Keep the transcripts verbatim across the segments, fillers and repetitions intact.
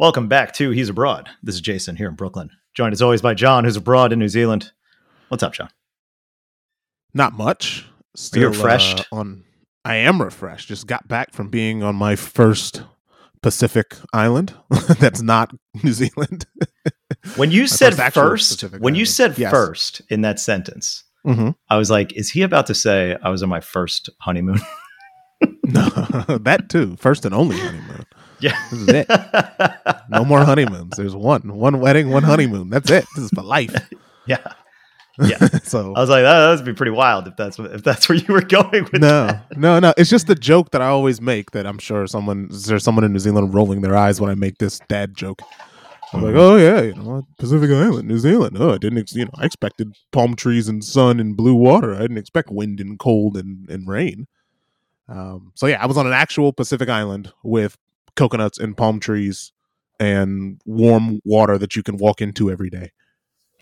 Welcome back to He's Abroad. This is Jason here in Brooklyn, joined as always by John, who's abroad in New Zealand. What's up, John? Not much. Still, Are you refreshed? Uh, on, I am refreshed. Just got back from being on my first Pacific island. That's not New Zealand. When you said first, first when island. you said yes. first in that sentence, mm-hmm. I was like, is he about to say I was on my first honeymoon? No, that too. First and only honeymoon. Yeah. This is it. No more honeymoons. There's one. One wedding, one honeymoon. That's it. This is for life. Yeah. Yeah. So I was like, that would be pretty wild if that's if that's where you were going with no, that. No, no, no. It's just the joke that I always make that I'm sure someone there's someone in New Zealand rolling their eyes when I make this dad joke. I'm like, oh yeah, you know, Pacific Island, New Zealand. Oh, I didn't, ex- you know, I expected palm trees and sun and blue water. I didn't expect wind and cold and, and rain. Um, so yeah, I was on an actual Pacific island with coconuts and palm trees and warm water that you can walk into every day.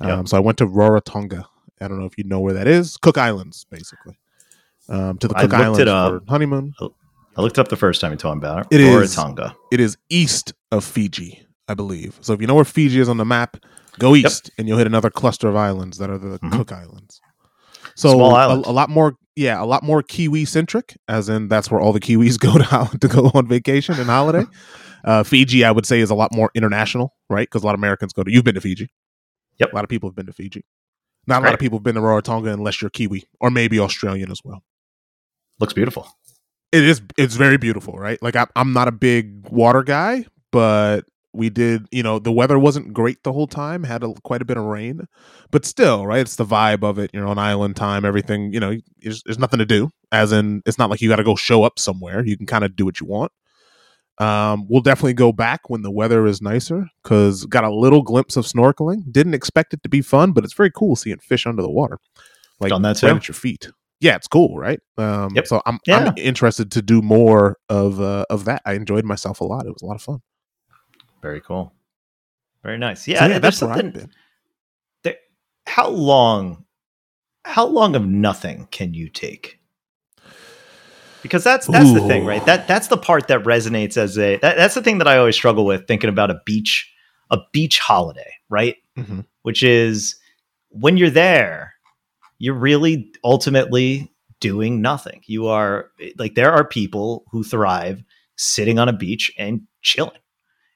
Um, yep. So I went to Rarotonga. I don't know if you know where that is. Cook Islands, basically. Um, to the Cook Islands for honeymoon. I looked it up the first time you told me about it. It is Rarotonga. It is east of Fiji, I believe. So if you know where Fiji is on the map, go east, yep. and you'll hit another cluster of islands that are the mm-hmm. Cook Islands. So Small island. a, a lot more, yeah, a lot more Kiwi centric, as in that's where all the Kiwis go to to go on vacation and holiday. uh, Fiji, I would say, is a lot more international, right? Because a lot of Americans go to. You've been to Fiji. Yep, a lot of people have been to Fiji. Not a Great. lot of people have been to Rarotonga unless you're Kiwi or maybe Australian as well. Looks beautiful. It is. It's very beautiful, right? Like I, I'm not a big water guy, but. We did, you know, the weather wasn't great the whole time, had a, quite a bit of rain, but still, right? It's the vibe of it, you know, on island time, everything, you know, there's, there's nothing to do, as in, it's not like you got to go show up somewhere. You can kind of do what you want. Um, we'll definitely go back when the weather is nicer, because got a little glimpse of snorkeling. Didn't expect it to be fun, but it's very cool seeing fish under the water. Like, Done that right too. at your feet. Yeah, it's cool, right? Um, yep. So I'm, yeah. I'm interested to do more of uh, of that. I enjoyed myself a lot. It was a lot of fun. Very cool. Very nice. Yeah, so, yeah there's that's something. I've been. There, how long, how long of nothing can you take? Because that's that's Ooh. the thing, right? That that's the part that resonates as a. That, that's the thing that I always struggle with thinking about a beach, a beach holiday, right? Mm-hmm. Which is when you're there, you're really ultimately doing nothing. You are like there are people who thrive sitting on a beach and chilling.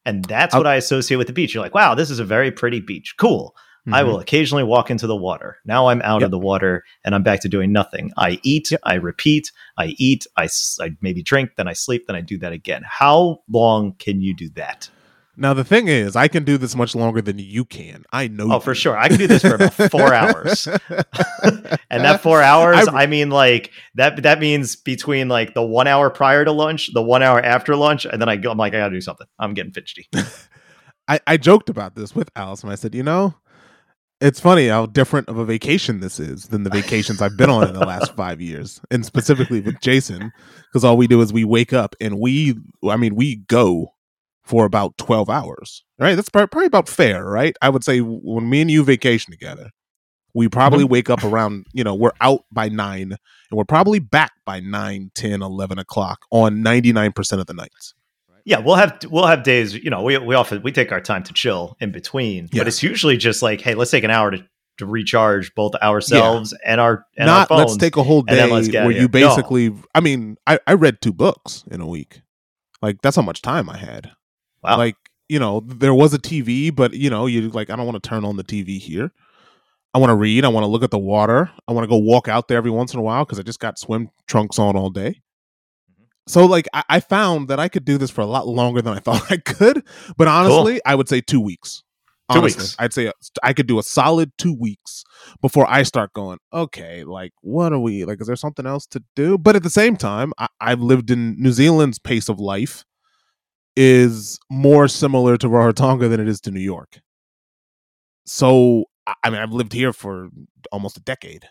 And that's what I associate with the beach. You're like, wow, this is a very pretty beach. Cool. Mm-hmm. I will occasionally walk into the water. Now I'm out yep. of the water and I'm back to doing nothing. I eat, yep. I repeat, I eat, I, I maybe drink, then I sleep, then I do that again. How long can you do that? Now, the thing is, I can do this much longer than you can. I know. Oh, you. for sure. I can do this for about four hours. And that four hours, I, I mean, like that, that means between like the one hour prior to lunch, the one hour after lunch. And then I go, I'm like, I gotta do something. I'm getting fidgety. I, I joked about this with Allison. I said, you know, it's funny how different of a vacation this is than the vacations I've been on in the last five years, and specifically with Jason, because all we do is we wake up and we, I mean, we go. For about twelve hours, right? That's probably about fair, right? I would say when me and you vacation together, we probably wake up around, you know, we're out by nine and we're probably back by nine, ten, eleven o'clock on ninety-nine percent of the nights. Yeah, we'll have we'll have days, you know, we we often we take our time to chill in between, yeah. but it's usually just like, hey, let's take an hour to, to recharge both ourselves yeah. and our and Not, our phones. Let's take a whole day where you basically, no. I mean, I, I read two books in a week. Like that's how much time I had. Wow. Like, you know, there was a T V, but, you know, you like, I don't want to turn on the T V here. I want to read. I want to look at the water. I want to go walk out there every once in a while because I just got swim trunks on all day. Mm-hmm. So, like, I-, I found that I could do this for a lot longer than I thought I could. But honestly, cool. I would say two weeks. Two honestly, weeks. I'd say I could do a solid two weeks before I start going, okay, like, what are we? Like, is there something else to do? But at the same time, I- I've lived in New Zealand's pace of life. Is more similar to Rarotonga than it is to New York. So, I mean, I've lived here for almost a decade.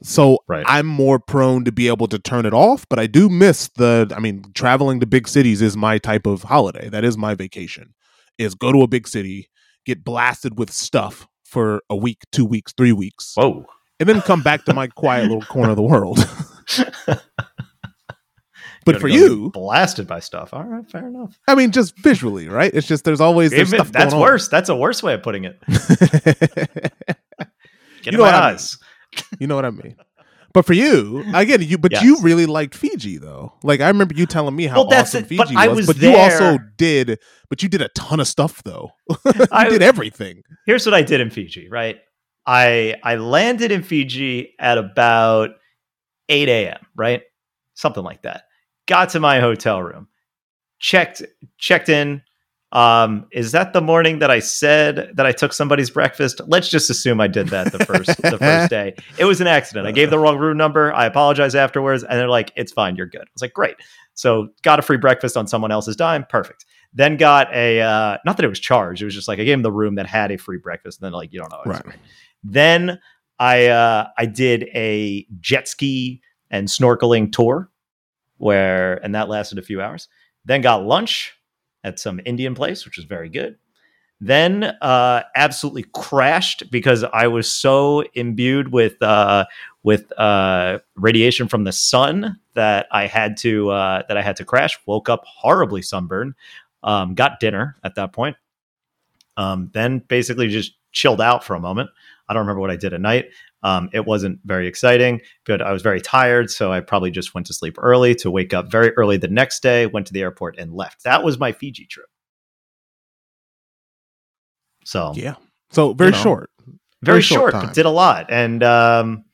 So right. I'm more prone to be able to turn it off, but I do miss the, I mean, traveling to big cities is my type of holiday. That is my vacation, is go to a big city, get blasted with stuff for a week, two weeks, three weeks. Whoa. And then come back to my quiet little corner of the world. But for you, blasted by stuff. All right, fair enough. I mean, just visually, right? It's just there's always there's stuff that's going worse. On. That's a worse way of putting it. Get you in know my eyes. I mean. You know what I mean. But for you, again, you but yes. you really liked Fiji though. Like I remember you telling me how well, that's awesome it, Fiji but was, I was. But there. you also did. But you did a ton of stuff though. you I did everything. Here's what I did in Fiji. Right, I I landed in Fiji at about eight a.m. Right, something like that. Got to my hotel room, checked checked in. Um, is that the morning that I said that I took somebody's breakfast? Let's just assume I did that the first the first day. It was an accident. I gave the wrong room number. I apologize afterwards, and they're like, "It's fine, you're good." I was like, "Great." So got a free breakfast on someone else's dime. Perfect. Then got a uh, not that it was charged. It was just like I gave them the room that had a free breakfast, and then like you don't know. Right. Then I uh, I did a jet ski and snorkeling tour. Where and that lasted a few hours. Then got lunch at some Indian place, which was very good. Then uh, absolutely crashed because I was so imbued with uh, with uh, radiation from the sun that I had to uh, that I had to crash. Woke up horribly sunburned. Um, got dinner at that point. Um, then basically just chilled out for a moment. I don't remember what I did at night. Um, it wasn't very exciting, but I was very tired. So I probably just went to sleep early to wake up very early the next day, went to the airport and left. That was my Fiji trip. So, yeah. So very you know, short, very, very short, short but did a lot. And, um,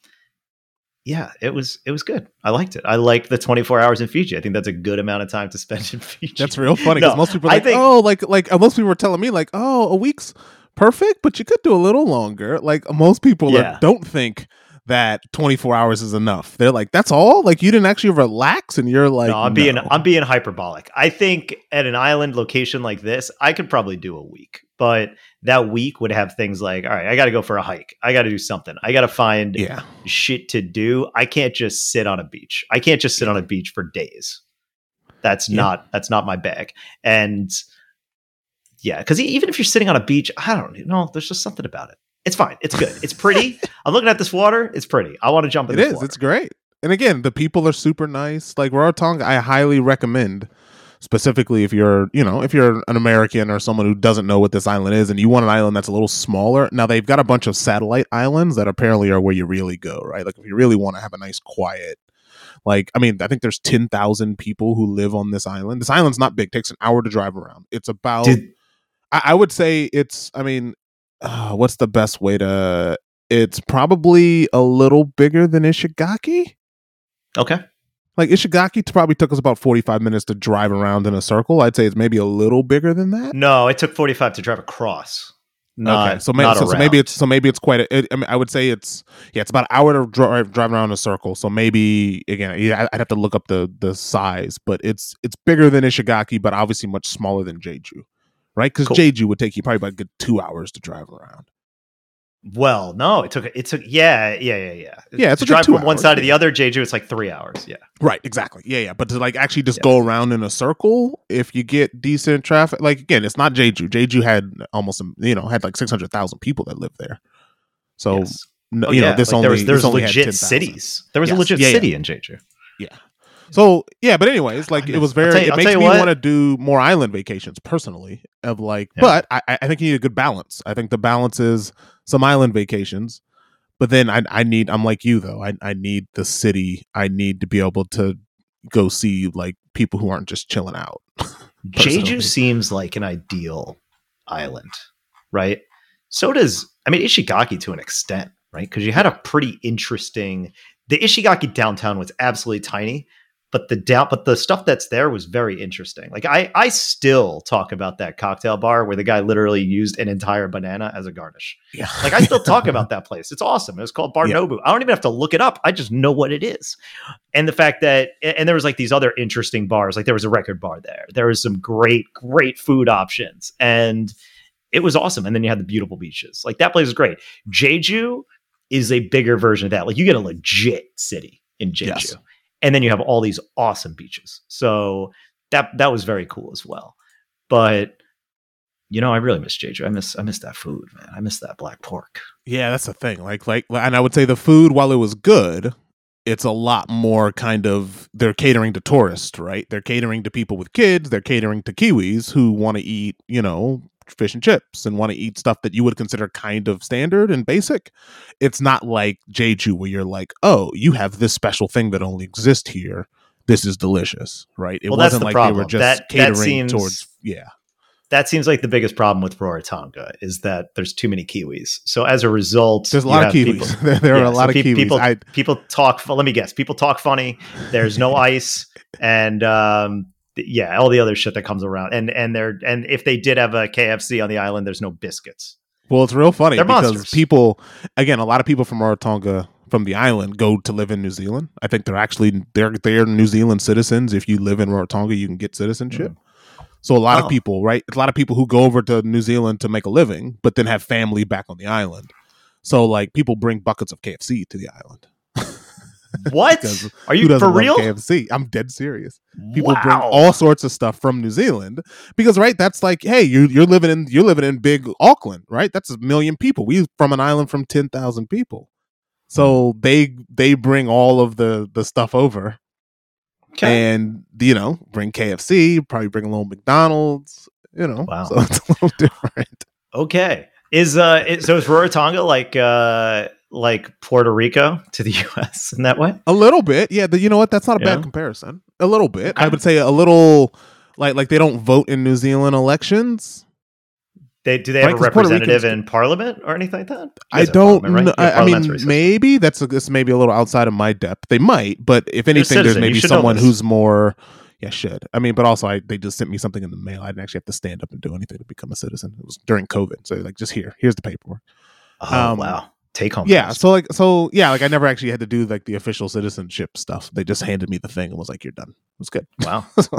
yeah, it was, it was good. I liked it. I liked the twenty-four hours in Fiji. I think that's a good amount of time to spend in Fiji. That's real funny. Because no, most people are like, think, Oh, like, like most people were telling me like, Oh, a week's. perfect, but you could do a little longer. Like most people yeah. are, don't think that twenty-four hours is enough. They're like, that's all? Like you didn't actually relax and you're like, no, I'm no. being I'm being hyperbolic. I think at an island location like this, I could probably do a week, but that week would have things like, all right, I got to go for a hike. I got to do something. I got to find yeah. shit to do. I can't just sit on a beach. I can't just sit on a beach for days. That's yeah. not that's not my bag. And yeah, because even if you're sitting on a beach, I don't know. There's just something about it. It's fine. It's good. It's pretty. I'm looking at this water. It's pretty. I want to jump in it this is. water. It's great. And again, the people are super nice. Like Rarotonga, I highly recommend, specifically if you're, you know, if you're an American or someone who doesn't know what this island is and you want an island that's a little smaller. Now, they've got a bunch of satellite islands that apparently are where you really go, right? Like if you really want to have a nice quiet. Like, I mean, I think there's ten thousand people who live on this island. This island's not big. It takes an hour to drive around. It's about... Did- I would say it's, I mean, uh, what's the best way to, it's probably a little bigger than Ishigaki. Okay. Like Ishigaki probably took us about forty-five minutes to drive around in a circle. I'd say it's maybe a little bigger than that. No, it took forty-five to drive across. Not, okay, so maybe so, so maybe it's so maybe it's quite. A, it, I mean, I would say it's yeah, it's about an hour to drive driving around a circle. So maybe again, yeah, I'd have to look up the the size, but it's it's bigger than Ishigaki, but obviously much smaller than Jeju. Right, because cool. Jeju would take you probably about a good two hours to drive around. Well, no, it took it took yeah yeah yeah yeah yeah. It's to a drive from hours, one side yeah. to the other. Jeju, it's like three hours. Yeah, right, exactly. Yeah, yeah. But to like actually just yes. go around in a circle, if you get decent traffic, like again, it's not Jeju. Jeju had almost you know had like six hundred thousand people that lived there. So yes. no, oh, you yeah. know this like, only there's, there's only legit cities. There was yes. a legit yeah, city yeah. in Jeju. Yeah. So yeah, but anyways, like it was very. You, it makes me want to do more island vacations personally. Of like, yeah. but I, I think you need a good balance. I think the balance is some island vacations, but then I, I need. I'm like you though. I, I need the city. I need to be able to go see like people who aren't just chilling out. Jeju seems like an ideal island, right? So does I mean Ishigaki to an extent, right? Because you had a pretty interesting. The Ishigaki downtown was absolutely tiny. But the doubt, but the stuff that's there was very interesting. Like I, I still talk about that cocktail bar where the guy literally used an entire banana as a garnish. Yeah. Like I still talk about that place. It's awesome. It was called Bar yeah. Nobu. I don't even have to look it up. I just know what it is. And the fact that, and there was like these other interesting bars. Like there was a record bar there. There was some great, great food options, and it was awesome. And then you had the beautiful beaches. Like that place is great. Jeju is a bigger version of that. Like you get a legit city in Jeju. Yes. And then you have all these awesome beaches. So that that was very cool as well. But you know, I really miss Jeju. I miss I miss that food, man. I miss that black pork. Yeah, that's the thing. Like like and I would say the food, while it was good, it's a lot more kind of, they're catering to tourists, right? They're catering to people with kids. They're catering to Kiwis who want to eat, you know, fish and chips and want to eat stuff that you would consider kind of standard and basic. It's not like Jeju where you're like, oh, you have this special thing that only exists here. This is delicious, right? It well, wasn't the like problem. They were just that, catering that seems, towards, yeah. That seems like the biggest problem with Rarotonga is that there's too many Kiwis. So as a result, there's a lot of Kiwis. People, there there yeah, are a lot so of pe- Kiwis. People, I, people talk. Let me guess. People talk funny. There's no ice, and um, yeah, all the other shit that comes around. And and they're and if they did have a K F C on the island, there's no biscuits. Well, it's real funny they're because monsters. People, again, a lot of people from Rarotonga, from the island, go to live in New Zealand. I think they're actually they're they're New Zealand citizens. If you live in Rarotonga, you can get citizenship. Mm. So a lot oh. of people, right? It's a lot of people who go over to New Zealand to make a living, but then have family back on the island. So like people bring buckets of K F C to the island. What? Are you for real? K F C. I'm dead serious. People wow. bring all sorts of stuff from New Zealand because, right? That's like, hey, you, you're living in you're living in big Auckland, right? That's a million people. We from an island from ten thousand people. So they they bring all of the, the stuff over, okay. and you know, bring K F C, probably bring a little McDonald's, you know. Wow, so it's a little different. Okay, is uh, it, so is Rarotonga like uh, like Puerto Rico to the U S in that way? A little bit, yeah. But you know what? That's not a yeah. bad comparison. A little bit, okay. I would say a little like like they don't vote in New Zealand elections. They, do they have right, a representative in parliament or anything like that? I don't know. Right? I, I mean, maybe that's a, this maybe a little outside of my depth. They might, but if anything, there's maybe someone who's more. Yeah, should. I mean, but also I, they just sent me something in the mail. I didn't actually have to stand up and do anything to become a citizen. It was during COVID, so like just here, here's the paperwork. Oh um, wow, take home. Yeah, so like so yeah, like I never actually had to do like the official citizenship stuff. They just handed me the thing and was like, "You're done." It was good. Wow. so,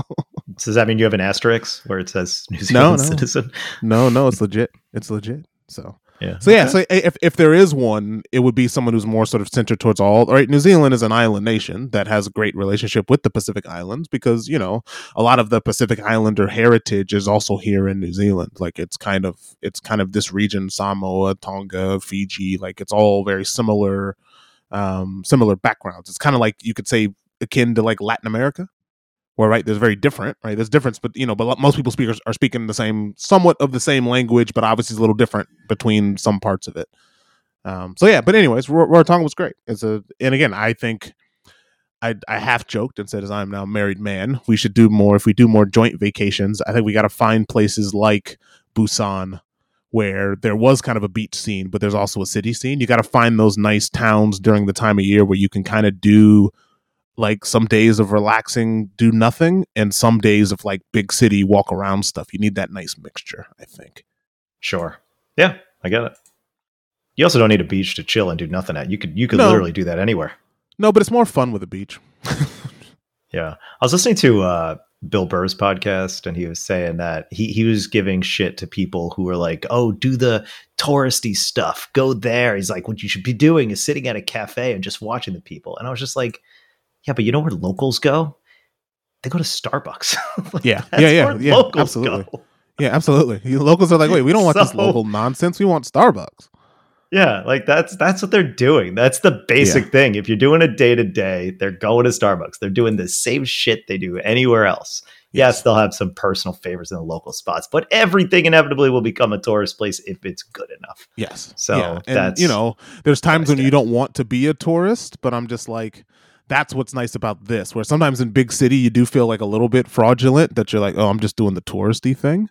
So does that mean you have an asterisk where it says New Zealand no, no. citizen? No, no, it's legit. It's legit. So yeah, so yeah, okay. so if if there is one, it would be someone who's more sort of centered towards all. Right, New Zealand is an island nation that has a great relationship with the Pacific Islands because you know a lot of the Pacific Islander heritage is also here in New Zealand. Like it's kind of it's kind of this region: Samoa, Tonga, Fiji. Like it's all very similar, um, similar backgrounds. It's kind of like you could say akin to like Latin America. Well, right, there's very different, right? There's difference, but you know, but most people speakers are speaking the same, somewhat of the same language, but obviously it's a little different between some parts of it. Um, so yeah, but anyways, Rarotonga was great. It's a, and again, I think I I half joked and said, as I'm now a married man, we should do more. If we do more joint vacations, I think we got to find places like Busan, where there was kind of a beach scene, but there's also a city scene. You got to find those nice towns during the time of year where you can kind of do. Like some days of relaxing, do nothing, and some days of like big city walk around stuff. You need that nice mixture, I think. Sure. Yeah, I get it. You also don't need a beach to chill and do nothing at. You could you could no. literally do that anywhere. No, but it's more fun with a beach. yeah, I was listening to uh, Bill Burr's podcast, and he was saying that he he was giving shit to people who were like, "Oh, do the touristy stuff, go there." He's like, "What you should be doing is sitting at a cafe and just watching the people." And I was just like. Yeah, but you know where locals go? They go to Starbucks. like, yeah. yeah, yeah, yeah, yeah. Absolutely. Go. Yeah, absolutely. You locals are like, wait, we don't want so, this local nonsense. We want Starbucks. Yeah, like that's that's what they're doing. That's the basic yeah. thing. If you're doing a day to day, they're going to Starbucks. They're doing the same shit they do anywhere else. Yes, yes, they'll have some personal favors in the local spots, but everything inevitably will become a tourist place if it's good enough. Yes. So yeah. and, that's you know, there's times when you don't want to be a tourist, but I'm just like. That's what's nice about this, where sometimes in big city, you do feel like a little bit fraudulent that you're like, oh, I'm just doing the touristy thing.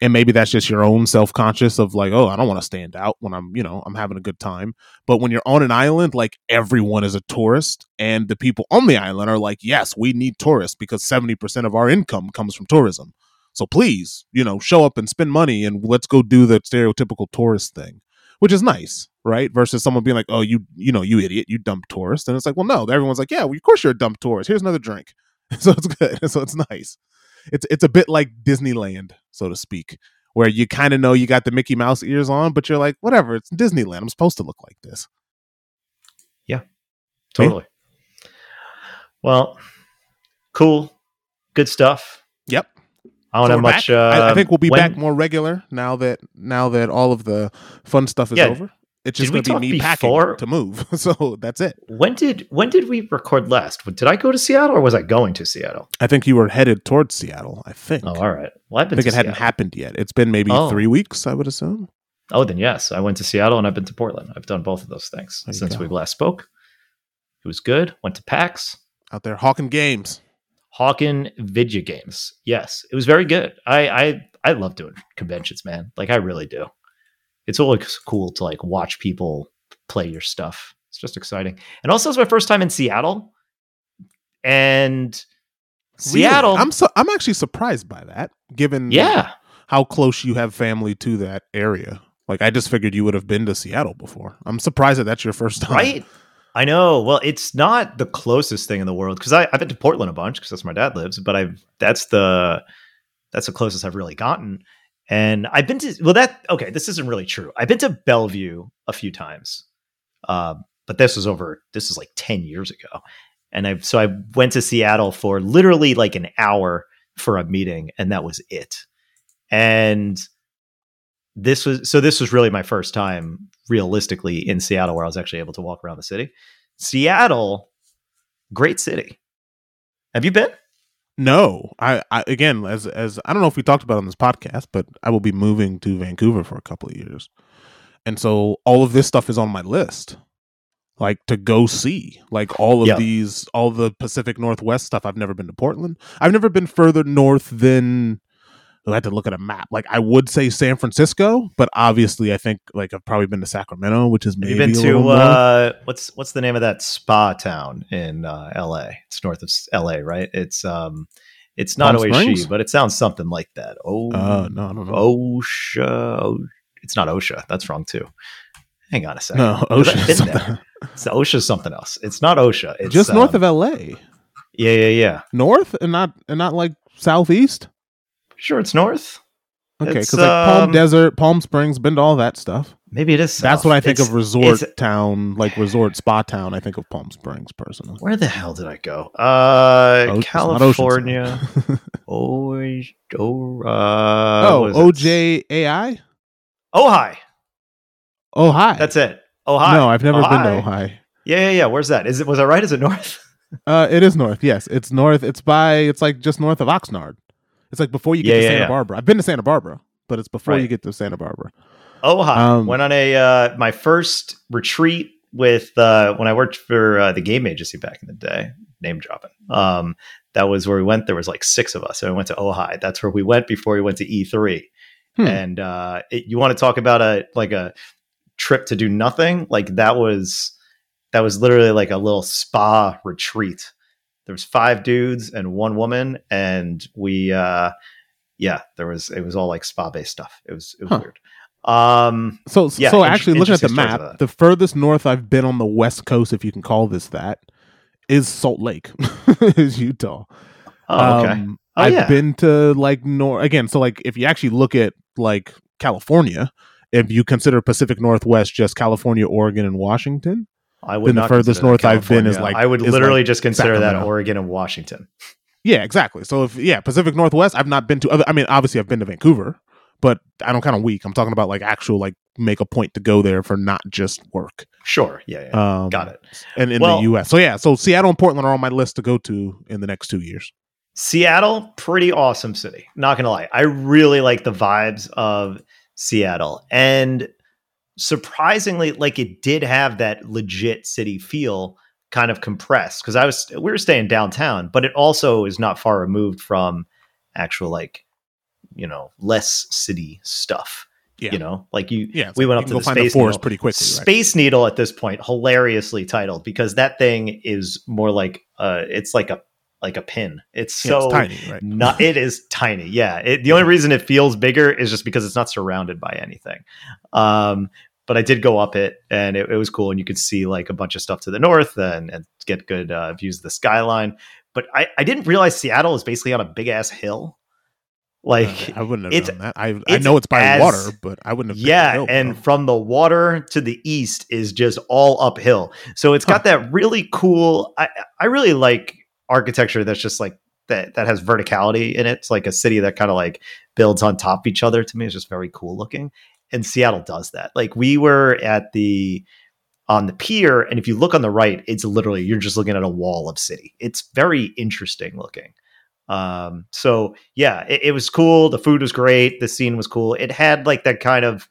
And maybe that's just your own self-conscious of like, oh, I don't want to stand out when I'm, you know, I'm having a good time. But when you're on an island, like everyone is a tourist and the people on the island are like, yes, we need tourists because seventy percent of our income comes from tourism. So please, you know, show up and spend money and let's go do the stereotypical tourist thing. Which is nice, right? Versus someone being like, oh, you you know, you idiot, you dumb tourist. And it's like, well, no, everyone's like, yeah, well, of course you're a dumb tourist. Here's another drink. So it's good. So it's nice. It's it's a bit like Disneyland, so to speak, where you kind of know you got the Mickey Mouse ears on, but you're like, whatever, it's Disneyland. I'm supposed to look like this. Yeah, totally. Yeah. Well, cool. Good stuff. Yep. I don't so have much. Uh, I, I think we'll be when, back more regular now that now that all of the fun stuff is yeah, over. It's just going to be me before? packing to move. So that's it. When did when did we record last? Did I go to Seattle or was I going to Seattle? I think you were headed towards Seattle, I think. Oh, all right. Well, I've been I think to it Seattle. hadn't happened yet. It's been maybe oh. three weeks, I would assume. Oh, then yes. I went to Seattle and I've been to Portland. I've done both of those things there since we last spoke. It was good. Went to PAX. Out there hawking games. Hawking video games. Yes. It was very good. I, I, I love doing conventions, man. Like, I really do. It's always cool to like watch people play your stuff. It's just exciting. And also it's my first time in Seattle. And Seattle really? I'm so, I'm actually surprised by that, given yeah. how close you have family to that area. Like, I just figured you would have been to Seattle before. I'm surprised that that's your first time. Right? I know. Well, it's not the closest thing in the world, because I've been to Portland a bunch because that's where my dad lives, but I've that's the that's the closest I've really gotten. And I've been to, well, that, okay, this isn't really true. I've been to Bellevue a few times, uh, but this was over, this is like ten years ago. And I've, so I went to Seattle for literally like an hour for a meeting, and that was it. And this was, so this was really my first time realistically in Seattle where I was actually able to walk around the city. Seattle, great city. Have you been? No, I, I again, as as I don't know if we talked about it on this podcast, but I will be moving to Vancouver for a couple of years, and so all of this stuff is on my list, like to go see, like all of yeah. these, all the Pacific Northwest stuff. I've never been to Portland. I've never been further north than. I had to look at a map. Like, I would say San Francisco, but obviously, I think like I've probably been to Sacramento, which is maybe. Have you been to uh, what's what's the name of that spa town in uh, L A? It's north of L A, right? It's um, it's not Ojai, but it sounds something like that. Oh uh, no, I don't know. Osha, it's not Osha. That's wrong too. Hang on a second. No, Osha. It's Osha something else. It's not Osha. It's just um, north of L A. Yeah, yeah, yeah. North and not and not like southeast. Sure, it's north. Okay, because like um, Palm Desert, Palm Springs, been to all that stuff. Maybe it is south. That's what I think it's, of resort town, like resort spa town. I think of Palm Springs personally. Where the hell did I go? Uh, oh, California. oh, oh, uh, oh O J A I? Ojai. Ojai. That's it. Ojai. No, I've never Ojai. been to Ojai. Yeah, yeah, yeah. Where's that? Is it? Was I right? Is it north? uh, It is north, yes. It's north. It's by, it's like just north of Oxnard. It's like before you get yeah, to yeah, Santa yeah. Barbara. I've been to Santa Barbara, but it's before right. you get to Santa Barbara. Oh, hi. Um, went on a uh, my first retreat with uh, when I worked for uh, the game agency back in the day. Name dropping. Um, that was where we went. There was like six of us, and we went to Ojai. That's where we went before we went to E three. Hmm. And uh, it, you want to talk about a like a trip to do nothing? Like that was that was literally like a little spa retreat. There was five dudes and one woman, and we, uh, yeah, there was. It was all like spa based stuff. It was it was huh. weird. Um, so yeah, so int- actually, looking at the map, the furthest north I've been on the West Coast, if you can call this that, is Salt Lake, is Utah. Oh, okay. Um, oh, I've yeah. been to like north again. So like, if you actually look at like California, if you consider Pacific Northwest just California, Oregon, and Washington. I would then the furthest north California. I've been is like I would literally like just consider Sacramento. That Oregon and Washington. Yeah, exactly. So if yeah, Pacific Northwest, I've not been to. Other, I mean, obviously, I've been to Vancouver, but I don't kind of weak. I'm talking about like actual like make a point to go there for not just work. Sure. Yeah. yeah. Um, Got it. And in well, the U S So yeah. So Seattle and Portland are on my list to go to in the next two years. Seattle, pretty awesome city. Not gonna lie, I really like the vibes of Seattle and. Surprisingly, like it did have that legit city feel kind of compressed because I was, we were staying downtown, but it also is not far removed from actual, like, you know, less city stuff, yeah. you know, like you, yeah, we went up to the Space Needle pretty quickly. Space Needle at this point, hilariously titled because that thing is more like, uh, it's like a, like a pin. It's so yeah, it's tiny, right? not, it is tiny. Yeah. It, the only reason it feels bigger is just because it's not surrounded by anything. Um, but I did go up it and it, it was cool. And you could see like a bunch of stuff to the north and, and get good uh, views of the skyline. But I, I didn't realize Seattle is basically on a big ass hill. Like uh, I wouldn't have done that. I, I know it's by as, water, but I wouldn't have. Yeah. Hill, and from the water to the east is just all uphill. So it's huh. got that really cool. I, I really like, architecture that's just like that that has verticality in it. It's like a city that kind of like builds on top of each other. To me, it's just very cool looking. And Seattle does that. Like, we were at the, on the pier, and if you look on the right, it's literally, you're just looking at a wall of city. It's very interesting looking. Um, so yeah, it, it was cool. The food was great. The scene was cool. It had like that kind of,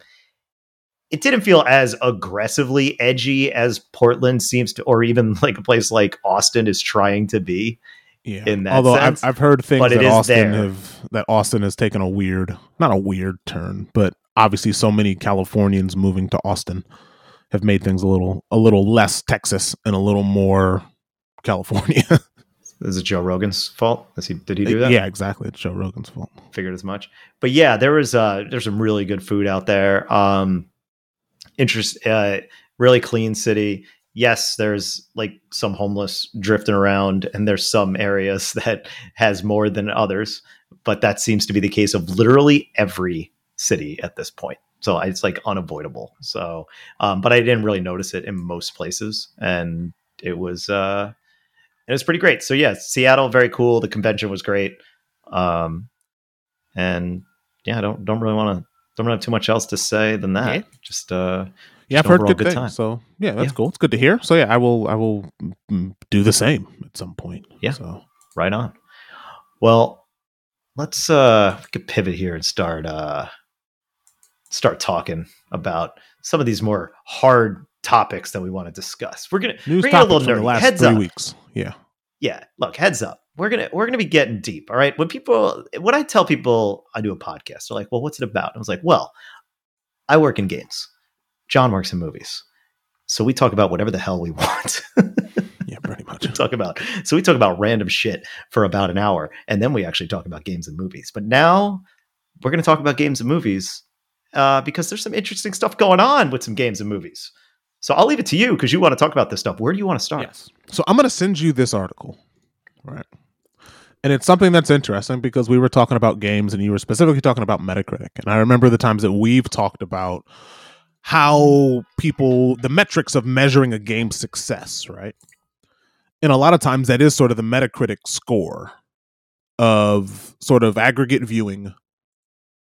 it didn't feel as aggressively edgy as Portland seems to, or even like a place like Austin is trying to be. Yeah. In that Although sense. I've, I've heard things that Austin, have, that Austin has taken a weird, not a weird turn, but obviously so many Californians moving to Austin have made things a little, a little less Texas and a little more California. Is it Joe Rogan's fault? Is he, did he do that? Yeah, exactly. It's Joe Rogan's fault. Figured as much. But yeah, there was uh, there's some really good food out there. Um, interest, uh, really clean city. Yes, there's like some homeless drifting around, and there's some areas that has more than others. But that seems to be the case of literally every city at this point. So it's like unavoidable. So, um, but I didn't really notice it in most places, and it was uh, it was pretty great. So yeah, Seattle, very cool. The convention was great, um, and yeah, I don't don't really want to don't really have too much else to say than that. Yeah. Just uh, yeah, just I've heard good, good things. Time. So yeah, that's yeah. cool. It's good to hear. So yeah, I will I will do the same at some point. Yeah. So right on. Well, let's uh, we could pivot here and start. Uh, start talking about some of these more hard topics that we want to discuss. We're going to get a little nerdy. The last heads three up. Weeks. Yeah. Yeah. Look, heads up. We're going to, we're going to be getting deep. All right. When people, when I tell people I do a podcast, they're like, well, what's it about? I was like, well, I work in games. John works in movies. So we talk about whatever the hell we want. Yeah, pretty much. talk about, so we talk about random shit for about an hour, and then we actually talk about games and movies. But now we're going to talk about games and movies, Uh, because there's some interesting stuff going on with some games and movies. So I'll leave it to you because you want to talk about this stuff. Where do you want to start? Yes. So I'm going to send you this article, right? And it's something that's interesting because we were talking about games and you were specifically talking about Metacritic. And I remember the times that we've talked about how people, the metrics of measuring a game's success, right? And a lot of times that is sort of the Metacritic score of sort of aggregate viewing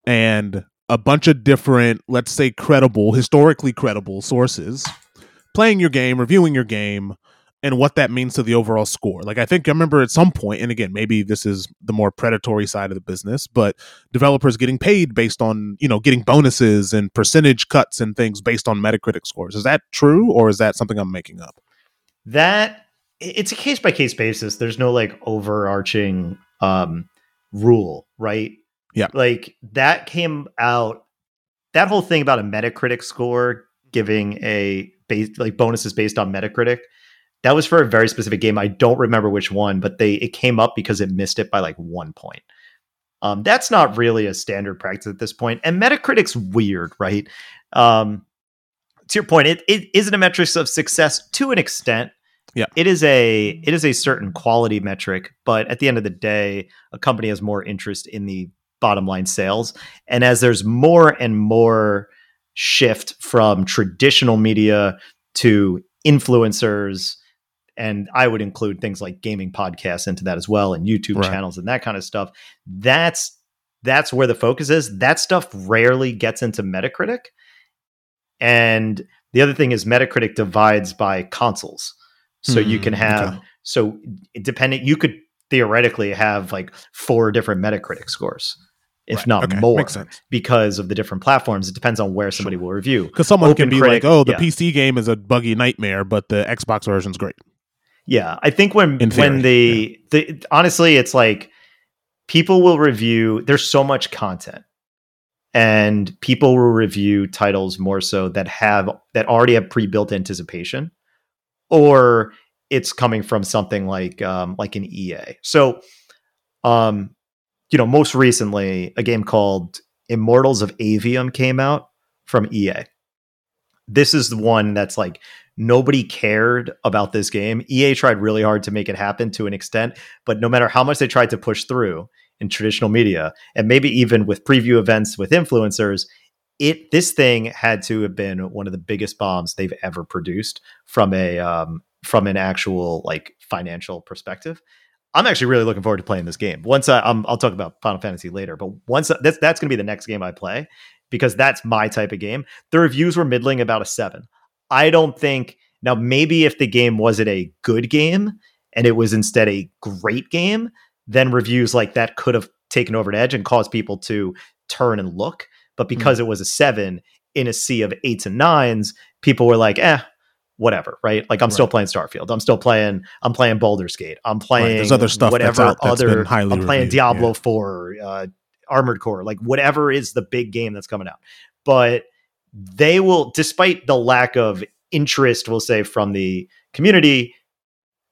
and a bunch of different, let's say credible, historically credible sources playing your game, reviewing your game, and what that means to the overall score. Like, I think I remember at some point, and again, maybe this is the more predatory side of the business, but developers getting paid based on, you know, getting bonuses and percentage cuts and things based on Metacritic scores. Is that true, or is that something I'm making up? That, it's a case-by-case basis. There's no, like, overarching um, rule, right? Yeah, like that came out, that whole thing about a Metacritic score giving a base, like bonuses based on Metacritic. That was for a very specific game. I don't remember which one, but they it came up because it missed it by like one point. Um, that's not really a standard practice at this point. And Metacritic's weird, right? Um, to your point, it, it isn't a metric of success to an extent. Yeah, it is a it is a certain quality metric, but at the end of the day, a company has more interest in the bottom line sales. And as there's more and more shift from traditional media to influencers, and I would include things like gaming podcasts into that as well, and YouTube right. channels and that kind of stuff, that's that's where the focus is. That stuff rarely gets into Metacritic. And the other thing is Metacritic divides by consoles. So mm, you can have, okay. so depending, you could theoretically have like four different Metacritic scores, if right. not okay. more, because of the different platforms. It depends on where somebody sure. will review. Because someone Open can be Critic, like, oh, the yeah. P C game is a buggy nightmare, but the Xbox version's great. Yeah, I think when In when the, yeah. the honestly, it's like people will review, there's so much content, and people will review titles more so that have that already have pre-built anticipation, or it's coming from something like um, like an E A. So, um, you know, most recently, a game called Immortals of Avium came out from E A. This is the one that's like, nobody cared about this game. E A tried really hard to make it happen to an extent, but no matter how much they tried to push through in traditional media, and maybe even with preview events with influencers, it this thing had to have been one of the biggest bombs they've ever produced from a... Um, from an actual like financial perspective. I'm actually really looking forward to playing this game. Once I, um, I'll talk about Final Fantasy later, but once I, that's, that's going to be the next game I play because that's my type of game. The reviews were middling, about a seven. I don't think, now maybe if the game wasn't a good game and it was instead a great game, then reviews like that could have taken over an edge and caused people to turn and look. But because mm. it was a seven in a sea of eights and nines, people were like, eh, whatever, right? Like, I'm right. still playing Starfield. I'm still playing, I'm playing Baldur's Gate. I'm playing right. There's other stuff whatever that's out that's other, been highly I'm playing reviewed. Diablo yeah. four, uh, Armored Core, like whatever is the big game that's coming out. But they will, despite the lack of interest, we'll say, from the community,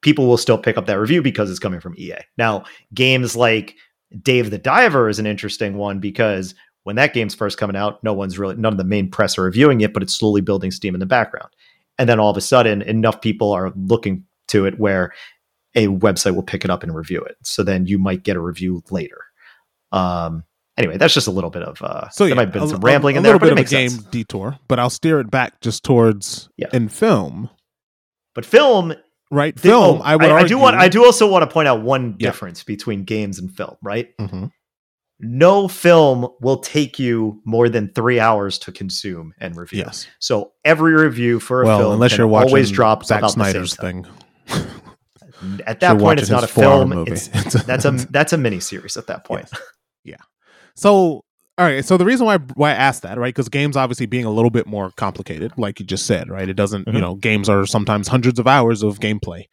people will still pick up that review because it's coming from E A. Now, games like Dave the Diver is an interesting one because when that game's first coming out, no one's really, none of the main press are reviewing it, but it's slowly building steam in the background. And then all of a sudden, enough people are looking to it where a website will pick it up and review it. So then you might get a review later. Um, anyway, that's just a little bit of uh, so yeah, there might have been a, some rambling a, a in there, but it makes sense. A little bit of a game detour, but I'll steer it back just towards yeah. in film. But film, right? They, film. Oh, I, would I, I do want. I do also want to point out one yeah. difference between games and film. Right? Mm-hmm. No film will take you more than three hours to consume and review. Yes. So every review for a well, film unless you're watching always drops Zack Snyder's thing. At that point, it's not a film. It's, that's a that's a miniseries. At that point. Yes. Yeah. So, all right. So the reason why, why I asked that, right? Because games obviously being a little bit more complicated, like you just said, right? It doesn't, mm-hmm. you know, games are sometimes hundreds of hours of gameplay,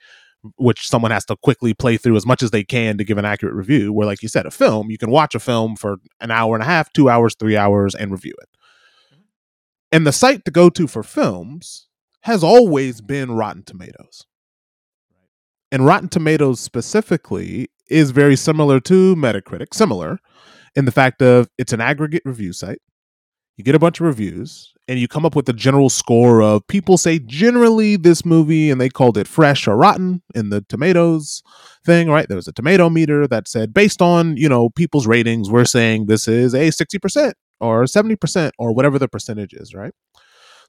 which someone has to quickly play through as much as they can to give an accurate review. Where, like you said, a film, you can watch a film for an hour and a half, two hours, three hours, and review it. Mm-hmm. And the site to go to for films has always been Rotten Tomatoes. And Rotten Tomatoes specifically is very similar to Metacritic, similar in the fact of it's an aggregate review site. You get a bunch of reviews and you come up with a general score of people say generally this movie, and they called it fresh or rotten in the tomatoes thing, right? There was a tomato meter that said based on, you know, people's ratings, we're saying this is a sixty percent or seventy percent or whatever the percentage is, right?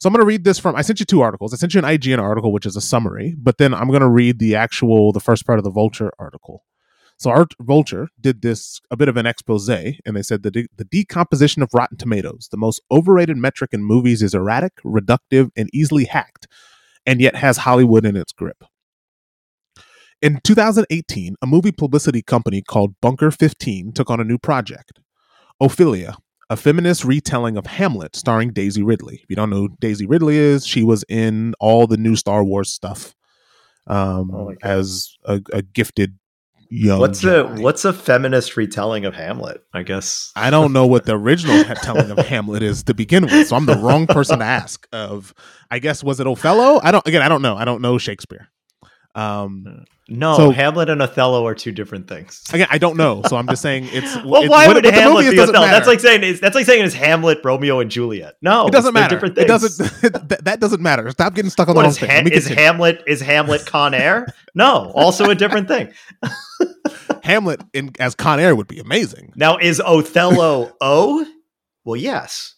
So I'm going to read this from, I sent you two articles. I sent you an I G N article, which is a summary, but then I'm going to read the actual, the first part of the Vulture article. So Art Vulture did this, a bit of an expose, and they said the de- the decomposition of Rotten Tomatoes, the most overrated metric in movies, is erratic, reductive, and easily hacked, and yet has Hollywood in its grip. In two thousand eighteen, a movie publicity company called Bunker fifteen took on a new project, Ophelia, a feminist retelling of Hamlet starring Daisy Ridley. If you don't know who Daisy Ridley is, she was in all the new Star Wars stuff um, oh as a, a gifted young what's Jedi. a what's a feminist retelling of Hamlet? I guess I don't know what the original telling of Hamlet is to begin with, so I'm the wrong person to ask. Of I guess was it Othello? I don't again. I don't know. I don't know Shakespeare. Um, no, so, Hamlet and Othello are two different things. Again, I don't know, so I'm just saying it's. well, it's, why would it, Hamlet be Othello? That's like saying it's, that's like saying it's Hamlet, Romeo, and Juliet. No, it doesn't matter. Different things. It doesn't. It, that, that doesn't matter. Stop getting stuck on what, the wrong thing. Ha- is continue. Hamlet is Hamlet Con Air? No, also a different thing. Hamlet in, as Con Air would be amazing. Now is Othello O? Well, yes.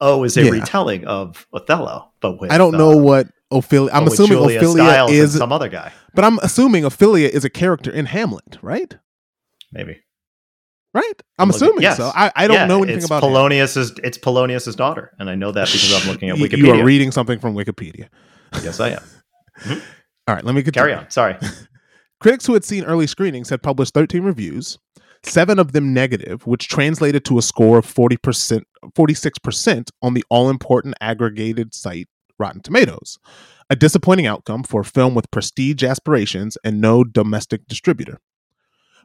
O is a yeah. retelling of Othello, but with, I don't know uh, what. Ophelia. I'm oh, assuming Julia Ophelia Stiles is some other guy, but I'm assuming Ophelia is a character in Hamlet, right? Maybe, right? I'm, I'm assuming yes. so. I, I don't yeah, know anything it's about Polonius. Is it's Polonius's daughter, and I know that because I'm looking at Wikipedia. You are reading something from Wikipedia. Yes, I am. Mm-hmm. All right, let me continue. Carry on. Sorry. Critics who had seen early screenings had published thirteen reviews, seven of them negative, which translated to a score of forty percent, forty-six percent on the all-important aggregated site Rotten Tomatoes, a disappointing outcome for a film with prestige aspirations and no domestic distributor.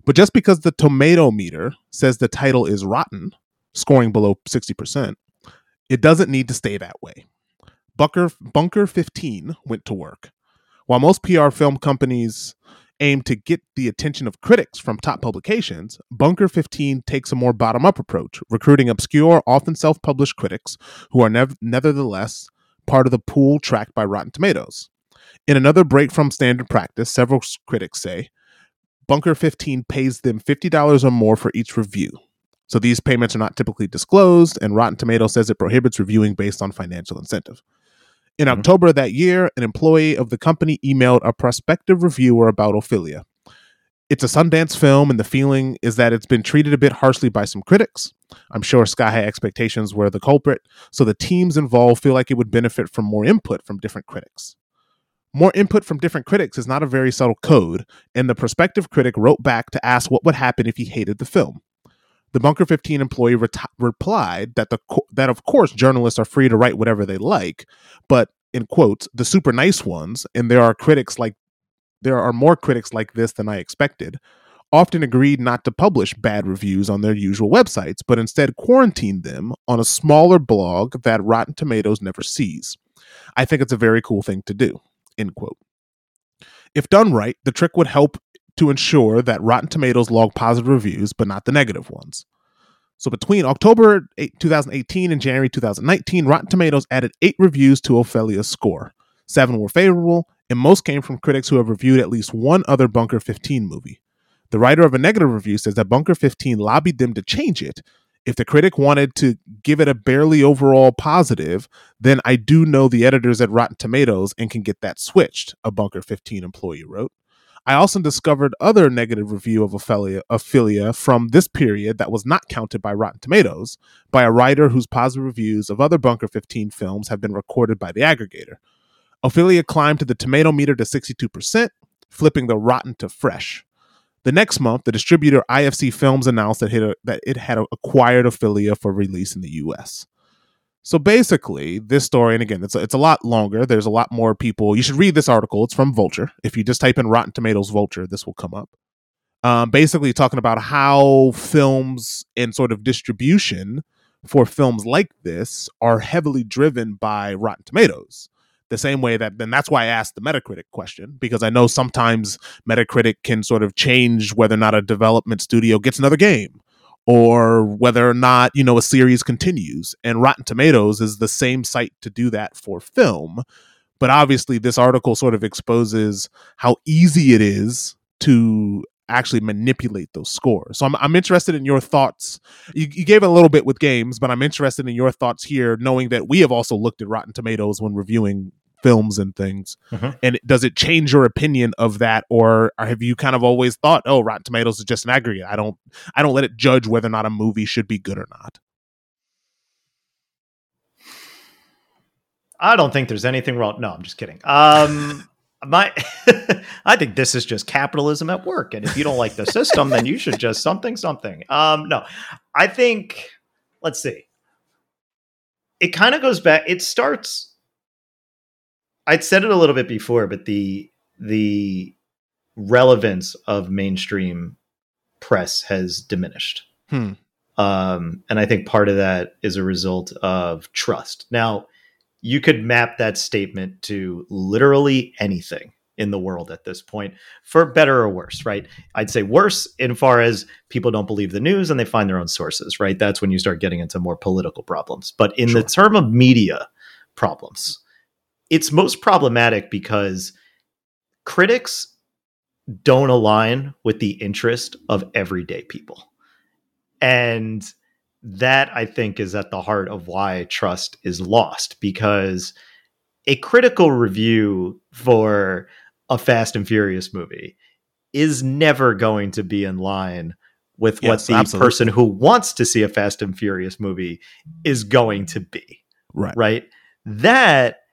But just because the tomato meter says the title is rotten, scoring below sixty percent, it doesn't need to stay that way. Bunker, Bunker fifteen went to work. While most P R film companies aim to get the attention of critics from top publications, Bunker fifteen takes a more bottom-up approach, recruiting obscure, often self-published critics who are nev- nevertheless part of the pool tracked by Rotten Tomatoes. In another break from standard practice, several critics say Bunker fifteen pays them fifty dollars or more for each review. So these payments are not typically disclosed, and Rotten Tomatoes says it prohibits reviewing based on financial incentive. In mm-hmm. October of that year, an employee of the company emailed a prospective reviewer about Ophelia. It's a Sundance film, and the feeling is that it's been treated a bit harshly by some critics. I'm sure sky-high expectations were the culprit, so the teams involved feel like it would benefit from more input from different critics. More input from different critics is not a very subtle code, and the prospective critic wrote back to ask what would happen if he hated the film. The Bunker fifteen employee re- replied that, the co- that of course journalists are free to write whatever they like, but, in quotes, the super nice ones, and there are critics like There are more critics like this than I expected, often agreed not to publish bad reviews on their usual websites, but instead quarantined them on a smaller blog that Rotten Tomatoes never sees. I think it's a very cool thing to do, end quote. If done right, the trick would help to ensure that Rotten Tomatoes log positive reviews, but not the negative ones. So between October eighth, twenty eighteen and January twenty nineteen, Rotten Tomatoes added eight reviews to Ophelia's score. Seven were favorable, and most came from critics who have reviewed at least one other Bunker fifteen movie. The writer of a negative review says that Bunker fifteen lobbied them to change it. If the critic wanted to give it a barely overall positive, then I do know the editors at Rotten Tomatoes and can get that switched, a Bunker fifteen employee wrote. I also discovered other negative review of Ophelia, Ophelia from this period that was not counted by Rotten Tomatoes by a writer whose positive reviews of other Bunker fifteen films have been recorded by the aggregator. Ophelia climbed to the tomato meter to sixty-two percent, flipping the rotten to fresh. The next month, the distributor I F C Films announced that it had acquired Ophelia for release in the U S. So basically, this story, and again, it's a, it's a lot longer. There's a lot more people. You should read this article. It's from Vulture. If you just type in Rotten Tomatoes Vulture, this will come up. Um, basically talking about how films and sort of distribution for films like this are heavily driven by Rotten Tomatoes. The same way that, and that's why I asked the Metacritic question, because I know sometimes Metacritic can sort of change whether or not a development studio gets another game or whether or not, you know, a series continues. And Rotten Tomatoes is the same site to do that for film. But obviously, this article sort of exposes how easy it is to actually manipulate those scores. So I'm I'm interested in your thoughts. You, you gave it a little bit with games, but I'm interested in your thoughts here, knowing that we have also looked at Rotten Tomatoes when reviewing films and things. Mm-hmm. And does it change your opinion of that, or have you kind of always thought, oh, Rotten Tomatoes is just an aggregate? I don't I don't let it judge whether or not a movie should be good or not. I don't think there's anything wrong. No, I'm just kidding. Um My, I think this is just capitalism at work. And if you don't like the system, then you should just something, something. Um, no, I think, let's see. It kind of goes back. It starts. I'd said it a little bit before, but the, the relevance of mainstream press has diminished. Hmm. Um, and I think part of that is a result of trust. Now, you could map that statement to literally anything in the world at this point, for better or worse, right? I'd say worse in far as people don't believe the news and they find their own sources, right? That's when you start getting into more political problems. But in sure. the term of media problems, it's most problematic because critics don't align with the interest of everyday people. And that, I think, is at the heart of why trust is lost, because a critical review for a Fast and Furious movie is never going to be in line with yes, what the absolutely. person who wants to see a Fast and Furious movie is going to be. Right. Right. That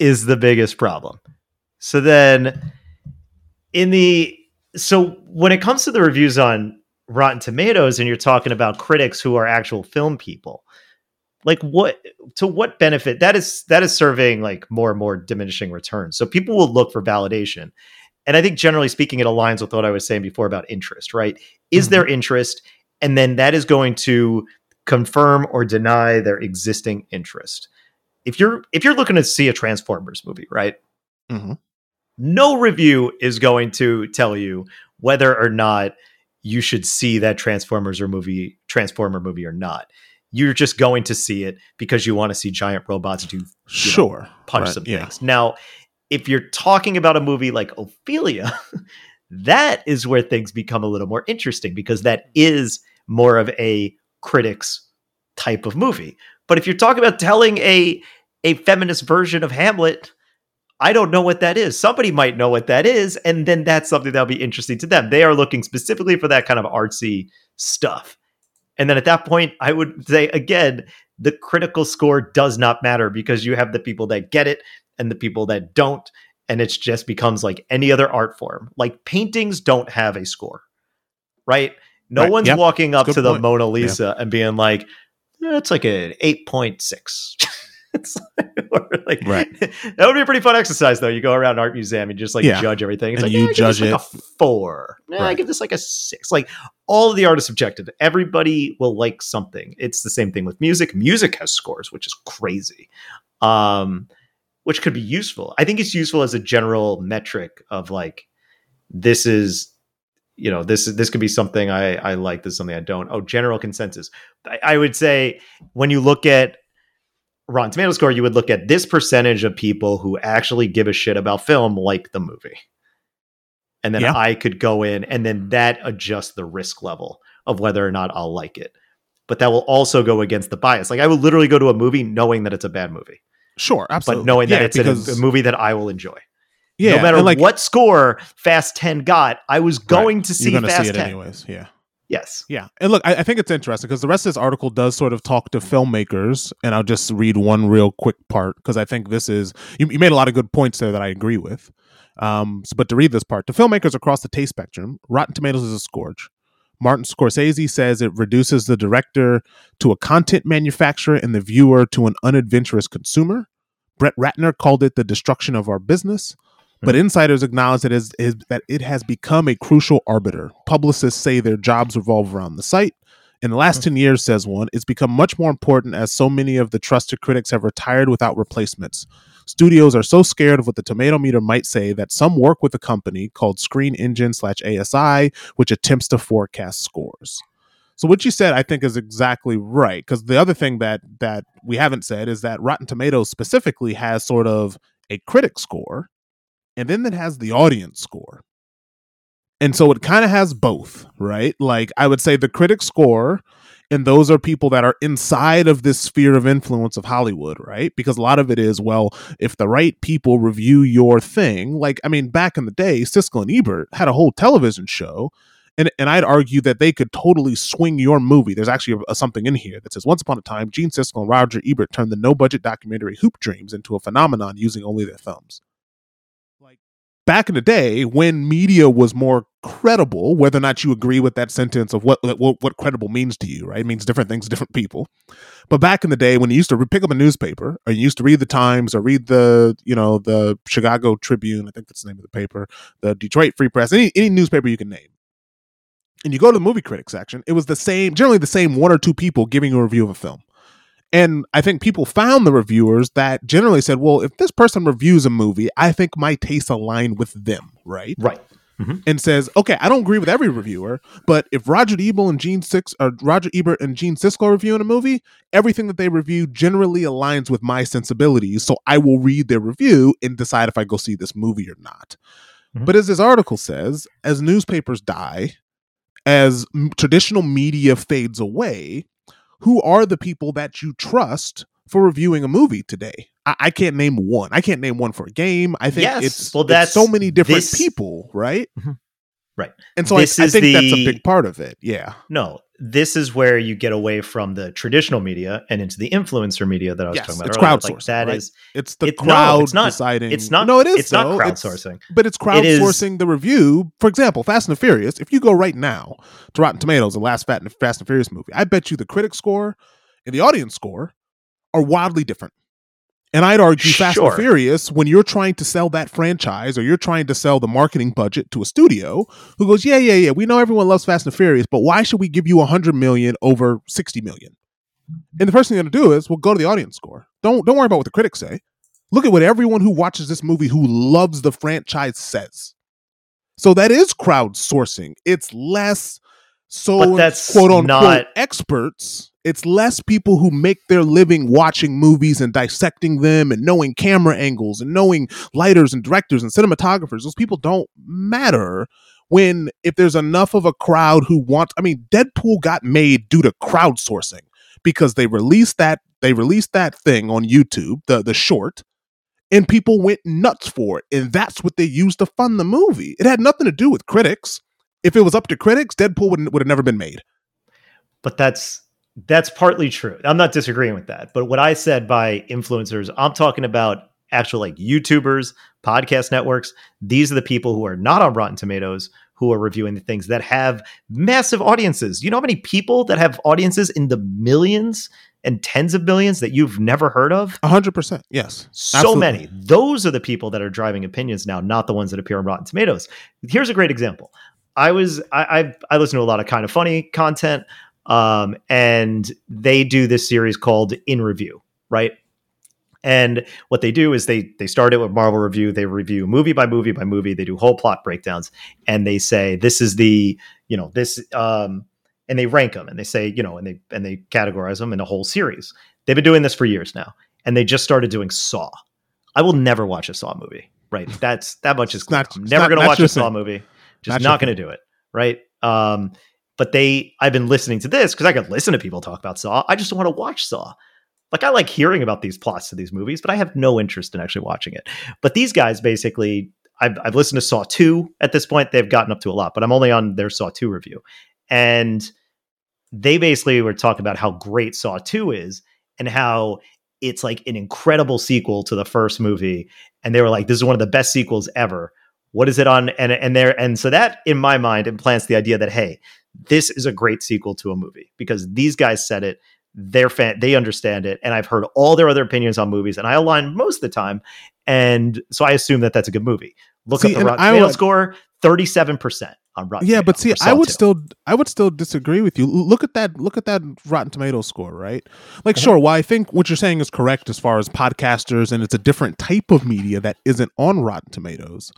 is the biggest problem. So then in the so when it comes to the reviews on Rotten Tomatoes, and you're talking about critics who are actual film people, like what to what benefit that is that is serving like more and more diminishing returns. So people will look for validation, and I think generally speaking, it aligns with what I was saying before about interest. Right? Is mm-hmm. there interest, and then that is going to confirm or deny their existing interest. If you're if you're looking to see a Transformers movie, right? Mm-hmm. No review is going to tell you whether or not you should see that Transformers or movie, Transformer movie or not. You're just going to see it because you want to see giant robots do you sure know, punch right, some yeah. things. Now, if you're talking about a movie like Ophelia, that is where things become a little more interesting, because that is more of a critic's type of movie. But if you're talking about telling a a feminist version of Hamlet, I don't know what that is. Somebody might know what that is, and then that's something that'll be interesting to them. They are looking specifically for that kind of artsy stuff. And then at that point, I would say, again, the critical score does not matter because you have the people that get it and the people that don't. And it just becomes like any other art form. Like paintings don't have a score, right? No right. one's yep. walking up to point. the Mona Lisa yeah. and being like, that's eh, like an eight point six. It's like, right. That would be a pretty fun exercise, though. You go around an art museum and just like yeah. judge everything. It's and like, you yeah, judge it like a four. Nah, right. I give this like a six. Like all of the art is subjective. Everybody will like something. It's the same thing with music. Music has scores, which is crazy, um, which could be useful. I think it's useful as a general metric of like, this is, you know, this this could be something I, I like. This is something I don't. Oh, general consensus. I, I would say when you look at Rotten Tomatoes score, you would look at this percentage of people who actually give a shit about film like the movie. And then yeah. I could go in and then that adjusts the risk level of whether or not I'll like it. But that will also go against the bias. Like I will literally go to a movie knowing that it's a bad movie. Sure, absolutely. But knowing yeah, that it's because... a, a movie that I will enjoy. Yeah, no matter like, what score Fast ten got, I was going right. to see You're Fast see it ten. Anyways, yeah. Yes. Yeah. And look, I, I think it's interesting because the rest of this article does sort of talk to filmmakers, and I'll just read one real quick part because I think this is, you, you made a lot of good points there that I agree with. Um, so, but to read this part, to filmmakers across the taste spectrum, Rotten Tomatoes is a scourge. Martin Scorsese says it reduces the director to a content manufacturer and the viewer to an unadventurous consumer. Brett Ratner called it the destruction of our business. But insiders acknowledge that, is, is, that it has become a crucial arbiter. Publicists say their jobs revolve around the site. In the last mm-hmm. ten years, says one, it's become much more important as so many of the trusted critics have retired without replacements. Studios are so scared of what the tomato meter might say that some work with a company called Screen Engine slash A S I, which attempts to forecast scores. So what you said, I think, is exactly right. Because the other thing that that we haven't said is that Rotten Tomatoes specifically has sort of a critic score. And then it has the audience score. And so it kind of has both, right? Like I would say the critic score, and those are people that are inside of this sphere of influence of Hollywood, right? Because a lot of it is, well, if the right people review your thing, like, I mean, back in the day, Siskel and Ebert had a whole television show. And and I'd argue that they could totally swing your movie. There's actually a, a, something in here that says, once upon a time, Gene Siskel and Roger Ebert turned the no-budget documentary Hoop Dreams into a phenomenon using only their thumbs. Back in the day, when media was more credible, whether or not you agree with that sentence of what, what what credible means to you, right? It means different things to different people. But back in the day, when you used to pick up a newspaper, or you used to read the Times, or read the you know the Chicago Tribune, I think that's the name of the paper, the Detroit Free Press, any any newspaper you can name, and you go to the movie critic section, it was the same, generally the same one or two people giving a review of a film. And I think people found the reviewers that generally said, well, if this person reviews a movie, I think my tastes align with them, right? Right. Mm-hmm. And says, okay, I don't agree with every reviewer, but if Roger Ebert and Gene Six or Roger Ebert and Gene Siskel are reviewing a movie, everything that they review generally aligns with my sensibilities. So I will read their review and decide if I go see this movie or not. Mm-hmm. But as this article says, as newspapers die, as m- traditional media fades away, who are the people that you trust for reviewing a movie today? I, I can't name one. I can't name one for a game. I think yes. it's, well, that's, it's so many different this, people, right? Right. And so I, I think the, that's a big part of it. Yeah. No, this is where you get away from the traditional media and into the influencer media that I was yes, talking about. It's crowdsourcing. Like that right? is, it's the it, crowd no, it's not, deciding. It's not, no, it is. It's though. not crowdsourcing. It's, but it's crowdsourcing it is, the review. For example, Fast and Furious. If you go right now to Rotten Tomatoes, the last Fast and, Fast and Furious movie, I bet you the critic score and the audience score are wildly different. And I'd argue Fast sure. and Furious, when you're trying to sell that franchise or you're trying to sell the marketing budget to a studio who goes, yeah, yeah, yeah, we know everyone loves Fast and Furious, but why should we give you one hundred million over sixty million? And the first thing you're going to do is, well, go to the audience score. Don't don't worry about what the critics say. Look at what everyone who watches this movie who loves the franchise says. So that is crowdsourcing. It's less so that's quote unquote not- experts. It's less people who make their living watching movies and dissecting them and knowing camera angles and knowing lighters and directors and cinematographers. Those people don't matter when if there's enough of a crowd who wants. I mean, Deadpool got made due to crowdsourcing because they released that they released that thing on YouTube, the the short. and people went nuts for it. And that's what they used to fund the movie. It had nothing to do with critics. If it was up to critics, Deadpool would would have never been made. But that's that's partly true. I'm not disagreeing with that. But what I said by influencers, I'm talking about actual like YouTubers, podcast networks. These are the people who are not on Rotten Tomatoes who are reviewing the things that have massive audiences. You know how many people that have audiences in the millions and tens of millions that you've never heard of? one hundred percent. Yes. So absolutely. Many. Those are the people that are driving opinions now, not the ones that appear on Rotten Tomatoes. Here's a great example. I was I I, I listen to a lot of Kind of Funny content, um, and they do this series called In Review, right? And what they do is they they start it with Marvel review. They review movie by movie by movie. They do whole plot breakdowns, and they say this is the you know this, um, and they rank them, and they say you know, and they and they categorize them in a whole series. They've been doing this for years now, and they just started doing Saw. I will never watch a Saw movie, right? That's that much is clear. Not, I'm never going to watch a Saw movie. Just not, not going to do it, right? Um, but they, I've been listening to this because I could listen to people talk about Saw. I just don't want to watch Saw. Like, I like hearing about these plots to these movies, but I have no interest in actually watching it. But these guys basically, I've, I've listened to Saw two at this point. They've gotten up to a lot, but I'm only on their Saw two review. And they basically were talking about how great Saw two is and how it's like an incredible sequel to the first movie. And they were like, this is one of the best sequels ever. What is it on? And, and there, and so that in my mind implants the idea that, hey, this is a great sequel to a movie because these guys said it. They're fan, they understand it. And I've heard all their other opinions on movies and I align most of the time. And so I assume that that's a good movie. Look see, up the Rotten Tomatoes score, thirty-seven percent on Rotten. Yeah. Tomatoes, but see, I would two. still, I would still disagree with you. Look at that. Look at that Rotten Tomatoes score, right? Like, uh-huh. Sure. Well, I think what you're saying is correct as far as podcasters, and it's a different type of media that isn't on Rotten Tomatoes.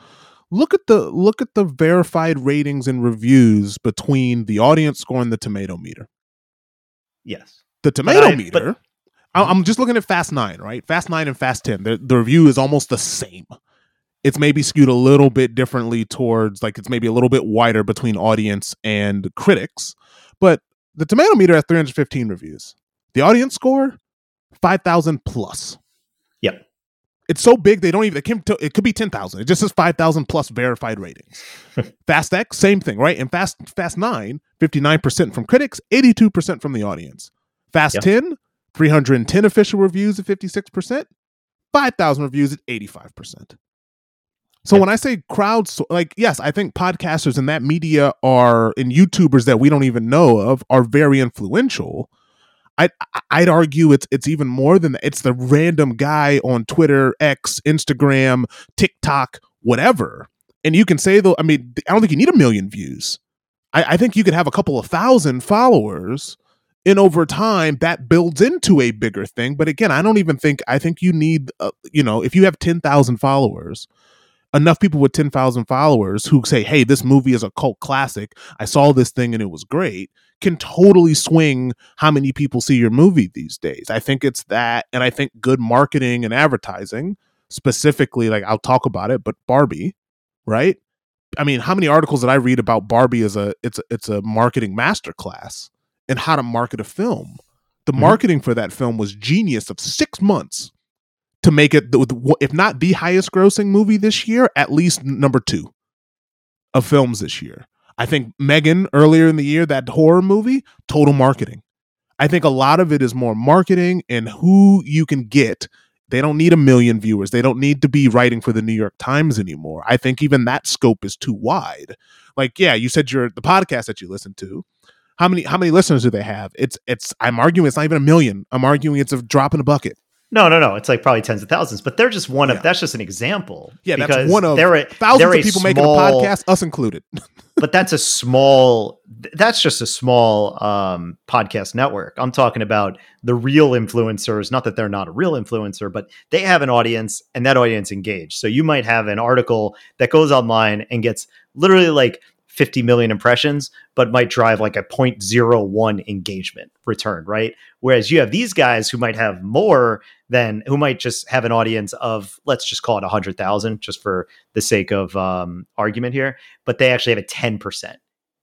Look at the, look at the verified ratings and reviews between the audience score and the tomato meter. Yes. The tomato I, meter, but, I'm just looking at Fast nine, right? Fast nine and Fast ten. The, the review is almost the same. It's maybe skewed a little bit differently towards, like, it's maybe a little bit wider between audience and critics. But the tomato meter has three hundred fifteen reviews. The audience score, five thousand plus. Yep. It's so big, they don't even, it, can, it could be ten thousand. It just says five thousand plus verified ratings. Fast X, same thing, right? And Fast Fast nine, fifty-nine percent from critics, eighty-two percent from the audience. Fast yep. ten, three hundred ten official reviews at fifty-six percent, five thousand reviews at eighty-five percent. So yep. when I say crowds, like, yes, I think podcasters and that media are, and YouTubers that we don't even know of, are very influential. I'd, I'd argue it's it's even more than that. It's the random guy on Twitter, X, Instagram, TikTok, whatever. And you can say, though, I mean, I don't think you need a million views. I, I think you could have a couple of thousand followers. And over time, that builds into a bigger thing. But again, I don't even think, I think you need, uh, you know, if you have ten thousand followers, enough people with ten thousand followers who say, hey, this movie is a cult classic. I saw this thing and it was great, can totally swing how many people see your movie these days. I think it's that. And I think good marketing and advertising, specifically, like, I'll talk about it, but Barbie, right? I mean, how many articles did I read about Barbie as a, it's a, it's a marketing masterclass? And how to market a film. The mm-hmm. marketing for that film was genius of six months to make it, if not the highest grossing movie this year, at least number two of films this year. I think Megan earlier in the year, that horror movie, total marketing. I think a lot of it is more marketing and who you can get. They don't need a million viewers. They don't need to be writing for the New York Times anymore. I think even that scope is too wide. Like, yeah, you said you're the podcast that you listen to. How many how many listeners do they have? It's it's. I'm arguing it's not even a million. I'm arguing it's a drop in a bucket. No, no, no. It's like probably tens of thousands. But they're just one of. Yeah. That's just an example. Yeah, that's one of they're a, thousands they're of people small, making a podcast, us included. But that's a small. That's just a small um, podcast network. I'm talking about the real influencers. Not that they're not a real influencer, but they have an audience, and that audience engaged. So you might have an article that goes online and gets literally like fifty million impressions, but might drive like a zero point zero one engagement return, right? Whereas you have these guys who might have more than, who might just have an audience of, let's just call it one hundred thousand, just for the sake of um, argument here, but they actually have a ten percent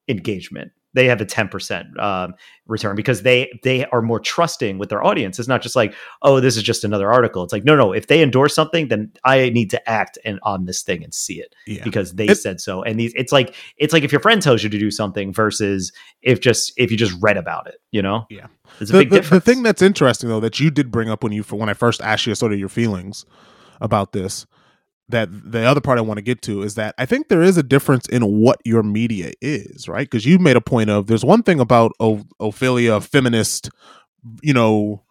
engagement. they have a ten percent um, return because they they are more trusting with their audience. It's not just like, oh, this is just another article. It's like, no, no, if they endorse something, then I need to act and on this thing and see it yeah. because they it, said so. And these, it's like it's like if your friend tells you to do something versus if just if you just read about it, you know? Yeah. It's a the, big the, difference. The thing that's interesting, though, that you did bring up when you when I first asked you sort of your feelings about this, that the other part I want to get to is that I think there is a difference in what your media is, right? Because you made a point of there's one thing about o- Ophelia, feminist, you know,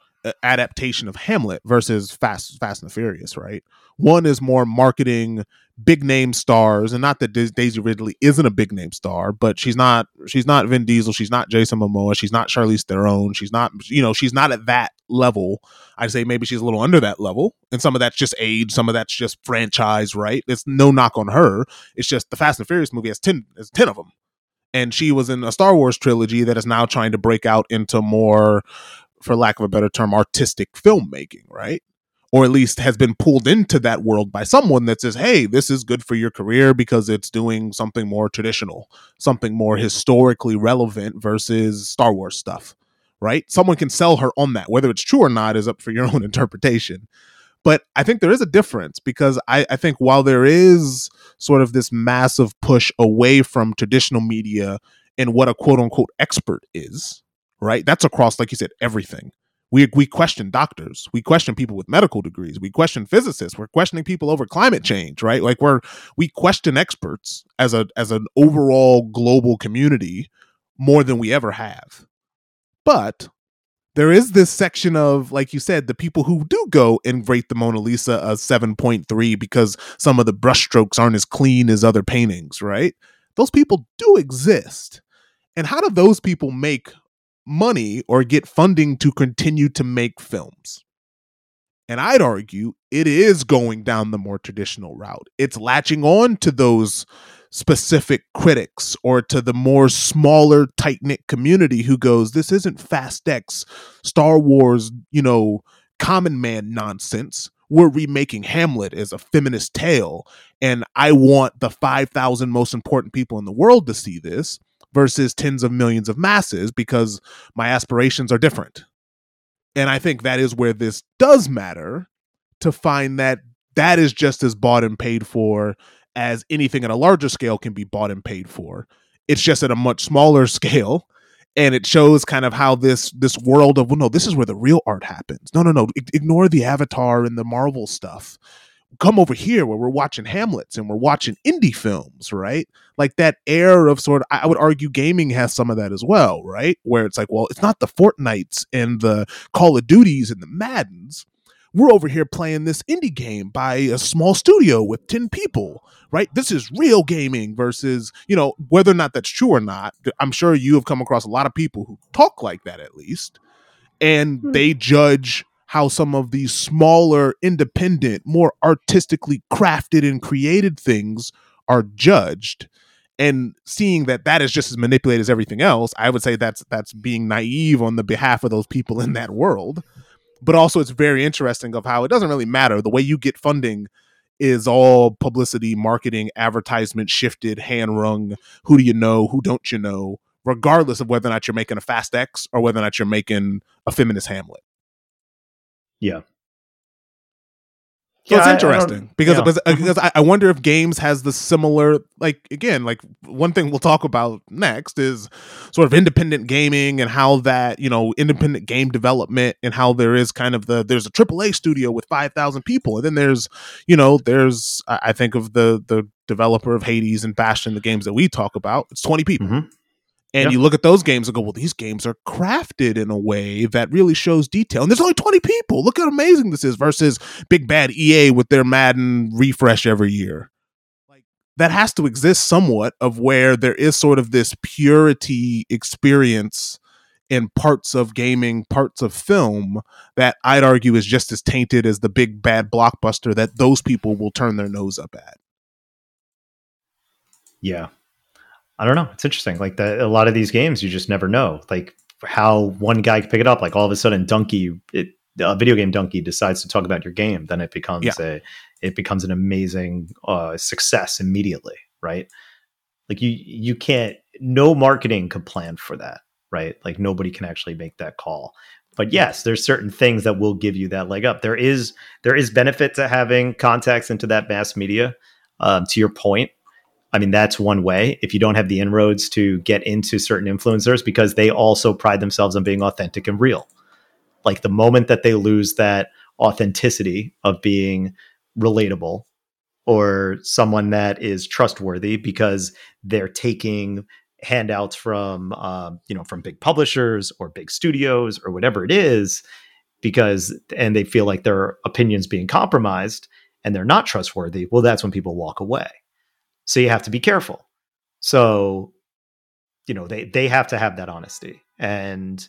adaptation of Hamlet versus Fast Fast and Furious, right? One is more marketing, big name stars, and not that Dis- Daisy Ridley isn't a big name star, but she's not she's not Vin Diesel, she's not Jason Momoa, she's not Charlize Theron, she's not you know she's not at that level. I'd say maybe she's a little under that level, and some of that's just age, some of that's just franchise, right? It's no knock on her. It's just the Fast and Furious movie has ten has ten of them, and she was in a Star Wars trilogy that is now trying to break out into more, for lack of a better term, artistic filmmaking, right? Or at least has been pulled into that world by someone that says, hey, this is good for your career because it's doing something more traditional, something more historically relevant versus Star Wars stuff, right? Someone can sell her on that. Whether it's true or not is up for your own interpretation. But I think there is a difference because I, I think while there is sort of this massive push away from traditional media and what a quote unquote expert is, right? That's across, like you said, everything. We we question doctors. We question people with medical degrees. We question physicists. We're questioning people over climate change, right? Like we're we question experts as a as an overall global community more than we ever have. But there is this section of, like you said, the people who do go and rate the Mona Lisa a seven point three because some of the brushstrokes aren't as clean as other paintings, right? Those people do exist. And how do those people make money or get funding to continue to make films? And I'd argue it is going down the more traditional route. It's latching on to those specific critics or to the more smaller, tight-knit community who goes, this isn't Fast X, Star Wars, you know, common man nonsense. We're remaking Hamlet as a feminist tale, and I want the five thousand most important people in the world to see this versus tens of millions of masses because my aspirations are different. And I think that is where this does matter, to find that that is just as bought and paid for as anything at a larger scale can be bought and paid for. It's just at a much smaller scale. And it shows kind of how this this world of, well, no, this is where the real art happens. No, no, no. I- ignore the Avatar and the Marvel stuff. Come over here where we're watching Hamlets and we're watching indie films, right? Like that air of sort of, I would argue gaming has some of that as well, right? Where it's like, well, it's not the Fortnites and the Call of Duties and the Maddens. We're over here playing this indie game by a small studio with ten people, right? This is real gaming versus, you know, whether or not that's true or not, I'm sure you have come across a lot of people who talk like that at least, and they judge how some of these smaller, independent, more artistically crafted and created things are judged. And seeing that that is just as manipulated as everything else, I would say that's that's being naive on the behalf of those people in that world. But also it's very interesting of how it doesn't really matter. The way you get funding is all publicity, marketing, advertisement, shifted, hand-wrung, who do you know, who don't you know, regardless of whether or not you're making a Fast X or whether or not you're making a feminist Hamlet. Yeah. So yeah, it's interesting I, I because, yeah. because I, I wonder if games has the similar, like, again, like one thing we'll talk about next is sort of independent gaming and how that, you know, independent game development and how there is kind of the, there's a triple A studio with five thousand people. And then there's, you know, there's, I think of the, the developer of Hades and Bastion, the games that we talk about, it's twenty people. Mm-hmm. And yep. You look at those games and go, well, these games are crafted in a way that really shows detail. And there's only twenty people. Look how amazing this is versus Big Bad E A with their Madden refresh every year. Like that has to exist somewhat of where there is sort of this purity experience in parts of gaming, parts of film that I'd argue is just as tainted as the big bad blockbuster that those people will turn their nose up at. Yeah. I don't know. It's interesting. Like the, a lot of these games, you just never know. Like how one guy can pick it up. Like all of a sudden, Donkey, it, a video game Donkey, decides to talk about your game. Then it becomes yeah. a, it becomes an amazing uh, success immediately, right? Like you, you can't, no marketing could plan for that, right? Like nobody can actually make that call. But yes, there's certain things that will give you that leg up. There is, there is benefit to having contacts into that mass media. Um, to your point, I mean, that's one way. If you don't have the inroads to get into certain influencers, because they also pride themselves on being authentic and real. Like the moment that they lose that authenticity of being relatable or someone that is trustworthy because they're taking handouts from, um, you know, from big publishers or big studios or whatever it is, because, and they feel like their opinion's being compromised and they're not trustworthy. Well, that's when people walk away. So you have to be careful. So, you know, they, they have to have that honesty, and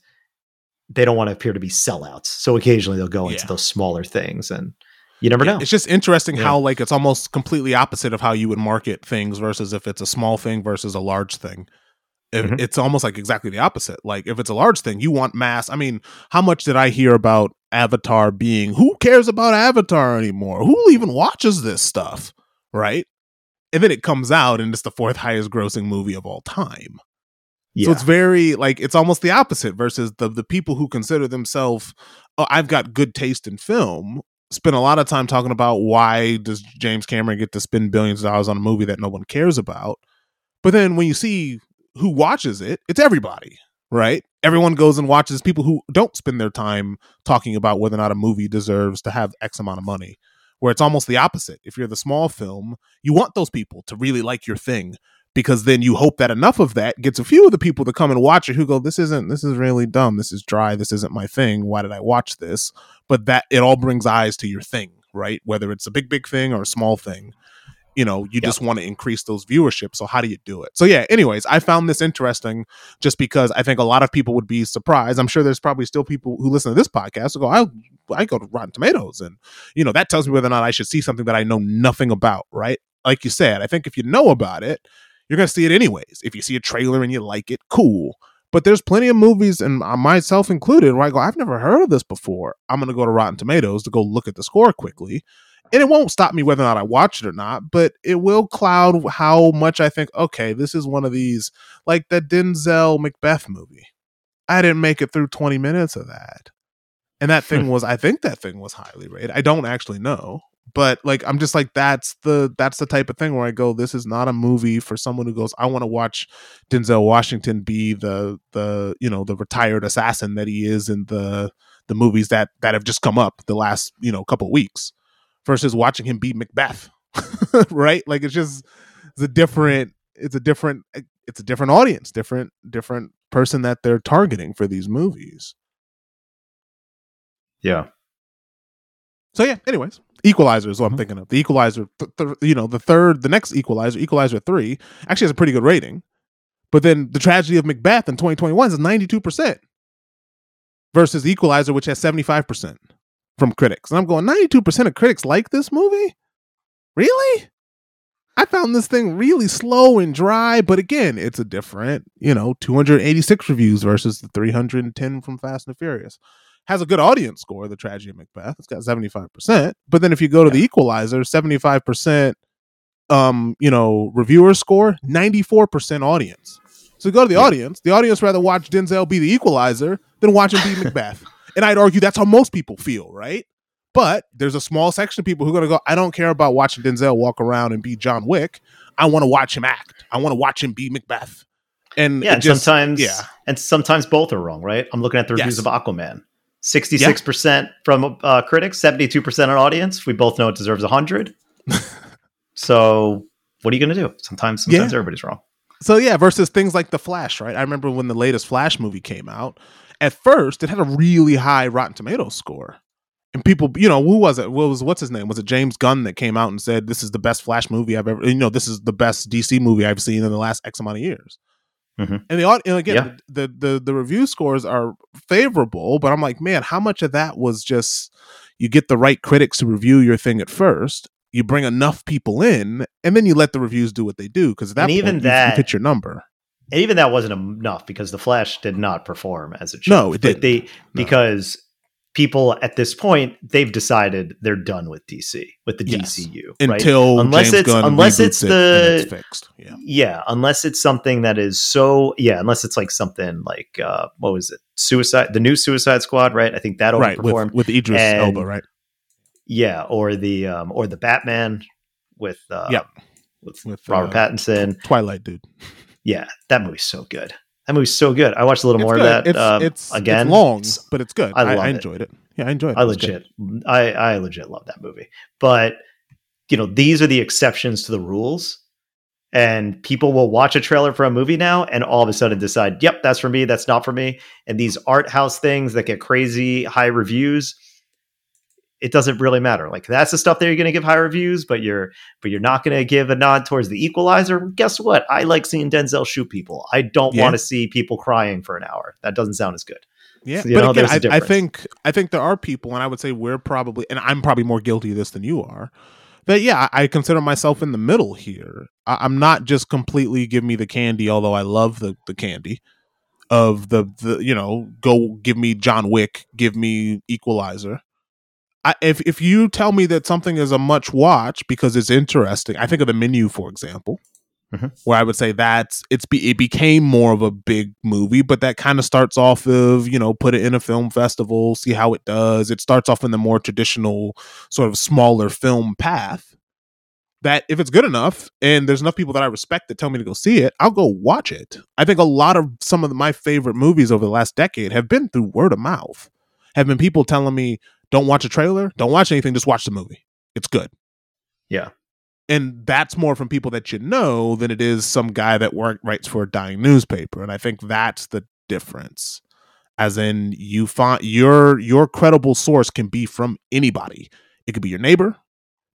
they don't want to appear to be sellouts. So occasionally they'll go into yeah. those smaller things, and you never yeah, know. It's just interesting yeah. how like it's almost completely opposite of how you would market things versus if it's a small thing versus a large thing. If, mm-hmm. It's almost like exactly the opposite. Like if it's a large thing, you want mass. I mean, how much did I hear about Avatar being, who cares about Avatar anymore? Who even watches this stuff? Right. And then it comes out and it's the fourth highest grossing movie of all time. Yeah. So it's very like, it's almost the opposite versus the the people who consider themselves, oh, I've got good taste in film, spend a lot of time talking about why does James Cameron get to spend billions of dollars on a movie that no one cares about. But then when you see who watches it, it's everybody, right? Everyone goes and watches people who don't spend their time talking about whether or not a movie deserves to have X amount of money, where it's almost the opposite. If you're the small film, you want those people to really like your thing, because then you hope that enough of that gets a few of the people to come and watch it who go, this isn't, this is really dumb. This is dry. This isn't my thing. Why did I watch this? But that it all brings eyes to your thing, right? Whether it's a big, big thing or a small thing, you know, you yeah. just want to increase those viewership. So how do you do it? So yeah, anyways, I found this interesting just because I think a lot of people would be surprised. I'm sure there's probably still people who listen to this podcast who go, I, I go to Rotten Tomatoes. And, you know, that tells me whether or not I should see something that I know nothing about, right? Like you said, I think if you know about it, you're going to see it anyways. If you see a trailer and you like it, cool. But there's plenty of movies, and myself included, where I go, I've never heard of this before. I'm going to go to Rotten Tomatoes to go look at the score quickly. And it won't stop me whether or not I watch it or not, but it will cloud how much I think, okay, this is one of these, like that Denzel Macbeth movie. I didn't make it through twenty minutes of that. And that thing was, I think that thing was highly rated. I don't actually know. But like, I'm just like, that's the that's the type of thing where I go, this is not a movie for someone who goes, I want to watch Denzel Washington be the the you know the retired assassin that he is in the the movies that that have just come up the last you know couple of weeks, versus watching him beat Macbeth, right? Like it's just it's a different it's a different it's a different audience, different different person that they're targeting for these movies. Yeah. So yeah. Anyways. Equalizer is what I'm thinking of. The Equalizer, th- th- you know, the third, the next Equalizer, Equalizer three, actually has a pretty good rating. But then The Tragedy of Macbeth in twenty twenty-one is ninety-two percent versus Equalizer, which has seventy-five percent from critics. And I'm going, ninety-two percent of critics like this movie? Really? I found this thing really slow and dry. But again, it's a different, you know, two hundred eighty-six reviews versus the three hundred ten from Fast and Furious. Has a good audience score, The Tragedy of Macbeth. It's got seventy-five percent. But then if you go to yeah. The Equalizer, seventy-five percent um, you know, reviewer score, ninety-four percent audience. So you go to the yeah. audience. The audience rather watch Denzel be the equalizer than watch him be Macbeth. And I'd argue that's how most people feel, right? But there's a small section of people who are going to go, I don't care about watching Denzel walk around and be John Wick. I want to watch him act. I want to watch him be Macbeth. And yeah, just, sometimes yeah. and sometimes both are wrong, right? I'm looking at the reviews yes. of Aquaman. sixty-six percent yeah. from uh, critics, seventy-two percent on audience. We both know it deserves one hundred. So what are you going to do? Sometimes, sometimes yeah. everybody's wrong. So yeah, versus things like The Flash, right? I remember when the latest Flash movie came out, at first it had a really high Rotten Tomatoes score. And people, you know, who was it? What was what's his name? Was it James Gunn that came out and said, this is the best Flash movie I've ever, you know, this is the best D C movie I've seen in the last X amount of years. Mm-hmm. And the and again, yeah. the, the the review scores are favorable, but I'm like, man, how much of that was just you get the right critics to review your thing at first, you bring enough people in, and then you let the reviews do what they do, because at that and point, even that, you hit your number. And even that wasn't enough, because The Flash did not perform as it should. No, it didn't. They, no. Because people at this point, they've decided they're done with D C, with the yes. D C U, right? Until unless James it's Gunn unless it's the it it's fixed. Yeah. yeah, unless it's something that is so yeah, unless it's like something like uh, what was it? Suicide, the new Suicide Squad, right? I think that overperformed right, with, with Idris and, Elba, right? Yeah, or the um, or the Batman with uh, yeah, with, with Robert uh, Pattinson, Twilight dude. Yeah, that movie's so good. That movie's so good. I watched a little it's more good. of that. It's, uh, it's again. It's long, but it's good. I, I, I enjoyed it. it. Yeah, I enjoyed it. I legit, I, I legit love that movie. But you know, these are the exceptions to the rules, and people will watch a trailer for a movie now, and all of a sudden decide, "Yep, that's for me. That's not for me." And these art house things that get crazy high reviews, it doesn't really matter. Like that's the stuff that you're going to give high reviews, but you're but you're not going to give a nod towards The Equalizer. Guess what? I like seeing Denzel shoot people. I don't yeah. want to see people crying for an hour. That doesn't sound as good. Yeah, so, you but know, again, I, I think I think there are people, and I would say we're probably, and I'm probably more guilty of this than you are. That yeah, I, I consider myself in the middle here. I, I'm not just completely give me the candy, although I love the the candy of the the you know go give me John Wick, give me Equalizer. I, if if you tell me that something is a much watch because it's interesting, I think of The Menu, for example, mm-hmm. where I would say that's it's be, it became more of a big movie, but that kind of starts off of, you know, put it in a film festival, see how it does. It starts off in the more traditional sort of smaller film path that if it's good enough and there's enough people that I respect that tell me to go see it, I'll go watch it. I think a lot of some of my favorite movies over the last decade have been through word of mouth, have been people telling me, don't watch a trailer. Don't watch anything. Just watch the movie. It's good. Yeah. And that's more from people that you know than it is some guy that work, writes for a dying newspaper. And I think that's the difference. As in, you find your your credible source can be from anybody. It could be your neighbor.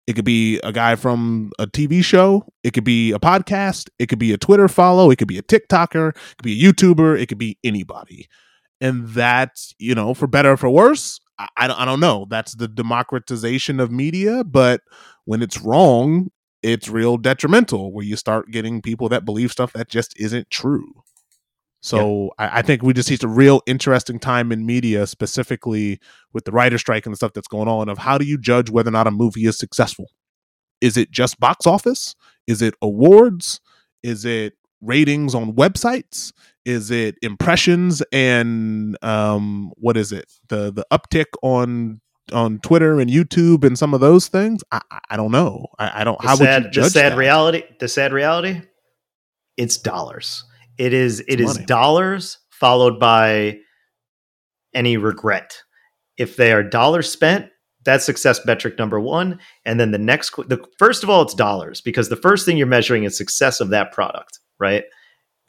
It could be a guy from a T V show. It could be a podcast. It could be a Twitter follow. It could be a TikToker. It could be a YouTuber. It could be anybody. And that's, you know, for better or for worse, I don't, I don't know. That's the democratization of media, but when it's wrong, it's real detrimental where you start getting people that believe stuff that just isn't true. So yeah. I, I think we just see a real interesting time in media, specifically with the writer strike and the stuff that's going on of how do you judge whether or not a movie is successful? Is it just box office? Is it awards? Is it ratings on websites? Is it impressions and um, what is it? The the uptick on on Twitter and YouTube and some of those things? I, I don't know. I, I don't. The how sad, would you judge the sad that? reality? The sad reality. It's dollars. It is. It's it money. is dollars followed by any regret. If they are dollars spent, that's success metric number one. And then the next, the first of all, it's dollars because the first thing you're measuring is success of that product, right?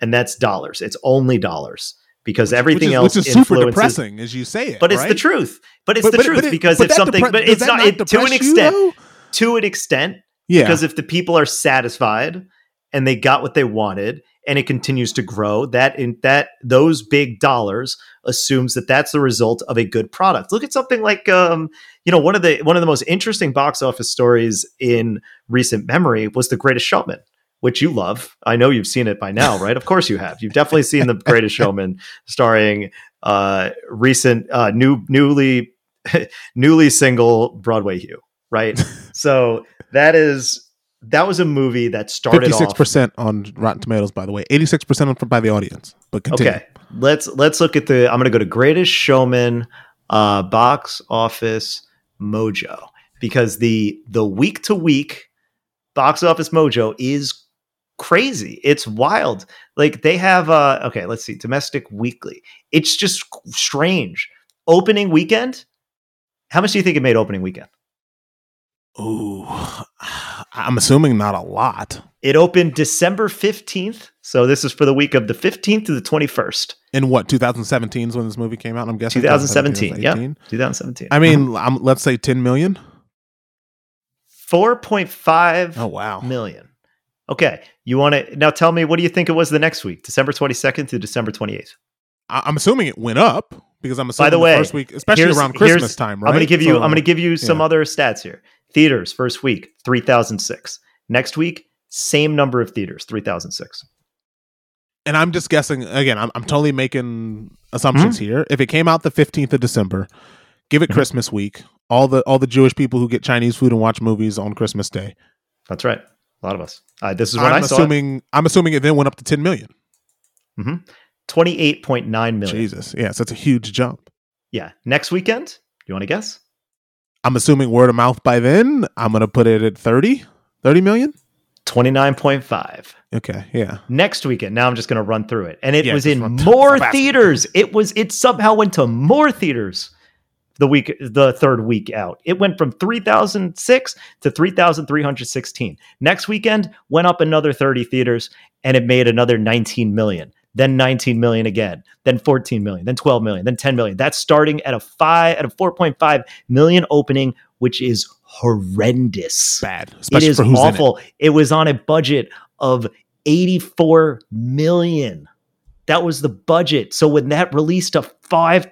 And that's dollars. It's only dollars because everything which is, else which is super depressing as you say it. But it's right? the truth. But it's but, the but, truth but it, because but if something, depre- but it's not, not it, to an extent, you, to an extent, yeah. because if the people are satisfied and they got what they wanted and it continues to grow, that in that those big dollars assumes that that's the result of a good product. Look at something like, um, you know, one of the, one of the most interesting box office stories in recent memory was The Greatest Showman, which you love. I know you've seen it by now, right? Of course you have. You've definitely seen The Greatest Showman starring uh, recent, uh, new, newly, newly single Broadway Hugh, right? So that is, that was a movie that started off. fifty-six percent on Rotten Tomatoes, by the way. eighty-six percent by the audience, but continue. Okay, let's, let's look at the, I'm going to go to Greatest Showman uh, box office mojo because the, the week to week box office mojo is crazy. It's wild. Like they have uh okay, let's see, domestic weekly. It's just strange. Opening weekend. How much do you think it made opening weekend? Oh, I'm assuming not a lot. It opened December fifteenth. So this is for the week of the fifteenth to the twenty-first. In what, two thousand seventeen is when this movie came out? I'm guessing twenty seventeen. Yeah. twenty seventeen. I mean, I'm, let's say ten million. four point five oh, wow. million. Okay. You want to now tell me, what do you think it was the next week? December twenty-second to December twenty-eighth. I'm assuming it went up because I'm assuming By the, way, the first week, especially around Christmas time, right? I'm going to give you, so, I'm going to give you some yeah. other stats here. Theaters first week, three thousand six. Next week, same number of theaters, three thousand six. And I'm just guessing again, I'm, I'm totally making assumptions mm-hmm. here. If it came out the fifteenth of December, Give it Christmas week. All the all the Jewish people who get Chinese food and watch movies on Christmas Day. That's right. A lot of us. Uh, this is when I'm I saw assuming, it. I'm assuming it then went up to ten million. Mm-hmm. twenty-eight point nine million. Jesus. Yeah, so that's a huge jump. Yeah. Next weekend, do you want to guess? I'm assuming word of mouth by then. I'm going to put it at thirty million? twenty-nine point five. Okay, yeah. Next weekend. Now I'm just going to run through it. And it yeah, was in more theaters. It was. It somehow went to more theaters. The week, the third week out, it went from three thousand six to three thousand three hundred sixteen. Next weekend went up another thirty theaters and it made another nineteen million, then nineteen million again, then fourteen million, then twelve million, then ten million. That's starting at a five at a four point five million opening, which is horrendous. Bad. It is awful. It. it was on a budget of eighty-four million. That was the budget. So when that released to five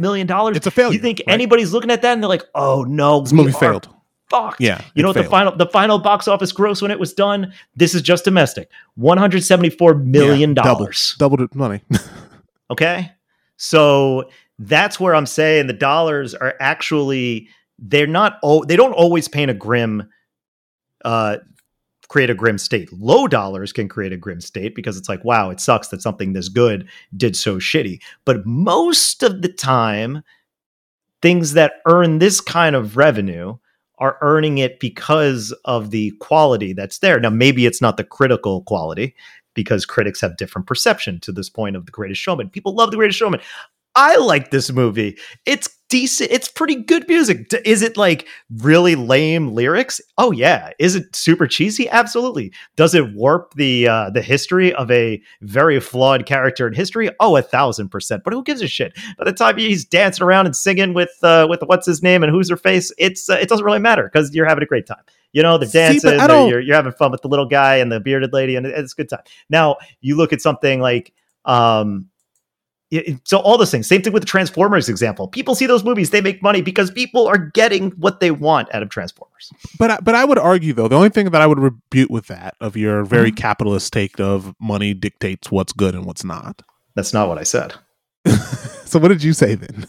million dollars, it's a failure. You think right? anybody's looking at that and they're like, oh no, this movie failed. Fucked. Yeah, you know what failed. the final the final box office gross when it was done? This is just domestic. one hundred seventy-four million dollars. Yeah, double, double the money. Okay. So that's where I'm saying the dollars are actually, they're not, they don't always paint a grim uh create a grim state. Low dollars can create a grim state because it's like, wow, it sucks that something this good did so shitty. But most of the time, things that earn this kind of revenue are earning it because of the quality that's there. Now, maybe it's not the critical quality because critics have different perception to this point of The Greatest Showman. People love The Greatest Showman. I like this movie. It's decent. It's pretty good music. Is it like really lame lyrics? Oh yeah. Is it super cheesy? Absolutely. Does it warp the uh, the history of a very flawed character in history? Oh, a thousand percent. But who gives a shit? By the time he's dancing around and singing with uh, with what's his name and who's her face, it's uh, it doesn't really matter because you're having a great time. You know, they're dancing. See, you're you're having fun with the little guy and the bearded lady, and it's a good time. Now you look at something like. Um, So all those things, same thing with the Transformers example. People see those movies, they make money because people are getting what they want out of Transformers. But I, but I would argue, though, the only thing that I would rebuke with that of your very mm-hmm. capitalist take of money dictates what's good and what's not. That's not what I said. So what did you say then?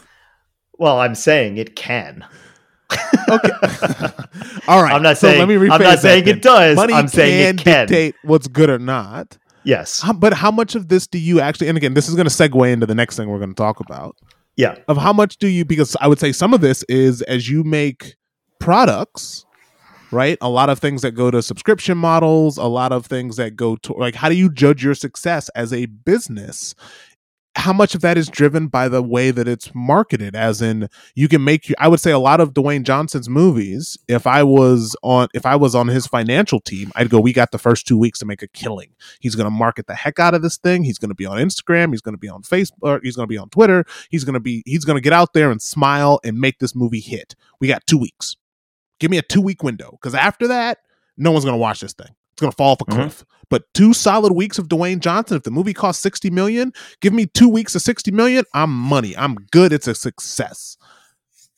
Well, I'm saying it can. Okay. All right. I'm not so saying, let me rephrase I'm not saying it does. Money I'm saying it can dictate what's good or not. Yes. How, but how much of this do you actually, and again, this is going to segue into the next thing we're going to talk about. Yeah. Of how much do you, because I would say some of this is as you make products, right? A lot of things that go to subscription models, a lot of things that go to, like, how do you judge your success as a business? How much of that is driven by the way that it's marketed? As in, you can make you, I would say a lot of Dwayne Johnson's movies, if I was on, if I was on his financial team, I'd go, we got the first two weeks to make a killing. He's going to market the heck out of this thing. He's going to be on Instagram. He's going to be on Facebook. Or he's going to be on Twitter. He's going to be, he's going to get out there and smile and make this movie hit. We got two weeks. Give me a two week window. Cause after that, no one's going to watch this thing. It's going to fall off a cliff. Mm-hmm. But two solid weeks of Dwayne Johnson. If the movie costs sixty million dollars, give me two weeks of sixty million dollars. I'm money. I'm good. It's a success.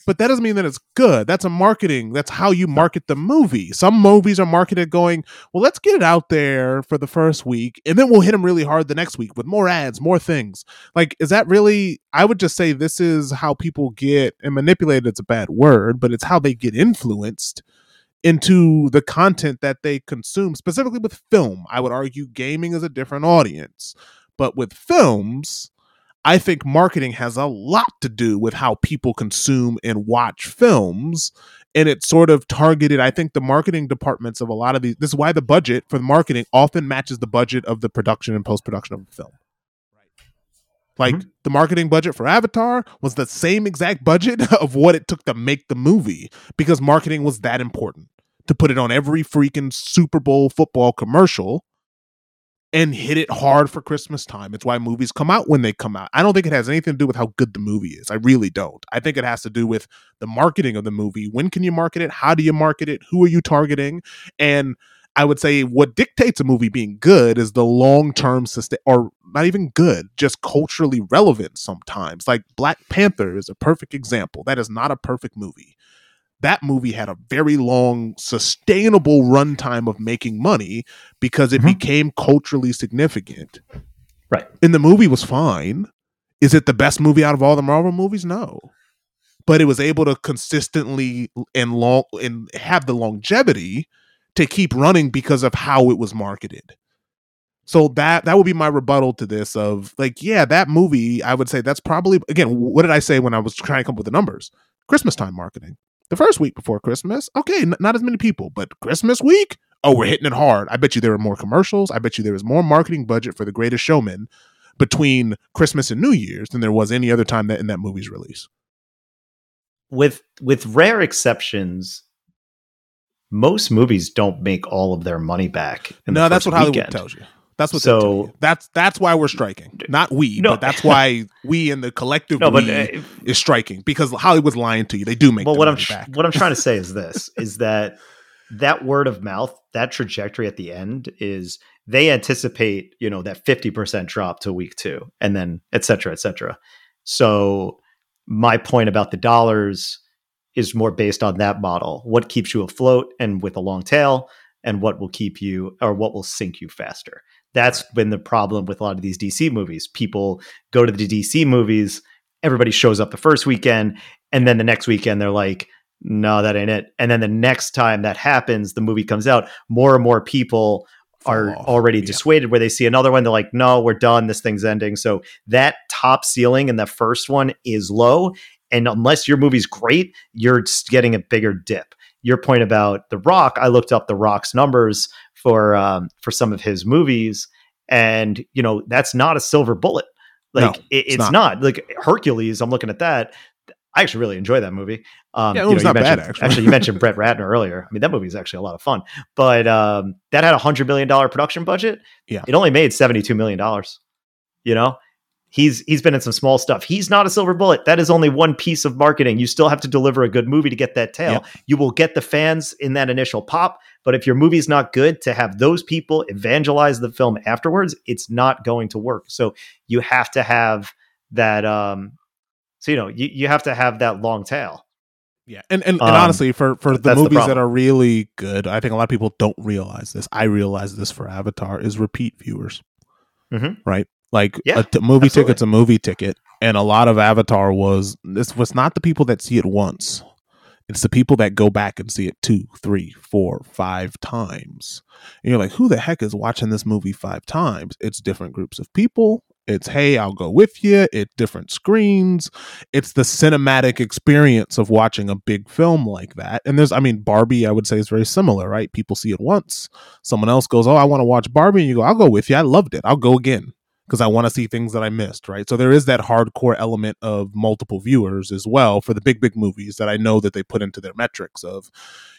But that doesn't mean that it's good. That's a marketing. That's how you market the movie. Some movies are marketed going, well, let's get it out there for the first week, and then we'll hit them really hard the next week with more ads, more things. Like, is that really, I would just say this is how people get, and manipulated, it's a bad word, but it's how they get influenced into the content that they consume, specifically with film. I would argue gaming is a different audience, but with films, I think marketing has a lot to do with how people consume and watch films. And it's sort of targeted. I think the marketing departments of a lot of these, this is why the budget for the marketing often matches the budget of the production and post-production of the film. Like mm-hmm. the marketing budget for Avatar was the same exact budget of what it took to make the movie, because marketing was that important to put it on every freaking Super Bowl football commercial and hit it hard for Christmas time. It's why movies come out when they come out. I don't think it has anything to do with how good the movie is. I really don't. I think it has to do with the marketing of the movie. When can you market it? How do you market it? Who are you targeting? And I would say what dictates a movie being good is the long-term sustain, or not even good, just culturally relevant sometimes. Like Black Panther is a perfect example. That is not a perfect movie. That movie had a very long, sustainable runtime of making money because it mm-hmm. became culturally significant. Right. And the movie was fine. Is it the best movie out of all the Marvel movies? No. but it was able to consistently and long and have the longevity to keep running because of how it was marketed. So that that would be my rebuttal to this of like, yeah, that movie, I would say that's probably, again, what did I say when I was trying to come up with the numbers? Christmas time marketing. The first week before Christmas, okay, n- not as many people, but Christmas week, oh, we're hitting it hard. I bet you there were more commercials. I bet you there was more marketing budget for The Greatest Showman between Christmas and New Year's than there was any other time that in that movie's release. With with rare exceptions, most movies don't make all of their money back. No, that's what Hollywood tells you. That's what so, they tell you. That's that's why we're striking. Not we, no. but that's why we in the collective no, we but, uh, is striking, because Hollywood's lying to you. They do make well, their what money I'm, back. What I'm trying to say is this, is that that word of mouth, that trajectory at the end is they anticipate, you know, that fifty percent drop to week two and then et cetera, et cetera. So my point about the dollars is more based on that model. What keeps you afloat and with a long tail, and what will keep you or what will sink you faster. That's been the problem with a lot of these D C movies. People go to the D C movies, everybody shows up the first weekend, and then the next weekend they're like, no, that ain't it. And then the next time that happens, the movie comes out, more and more people are oh, already yeah. dissuaded where they see another one. They're like, no, we're done. This thing's ending. So that top ceiling in the first one is low. And unless your movie's great, you're getting a bigger dip. Your point about The Rock, I looked up The Rock's numbers for um, for some of his movies, and you know that's not a silver bullet. Like no, it, it's not. not like Hercules. I'm looking at that. I actually really enjoy that movie. Um, yeah, it was you know, not bad. Actually, actually you mentioned Brett Ratner earlier. I mean, that movie is actually a lot of fun. But um, that had a hundred million dollar production budget. Yeah, it only made seventy two million dollars. You know. He's he's been in some small stuff. He's not a silver bullet. That is only one piece of marketing. You still have to deliver a good movie to get that tail. Yep. You will get the fans in that initial pop, but if your movie's not good, to have those people evangelize the film afterwards, it's not going to work. So you have to have that. Um, so you know you, you have to have that long tail. Yeah, and and, um, and honestly, for for the movies that are really good, I think a lot of people don't realize this. I realize this for Avatar is repeat viewers, mm-hmm. right? Like yeah, a t- movie absolutely. ticket's a movie ticket, and a lot of Avatar was this was not the people that see it once; it's the people that go back and see it two, three, four, five times. And you're like, who the heck is watching this movie five times? It's different groups of people. It's hey, I'll go with you. It's different screens. It's the cinematic experience of watching a big film like that. And there's, I mean, Barbie, I would say is very similar, right? People see it once. Someone else goes, oh, I want to watch Barbie, and you go, I'll go with you. I loved it. I'll go again. Because I want to see things that I missed, right? So there is that hardcore element of multiple viewers as well for the big, big movies that I know that they put into their metrics of,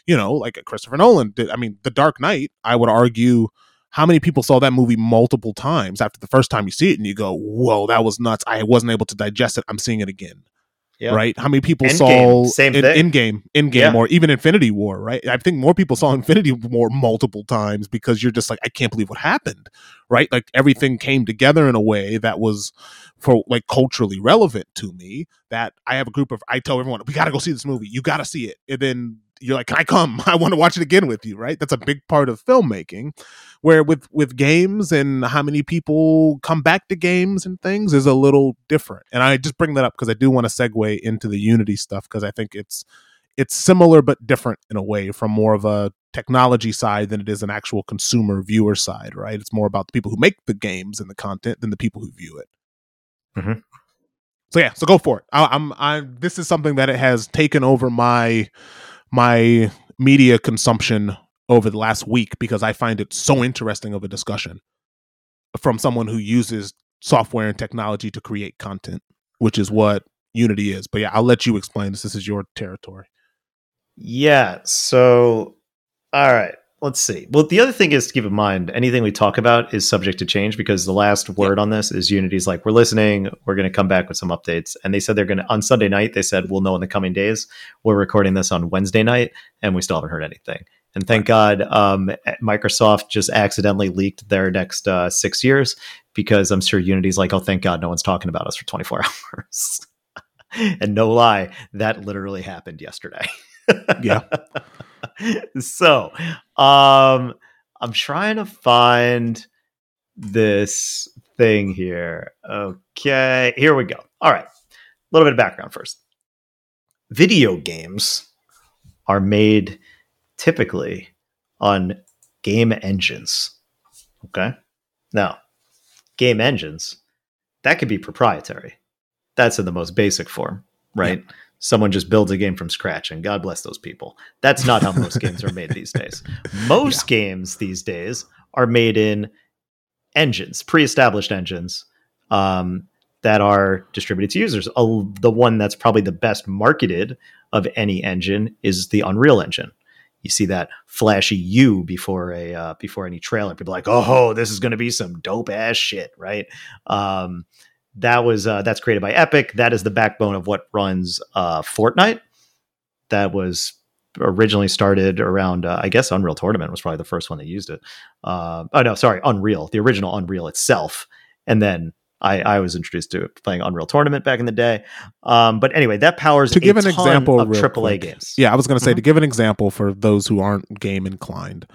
you know, like Christopher Nolan did. I mean, The Dark Knight, I would argue how many people saw that movie multiple times after the first time you see it and you go, whoa, that was nuts. I wasn't able to digest it. I'm seeing it again. Yeah. Right? How many people Endgame, saw in, Endgame, Endgame, yeah. or even Infinity War, right? I think more people saw Infinity War multiple times because you're just like, I can't believe what happened, right? Like everything came together in a way that was for like culturally relevant to me that I have a group of, I tell everyone, we got to go see this movie. You got to see it. And then you're like, can I come? I want to watch it again with you, right? That's a big part of filmmaking, where with, with games and how many people come back to games and things is a little different. And I just bring that up because I do want to segue into the Unity stuff, because I think it's it's similar but different in a way from more of a technology side than it is an actual consumer viewer side, right? It's more about the people who make the games and the content than the people who view it. Mm-hmm. So yeah, so go for it. I, I'm I'm. This is something that it has taken over my... my media consumption over the last week, because I find it so interesting of a discussion from someone who uses software and technology to create content, which is what Unity is. But yeah, I'll let you explain this. This is your territory. Yeah. So, all right, let's see. Well, the other thing is to keep in mind, anything we talk about is subject to change, because the last word yeah. on this is Unity's like, we're listening. We're going to come back with some updates. And they said they're going to, on Sunday night, they said, we'll know in the coming days. We're recording this on Wednesday night, and we still haven't heard anything. And thank God um, Microsoft just accidentally leaked their next uh, six years, because I'm sure Unity's like, oh, thank God no one's talking about us for twenty-four hours. And no lie, that literally happened yesterday. Yeah. So, um, I'm trying to find this thing here. Okay, here we go. All right. A little bit of background first. video games are made typically on game engines. Okay. Now, game engines, that could be proprietary. That's in the most basic form, right? Yep. Someone just builds a game from scratch, and God bless those people. That's not how most games are made these days. Most yeah. games these days are made in engines, pre-established engines um, that are distributed to users. Uh, the one that's probably the best marketed of any engine is the Unreal Engine. You see that flashy U before a uh, before any trailer. People are like, oh, this is going to be some dope ass shit, right? Um, that was uh, that's created by Epic. That is the backbone of what runs uh, Fortnite. That was originally started around, uh, I guess, Unreal Tournament was probably the first one that used it. Uh, oh no, sorry, Unreal, the original Unreal itself, and then. I, I was introduced to playing Unreal Tournament back in the day. Um, but anyway, that powers to give a an ton example of triple A quick. games. Yeah, I was going to say, mm-hmm. to give an example for those who aren't game inclined,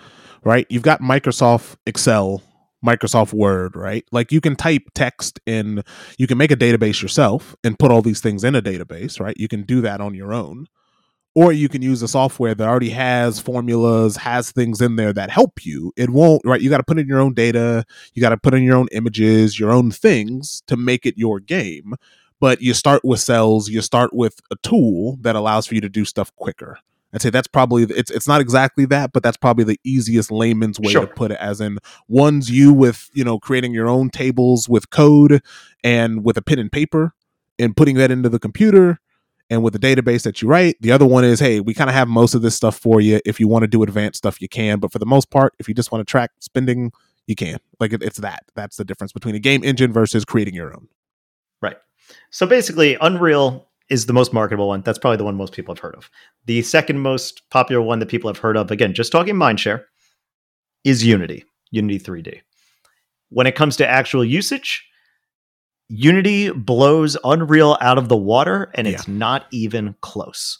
right? You've got Microsoft Excel, Microsoft Word, right? Like you can type text in, you can make a database yourself and put all these things in a database, right? You can do that on your own. Or you can use a software that already has formulas, has things in there that help you. It won't, right? You got to put in your own data. You got to put in your own images, your own things to make it your game. But you start with cells. You start with a tool that allows for you to do stuff quicker. I'd say that's probably, it's it's not exactly that, but that's probably the easiest layman's way sure. to put it, as in one's you with, you know, creating your own tables with code and with a pen and paper and putting that into the computer. And with the database that you write, the other one is, hey, we kind of have most of this stuff for you. If you want to do advanced stuff, you can. But for the most part, if you just want to track spending, you can. Like it, it's that. That's the difference between a game engine versus creating your own. Right. So basically, Unreal is the most marketable one. That's probably the one most people have heard of. The second most popular one that people have heard of, again, just talking mindshare, is Unity, Unity three D. When it comes to actual usage, Unity blows Unreal out of the water, and it's yeah. not even close.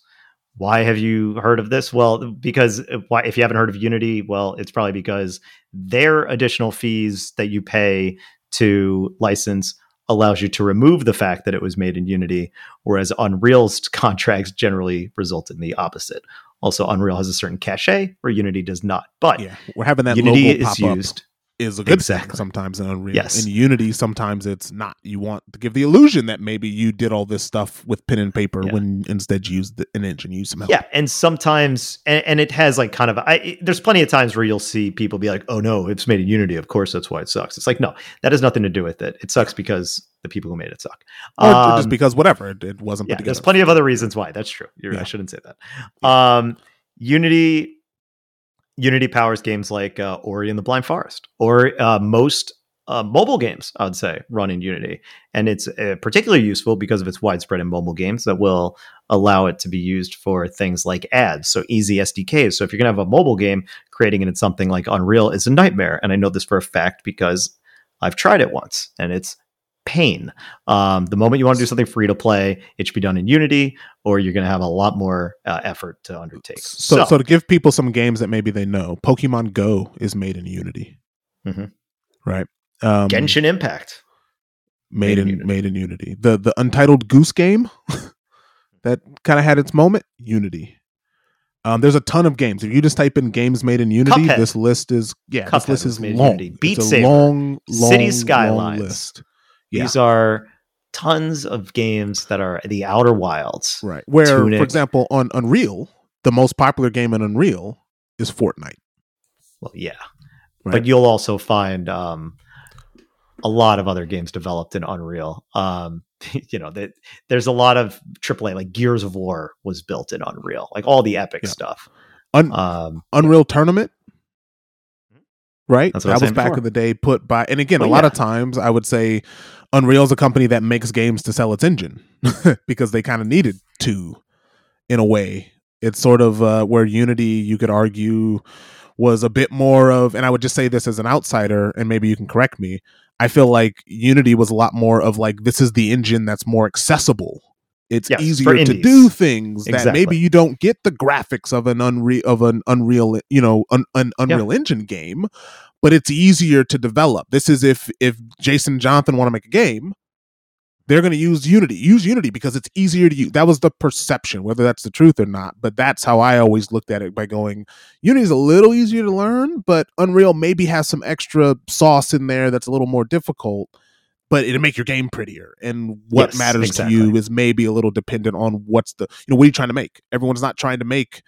Why have you heard of this? Well, because why, if you haven't heard of Unity, well, it's probably because their additional fees that you pay to license allows you to remove the fact that it was made in Unity, whereas Unreal's contracts generally result in the opposite. Also, Unreal has a certain cachet where Unity does not. But yeah, we're having that Unity logo pop is used. Up. Is a good exactly. thing sometimes in Unreal. Yes. In Unity, sometimes it's not. You want to give the illusion that maybe you did all this stuff with pen and paper yeah. when instead you used an engine, you used some help. Yeah, and sometimes, and, and it has like kind of, I, it, there's plenty of times where you'll see people be like, oh no, it's made in Unity. Of course, that's why it sucks. It's like, no, that has nothing to do with it. It sucks because the people who made it suck. Or, um, or just because whatever, it, it wasn't put yeah, together. There's plenty of other reasons why. That's true. You're, yeah. I shouldn't say that. Um, Unity... Unity powers games like uh, Ori and the Blind Forest, or uh, most uh, mobile games, I would say, run in Unity. And it's uh, particularly useful because of its widespread in mobile games that will allow it to be used for things like ads, so easy S D Ks. So if you're going to have a mobile game, creating it in something like Unreal is a nightmare. And I know this for a fact because I've tried it once, and it's pain. Um, the moment you want to do something free to play, it should be done in Unity, or you're going to have a lot more uh, effort to undertake. So, so, so to give people some games that maybe they know, Pokemon Go is made in Unity, mm-hmm. right? Um, Genshin Impact made, made in Unity. made in Unity. The the Untitled Goose Game that kind of had its moment, Unity. Um, there's a ton of games. If you just type in games made in Unity, Cuphead. this list is yeah, Cuphead this list is long. Beat it's a Saber, long, long, City Skylines. Long list. Yeah. These are tons of games that are the Outer Wilds. Right. Where, Tunic. for example, on Unreal, the most popular game in Unreal is Fortnite. Well, yeah. Right? But you'll also find um, a lot of other games developed in Unreal. Um, you know, they, there's a lot of triple A, like Gears of War was built in Unreal. Like all the epic yeah. stuff. Un- um, Unreal yeah. Tournament? Right? That was back before. in the day put by... And again, well, a lot yeah. of times I would say... Unreal is a company that makes games to sell its engine because they kind of needed to, in a way. It's sort of uh, where Unity, you could argue, was a bit more of, and I would just say this as an outsider, and maybe you can correct me. I feel like Unity was a lot more of like, this is the engine that's more accessible. It's yes, easier to do things exactly. that maybe you don't get the graphics of an unreal of an unreal, you know, an, an Unreal yep. Engine game, but it's easier to develop. This is if if Jason Jonathan want to make a game, they're going to use Unity. Use Unity because it's easier to use. That was the perception, whether that's the truth or not. But that's how I always looked at it, by going, Unity is a little easier to learn, but Unreal maybe has some extra sauce in there that's a little more difficult, but it'll make your game prettier. And what yes, matters exactly. to you is maybe a little dependent on what's the, you know, what are you trying to make? Everyone's not trying to make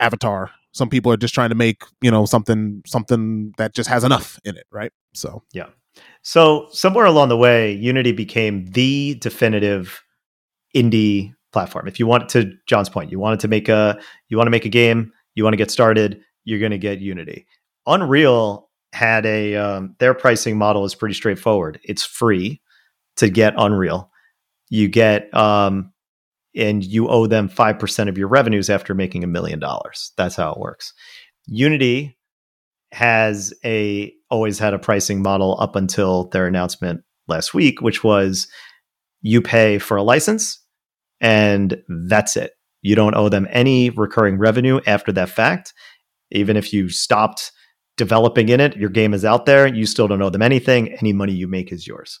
Avatar. Some people are just trying to make, you know, something, something that just has enough in it. Right. So, yeah. So somewhere along the way, Unity became the definitive indie platform. If you want, to John's point, you wanted to make a, you want to make a game, you want to get started, you're going to get Unity. Unreal had a, um, their pricing model is pretty straightforward. It's free to get Unreal. You get, um, and you owe them five percent of your revenues after making a million dollars. That's how it works. Unity has a always had a pricing model up until their announcement last week, which was you pay for a license and that's it. You don't owe them any recurring revenue after that fact. Even if you stopped developing in it, your game is out there, you still don't owe them anything. Any money you make is yours.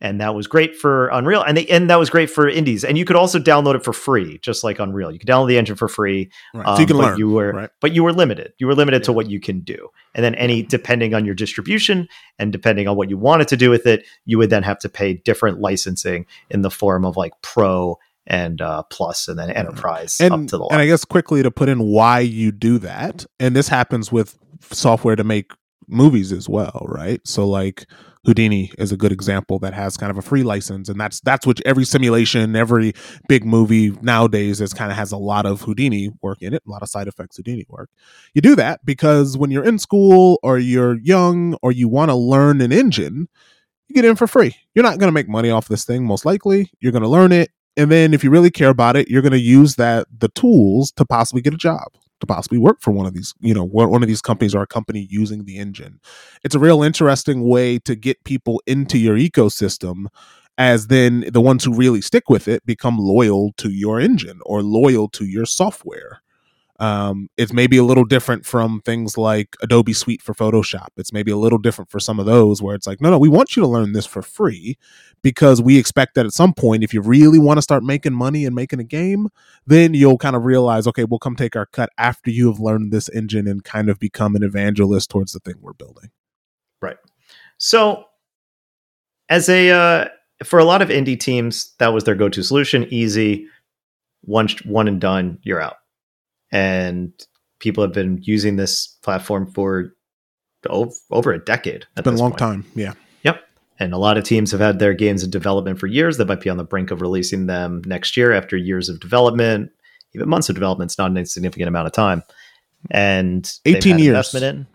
And that was great for Unreal. And they, and that was great for indies. And you could also download it for free, just like Unreal. You could download the engine for free. Right. Um, so you can but learn. You were, right? But you were limited. You were limited yeah. to what you can do. And then any, depending on your distribution and depending on what you wanted to do with it, you would then have to pay different licensing in the form of like Pro and uh, Plus and then Enterprise and, up to the line. And I guess quickly to put in why you do that. And this happens with software to make movies as well, right? So like Houdini is a good example that has kind of a free license, and that's that's what every simulation, every big movie nowadays is kind of has a lot of Houdini work in it, a lot of side effects Houdini work. You do that because when you're in school or you're young or you want to learn an engine, you get in for free. You're not going to make money off this thing, most likely. You're going to learn it, and then if you really care about it, you're going to use that the tools to possibly get a job, to possibly work for one of these, you know, one of these companies or a company using the engine. It's a real interesting way to get people into your ecosystem, as then the ones who really stick with it become loyal to your engine or loyal to your software. Um, it's maybe a little different from things like Adobe Suite for Photoshop. It's maybe a little different for some of those where it's like, no, no, we want you to learn this for free because we expect that at some point, if you really want to start making money and making a game, then you'll kind of realize, okay, we'll come take our cut after you have learned this engine and kind of become an evangelist towards the thing we're building. Right. So as a, uh, for a lot of indie teams, that was their go-to solution. Easy. One, one and done, you're out. And people have been using this platform for over a decade. It's been a long point. time. Yeah. Yep. And a lot of teams have had their games in development for years. They might be on the brink of releasing them next year after years of development. Even months of development is not an insignificant amount of time. And eighteen years investment in.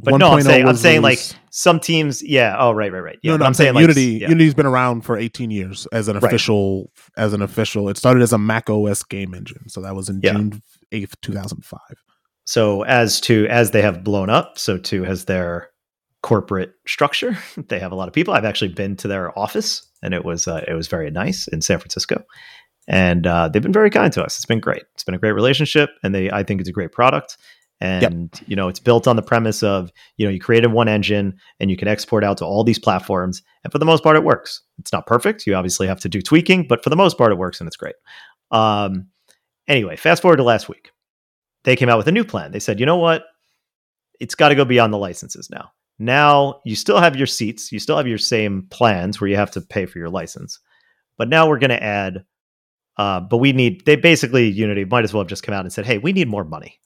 But no, I'm saying, I'm saying like some teams. Yeah. Oh, right, right, right. Yeah, no, no, I'm, I'm saying, saying Unity. Like, yeah. Unity's been around for eighteen years as an official. Right. As an official, it started as a Mac O S game engine. So that was in yeah. June eighth, two thousand five. So as to as they have blown up, so too has their corporate structure. They have a lot of people. I've actually been to their office, and it was uh, it was very nice in San Francisco. And uh, they've been very kind to us. It's been great. It's been a great relationship, and they I think it's a great product. And yep. you know, it's built on the premise of, you know, you created one engine and you can export out to all these platforms, and for the most part, it works. It's not perfect. You obviously have to do tweaking, but for the most part, it works and it's great. Um, Anyway, fast forward to last week. They came out with a new plan. They said, you know what? It's got to go beyond the licenses now. Now you still have your seats. You still have your same plans where you have to pay for your license. But now we're going to add, uh, but we need, they basically, Unity might as well have just come out and said, hey, we need more money.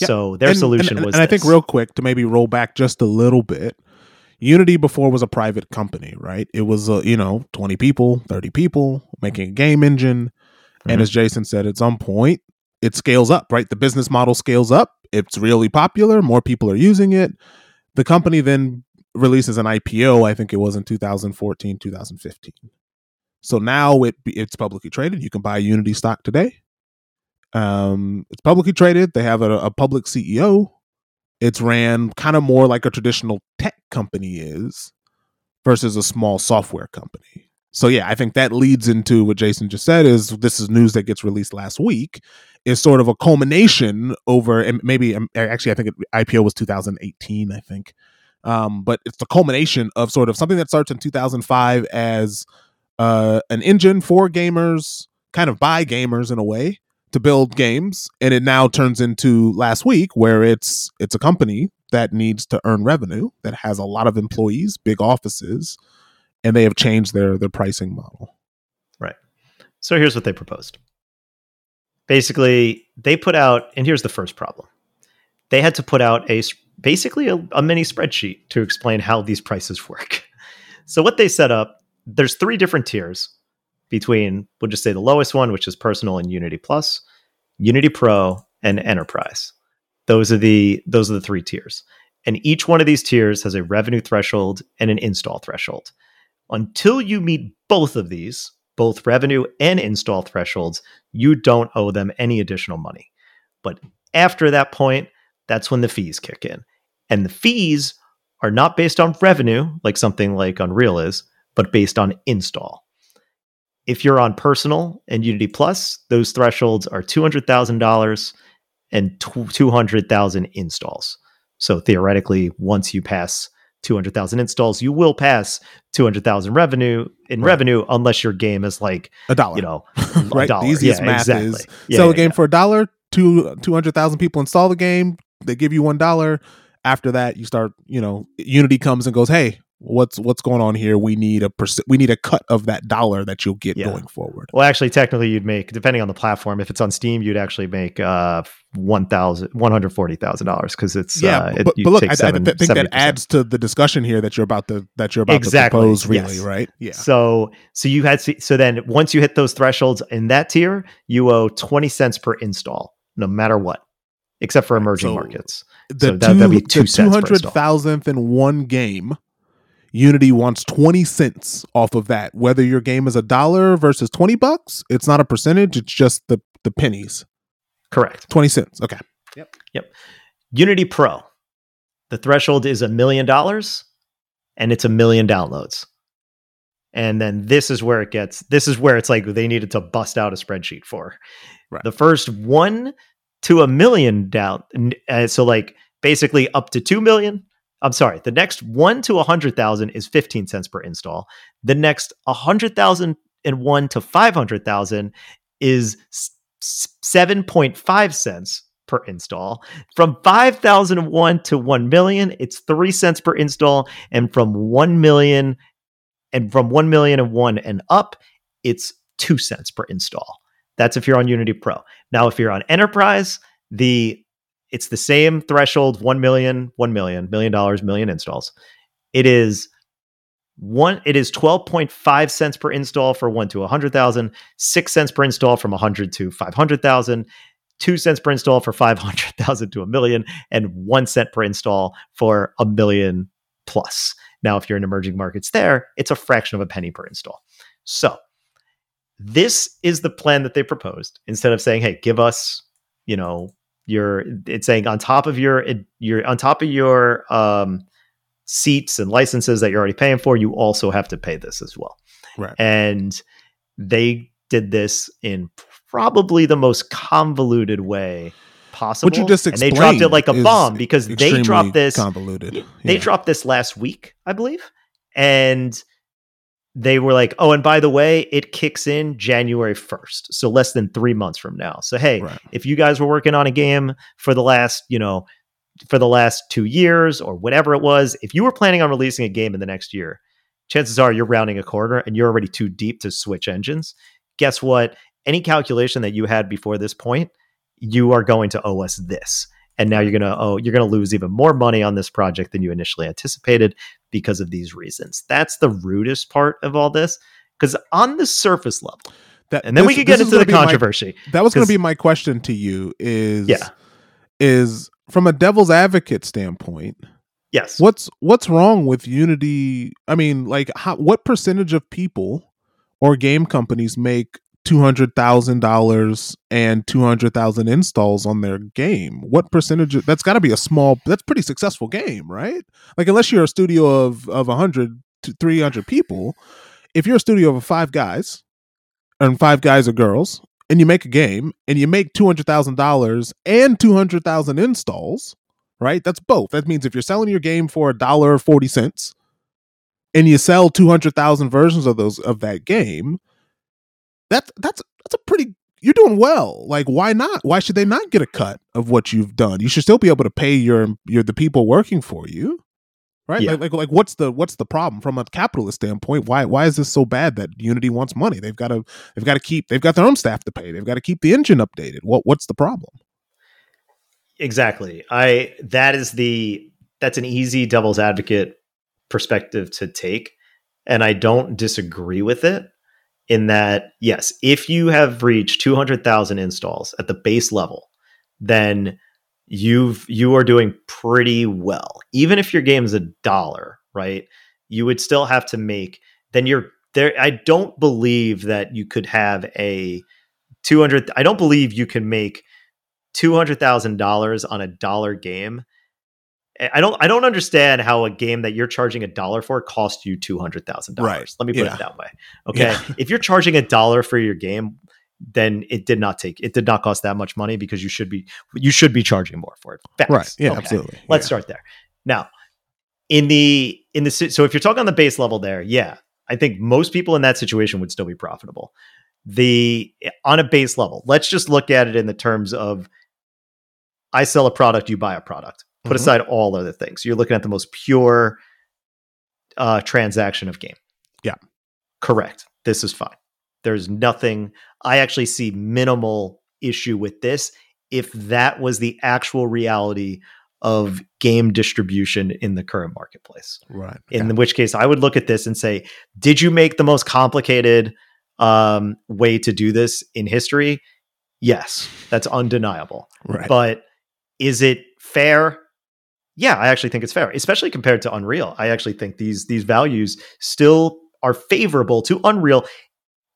Yeah. So their and, solution and, was And I this. think real quick to maybe roll back just a little bit. Unity before was a private company, right? It was, uh, you know, twenty people, thirty people making a game engine. And as Jason said, at some point, it scales up, right? The business model scales up. It's really popular. More people are using it. The company then releases an I P O. I think it was in two thousand fourteen, two thousand fifteen. So now it it's publicly traded. You can buy Unity stock today. Um, it's publicly traded. They have a, a public C E O. It's ran kind of more like a traditional tech company is versus a small software company. So, yeah, I think that leads into what Jason just said is this is news that gets released last week is sort of a culmination over and maybe actually I think it, I P O was two thousand eighteen, I think. Um, but it's the culmination of sort of something that starts in two thousand five as uh, an engine for gamers, kind of by gamers in a way, to build games. And it now turns into last week where it's it's a company that needs to earn revenue, that has a lot of employees, big offices, and they have changed their their pricing model. Right. So here's what they proposed. Basically, they put out, and here's the first problem. They had to put out a basically a, a mini spreadsheet to explain how these prices work. So what they set up, there's three different tiers between, we'll just say the lowest one, which is Personal and Unity Plus, Unity Pro, and Enterprise. Those are the those are the three tiers. And each one of these tiers has a revenue threshold and an install threshold. Until you meet both of these, both revenue and install thresholds, you don't owe them any additional money. But after that point, that's when the fees kick in. And the fees are not based on revenue, like something like Unreal is, but based on install. If you're on Personal and Unity Plus, those thresholds are two hundred thousand dollars and two hundred thousand installs. So theoretically, once you pass two hundred thousand installs, you will pass two hundred thousand revenue in right. revenue, unless your game is like a dollar, you know, right? Dollar. The easiest yeah, math exactly. is yeah, sell yeah, a game yeah. for a dollar, two, two hundred thousand people install the game. They give you one dollar. After that, you start, you know, Unity comes and goes, hey, what's what's going on here? We need a perc- we need a cut of that dollar that you'll get yeah. going forward. Well, actually, technically, you'd make, depending on the platform, if it's on Steam, you'd actually make uh, one hundred forty thousand dollars because it's yeah. Uh, it, but, but look, I, seven, I th- think seventy percent. That adds to the discussion here that you're about to that you're about exactly. to propose, really, yes. right? Yeah. So so you had to, so then once you hit those thresholds in that tier, you owe twenty cents per install, no matter what, except for emerging so markets. The so that, two, that'd be two the cents per install. two hundred thousandth in one game. Unity wants twenty cents off of that. Whether your game is a dollar versus twenty bucks, it's not a percentage. It's just the, the pennies. Correct. twenty cents. Okay. Yep. Yep. Unity Pro. The threshold is a million dollars and it's a million downloads. And then this is where it gets, this is where it's like they needed to bust out a spreadsheet for right. the first one to a million down. Uh, so like basically up to two million. I'm sorry, the next one to one hundred thousand is fifteen cents per install. The next one hundred thousand one to five hundred thousand is seven point five cents per install. From five thousand one to one million, it's three cents per install. And from one million and from one million one and up, it's two cents per install. That's if you're on Unity Pro. Now, if you're on Enterprise, the It's the same threshold, one million, one million, million dollars, million installs. It is one. It is twelve point five cents per install for one to one hundred thousand, six cents per install from one hundred to five hundred thousand, two cents per install for five hundred thousand to a million, and one cent per install for a million plus. Now, if you're in emerging markets there, it's a fraction of a penny per install. So this is the plan that they proposed. Instead of saying, hey, give us, you know, You're it's saying on top of your your on top of your um, seats and licenses that you're already paying for, you also have to pay this as well. Right. And they did this in probably the most convoluted way possible. What you just explained, and they dropped it like a bomb because they dropped this convoluted. Yeah. They dropped this last week, I believe, and they were like, oh, and by the way, it kicks in January first. So less than three months from now. So, hey, right. if you guys were working on a game for the last, you know, for the last two years or whatever it was, if you were planning on releasing a game in the next year, chances are you're rounding a corner and you're already too deep to switch engines. Guess what? Any calculation that you had before this point, you are going to owe us this. And now you're going to oh, you're going to lose even more money on this project than you initially anticipated because of these reasons. That's the rudest part of all this, because on the surface level, that, and then this, we could get into the controversy. My, that was going to be my question to you is, yeah. is from a devil's advocate standpoint, yes. what's what's wrong with Unity? I mean, like how, what percentage of people or game companies make two hundred thousand dollars and two hundred thousand installs on their game? What percentage of, that's got to be a small, that's pretty successful game, right? Like unless you're a studio of, of one hundred to three hundred people, if you're a studio of five guys and five guys or girls and you make a game and you make two hundred thousand dollars and two hundred thousand installs, right? That's both. That means if you're selling your game for a dollar forty cents, and you sell two hundred thousand versions of those of that game, that's that's that's a pretty, you're doing well. Like, why not? Why should they not get a cut of what you've done? You should still be able to pay your your the people working for you, right? Yeah. Like, like like what's the what's the problem from a capitalist standpoint? Why why is this so bad that Unity wants money? They've got to they've got to keep they've got their own staff to pay. They've got to keep the engine updated. What what's the problem? Exactly. I that is the that's an easy devil's advocate perspective to take, and I don't disagree with it. In that, yes, if you have reached two hundred thousand installs at the base level, then you've you are doing pretty well. Even if your game is a dollar, right? You would still have to make. Then you're there. I don't believe that you could have a two hundred. I don't believe you can make two hundred thousand dollars on a dollar game. I don't. I don't understand how a game that you're charging a dollar for costs you two hundred thousand right. dollars. Let me put yeah. it that way. Okay, yeah. If you're charging a dollar for your game, then it did not take. It did not cost that much money because you should be. You should be charging more for it. Facts. Right. Yeah. Okay. Absolutely. Let's yeah. start there. Now, in the in the so if you're talking on the base level there, yeah, I think most people in that situation would still be profitable. The on a base level, let's just look at it in the terms of I sell a product, you buy a product. Put aside all other things. You're looking at the most pure uh, transaction of game. Yeah. Correct. This is fine. There's nothing. I actually see minimal issue with this if that was the actual reality of game distribution in the current marketplace. Right. In yeah. which case, I would look at this and say, did you make the most complicated um, way to do this in history? Yes. That's undeniable. Right. But is it fair? Yeah, I actually think it's fair, especially compared to Unreal. I actually think these these values still are favorable to Unreal.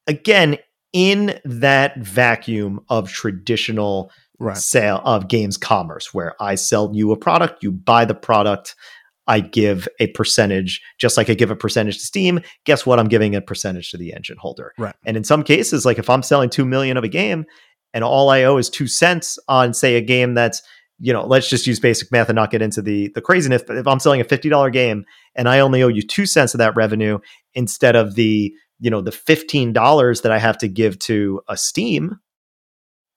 Again, in that vacuum of traditional right. sale of games commerce, where I sell you a product, you buy the product, I give a percentage, just like I give a percentage to Steam. Guess what? I'm giving a percentage to the engine holder. Right. And in some cases, like if I'm selling two million of a game and all I owe is two cents on, say, a game that's, you know, let's just use basic math and not get into the the craziness. But if I'm selling a fifty dollars game and I only owe you two cents of that revenue instead of the, you know, the fifteen dollars that I have to give to a Steam,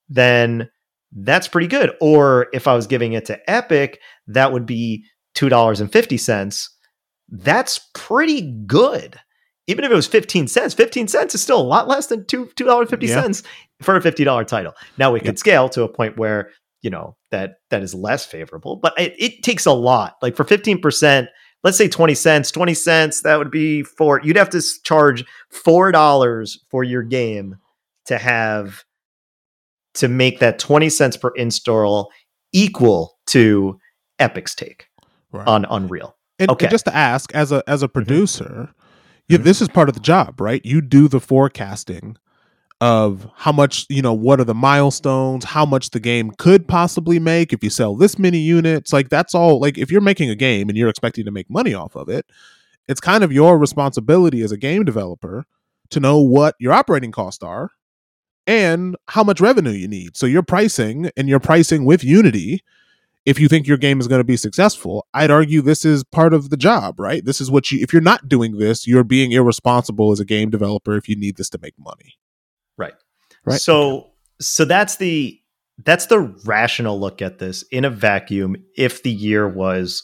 then that's pretty good. Or if I was giving it to Epic, that would be two dollars and fifty cents. That's pretty good. Even if it was fifteen cents, fifteen cents is still a lot less than two two dollars and fifty cents yeah. for a fifty dollars title. Now we yeah. could scale to a point where, you know, that that is less favorable, but it, it takes a lot. Like for fifteen percent, let's say twenty cents, twenty cents, that would be four. You'd have to charge four dollars for your game to have to make that twenty cents per install equal to Epic's take right. on Unreal. And, okay. and just to ask, as a as a producer, mm-hmm. yeah, this is part of the job, right? You do the forecasting of how much, you know, what are the milestones, how much the game could possibly make if you sell this many units. Like, that's all. Like, if you're making a game and you're expecting to make money off of it, it's kind of your responsibility as a game developer to know what your operating costs are and how much revenue you need. So you're pricing and you're pricing with Unity. If you think your game is going to be successful, I'd argue this is part of the job, right? This is what you, if you're not doing this, you're being irresponsible as a game developer if you need this to make money. Right. Right. So, so that's the, that's the rational look at this in a vacuum. If the year was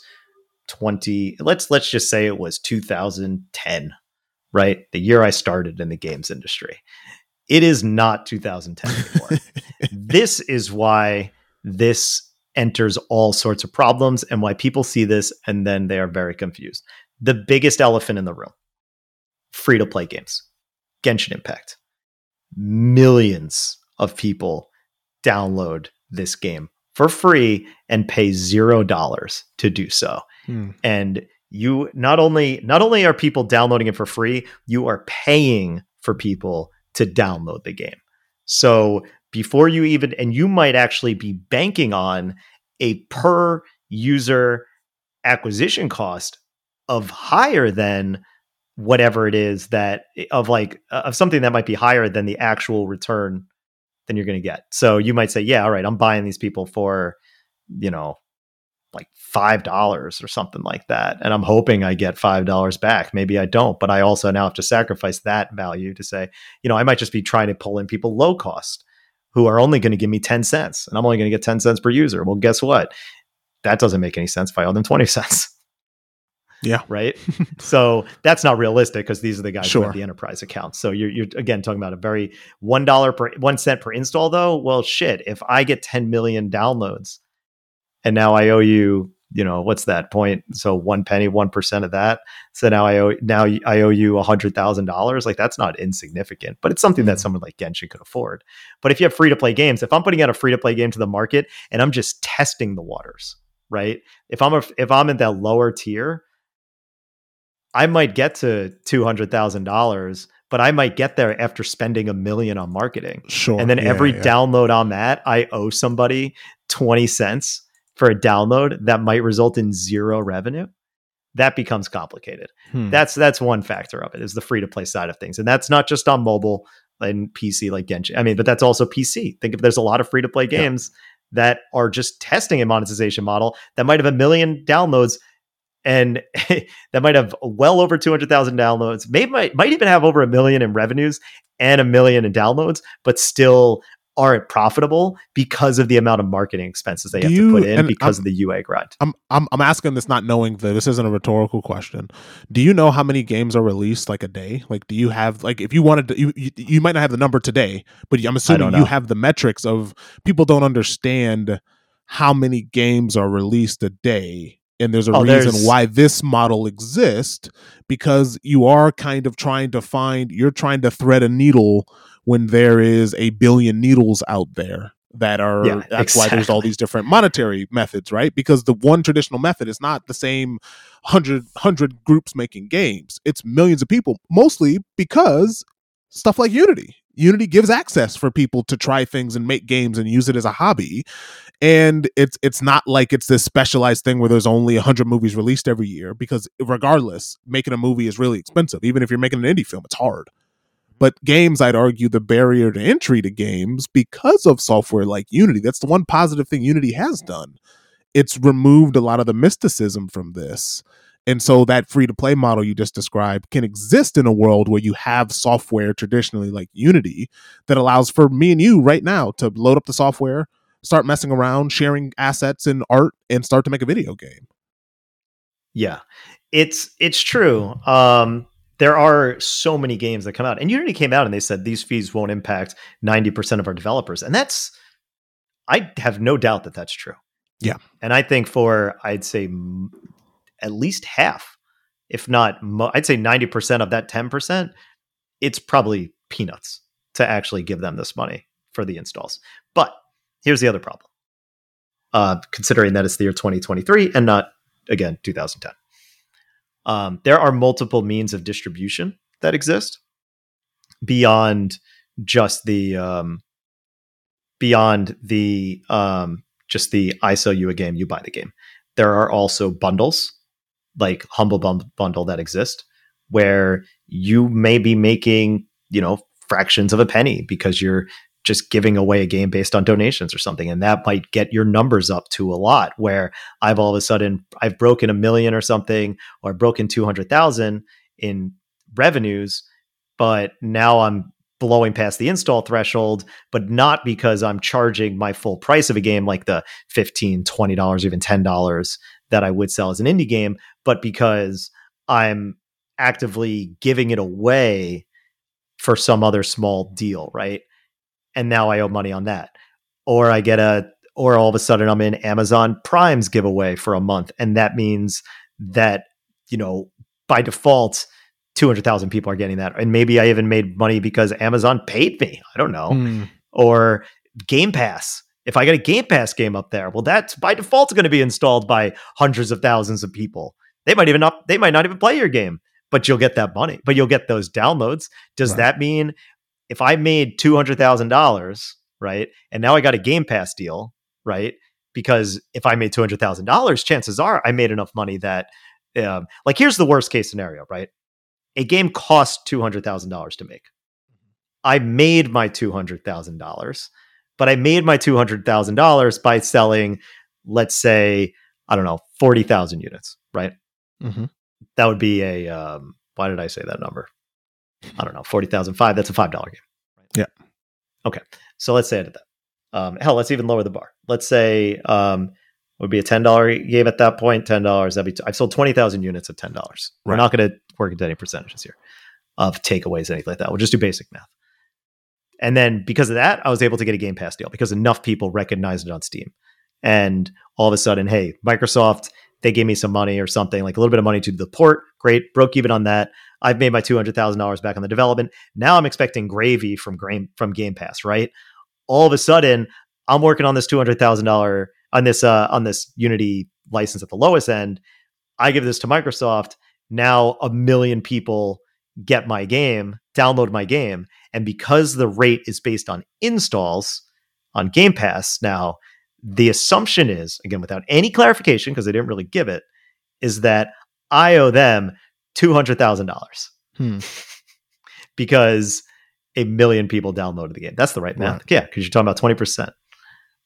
twenty, let's, let's just say it was two thousand ten, right? The year I started in the games industry. It is not two thousand ten anymore. This is why this enters all sorts of problems and why people see this and then they are very confused. The biggest elephant in the room, free-to-play games, Genshin Impact. Millions of people download this game for free and pay zero dollars to do so. Hmm. And you not only not only are people downloading it for free, you are paying for people to download the game. So before you even, and you might actually be banking on a per user acquisition cost of higher than whatever it is that of like of something that might be higher than the actual return than you're going to get. So you might say, yeah, all right, I'm buying these people for, you know, like five dollars or something like that. And I'm hoping I get five dollars back. Maybe I don't, but I also now have to sacrifice that value to say, you know, I might just be trying to pull in people low cost who are only going to give me ten cents, and I'm only going to get ten cents per user. Well, guess what? That doesn't make any sense if I owe them twenty cents. Yeah. Right. So that's not realistic because these are the guys sure. who have the enterprise accounts. So you're, you're again talking about a very one dollar per one cent per install though. Well, shit, if I get ten million downloads and now I owe you, you know, what's that point? So one penny, one percent of that. So now I owe, now I owe you a hundred thousand dollars. Like that's not insignificant, but it's something mm-hmm. that someone like Genshin could afford. But if you have free to play games, if I'm putting out a free to play game to the market and I'm just testing the waters, right? If I'm, a, if I'm in that lower tier, I might get to two hundred thousand dollars, but I might get there after spending a million on marketing. Sure. And then yeah, every yeah. download on that, I owe somebody twenty cents for a download that might result in zero revenue. That becomes complicated. Hmm. That's, that's one factor of it, is the free to play side of things. And that's not just on mobile and P C like Genshin. I mean, but that's also P C. Think of, there's a lot of free to play games yeah. that are just testing a monetization model that might have a million downloads. And that might have well over two hundred thousand downloads, maybe might, might even have over a million in revenues and a million in downloads, but still aren't profitable because of the amount of marketing expenses they do have you, to put in because I'm, of the U A grind. I'm, I'm I'm asking this not knowing that this isn't a rhetorical question. Do you know how many games are released like a day? Like, do you have, like, if you wanted to, you, you, you might not have the number today, but I'm assuming you have the metrics of people don't understand how many games are released a day. And there's a oh, reason there's... why this model exists, because you are kind of trying to find, you're trying to thread a needle when there is a billion needles out there that are, yeah, that's exactly. why there's all these different monetary methods, right? Because the one traditional method is not the same hundred, hundred groups making games. It's millions of people, mostly because stuff like Unity. Unity gives access for people to try things and make games and use it as a hobby. And it's it's not like it's this specialized thing where there's only one hundred movies released every year, because regardless, making a movie is really expensive. Even if you're making an indie film, it's hard. But games, I'd argue the barrier to entry to games, because of software like Unity, that's the one positive thing Unity has done. It's removed a lot of the mysticism from this. And so that free-to-play model you just described can exist in a world where you have software traditionally like Unity that allows for me and you right now to load up the software, start messing around, sharing assets and art, and start to make a video game. Yeah, it's it's true. Um, there are so many games that come out. And Unity came out and they said these fees won't impact ninety percent of our developers. And that's, I have no doubt that that's true. Yeah. And I think for, I'd say... M- at least half, if not, mo- I'd say ninety percent of that ten percent, it's probably peanuts to actually give them this money for the installs. But here's the other problem. Uh, considering that it's the year twenty twenty-three and not, again, two thousand ten. Um, there are multiple means of distribution that exist beyond just the, um, beyond the, um, just the, I sell you a game, you buy the game. There are also bundles, like Humble Bundle, that exist where you may be making, you know, fractions of a penny because you're just giving away a game based on donations or something. And that might get your numbers up to a lot, where I've all of a sudden, I've broken a million or something, or broken two hundred thousand in revenues, but now I'm blowing past the install threshold, but not because I'm charging my full price of a game, like the fifteen dollars, twenty dollars, even ten dollars that I would sell as an indie game, but because I'm actively giving it away for some other small deal, right? And now I owe money on that. Or I get a, or all of a sudden I'm in Amazon Prime's giveaway for a month. And that means that, you know, by default, two hundred thousand people are getting that. And maybe I even made money because Amazon paid me. I don't know. Mm. Or Game Pass. If I get a Game Pass game up there, well, that's by default going to be installed by hundreds of thousands of people. They might even not, they might not even play your game, but you'll get that money, but you'll get those downloads. Does right. that mean if I made two hundred thousand dollars, right? And now I got a Game Pass deal, right? Because if I made two hundred thousand dollars, chances are I made enough money that um, like, here's the worst case scenario, right? A game costs two hundred thousand dollars to make. I made my two hundred thousand dollars, but I made my two hundred thousand dollars by selling, let's say, I don't know, forty thousand units, right? Mm-hmm. That would be a, um, why did I say that number? I don't know, forty thousand five, that's a five dollar game. Right? Yeah. Okay, so let's say I did that. Um, hell, let's even lower the bar. Let's say um, it would be a ten dollar game at that point, ten dollars. That'd be t- I've sold twenty thousand units at ten dollars. Right. We're not going to work into any percentages here of takeaways, anything like that. We'll just do basic math. And then because of that, I was able to get a Game Pass deal because enough people recognized it on Steam. And all of a sudden, hey, Microsoft, they gave me some money or something, like a little bit of money to the port. Great. Broke even on that. I've made my two hundred thousand dollars back on the development. Now I'm expecting gravy from, from Game Pass, right? All of a sudden, I'm working on this two hundred thousand dollars on this uh, on this Unity license at the lowest end. I give this to Microsoft. Now a million people get my game, download my game. And because the rate is based on installs on Game Pass now, the assumption is, again, without any clarification, because they didn't really give it, is that I owe them two hundred thousand dollars hmm. because a million people downloaded the game. That's the right math. Right. Yeah, because you're talking about twenty percent,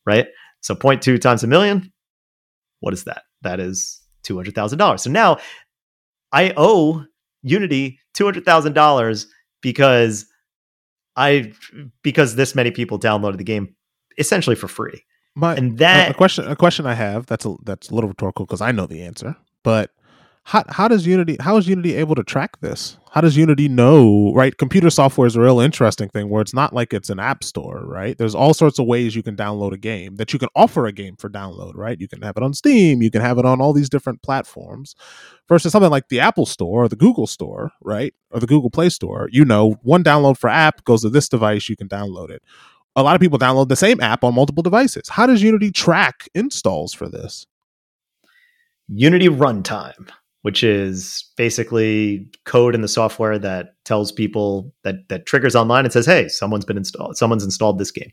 right? So zero point two times a million, what is that? That is two hundred thousand dollars. So now I owe Unity two hundred thousand dollars because I because this many people downloaded the game essentially for free. My, and that a, a question a question I have that's a, that's a little rhetorical because I know the answer, but how how does Unity how is Unity able to track this? How does Unity know, right? Computer software is a real interesting thing where it's not like it's an app store, right? There's all sorts of ways you can download a game, that you can offer a game for download, right? You can have it on Steam, you can have it on all these different platforms, versus something like the Apple Store or the Google Store, right? Or the Google Play Store. You know, one download for app goes to this device, you can download it. A lot of people download the same app on multiple devices. How does Unity track installs for this? Unity runtime, which is basically code in the software that tells people that that triggers online and says, "Hey, someone's been installed. Someone's installed this game."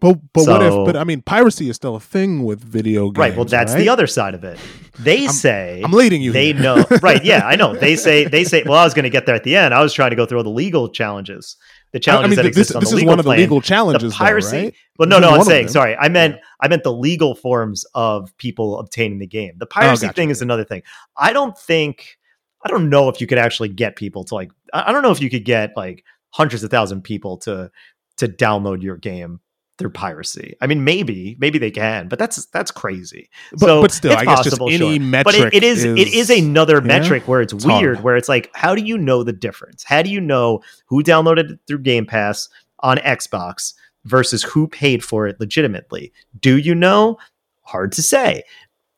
But but so, what if? But I mean, piracy is still a thing with video games, right? Well, that's right? The other side of it. They I'm, say I'm leading you. They here. Know, right? Yeah, I know. They say they say. Well, I was going to get there at the end. I was trying to go through all the legal challenges. The challenges I mean, that this, exist on this the legal is one plane. Of the legal challenges, the piracy. Though, right? Well, no, this no, I'm saying sorry. I meant yeah. I meant the legal forms of people obtaining the game. The piracy oh, gotcha. thing is another thing. I don't think I don't know if you could actually get people to like. I don't know if you could get like hundreds of thousand people to to download your game through piracy. I mean, maybe maybe they can, but that's that's crazy. But, so but still, it's I guess possible, just any sure. metric. But it, it is, is it is another yeah, metric where it's, it's weird, hard. Where it's like, how do you know the difference? How do you know who downloaded it through Game Pass on Xbox versus who paid for it legitimately? Do you know? Hard to say.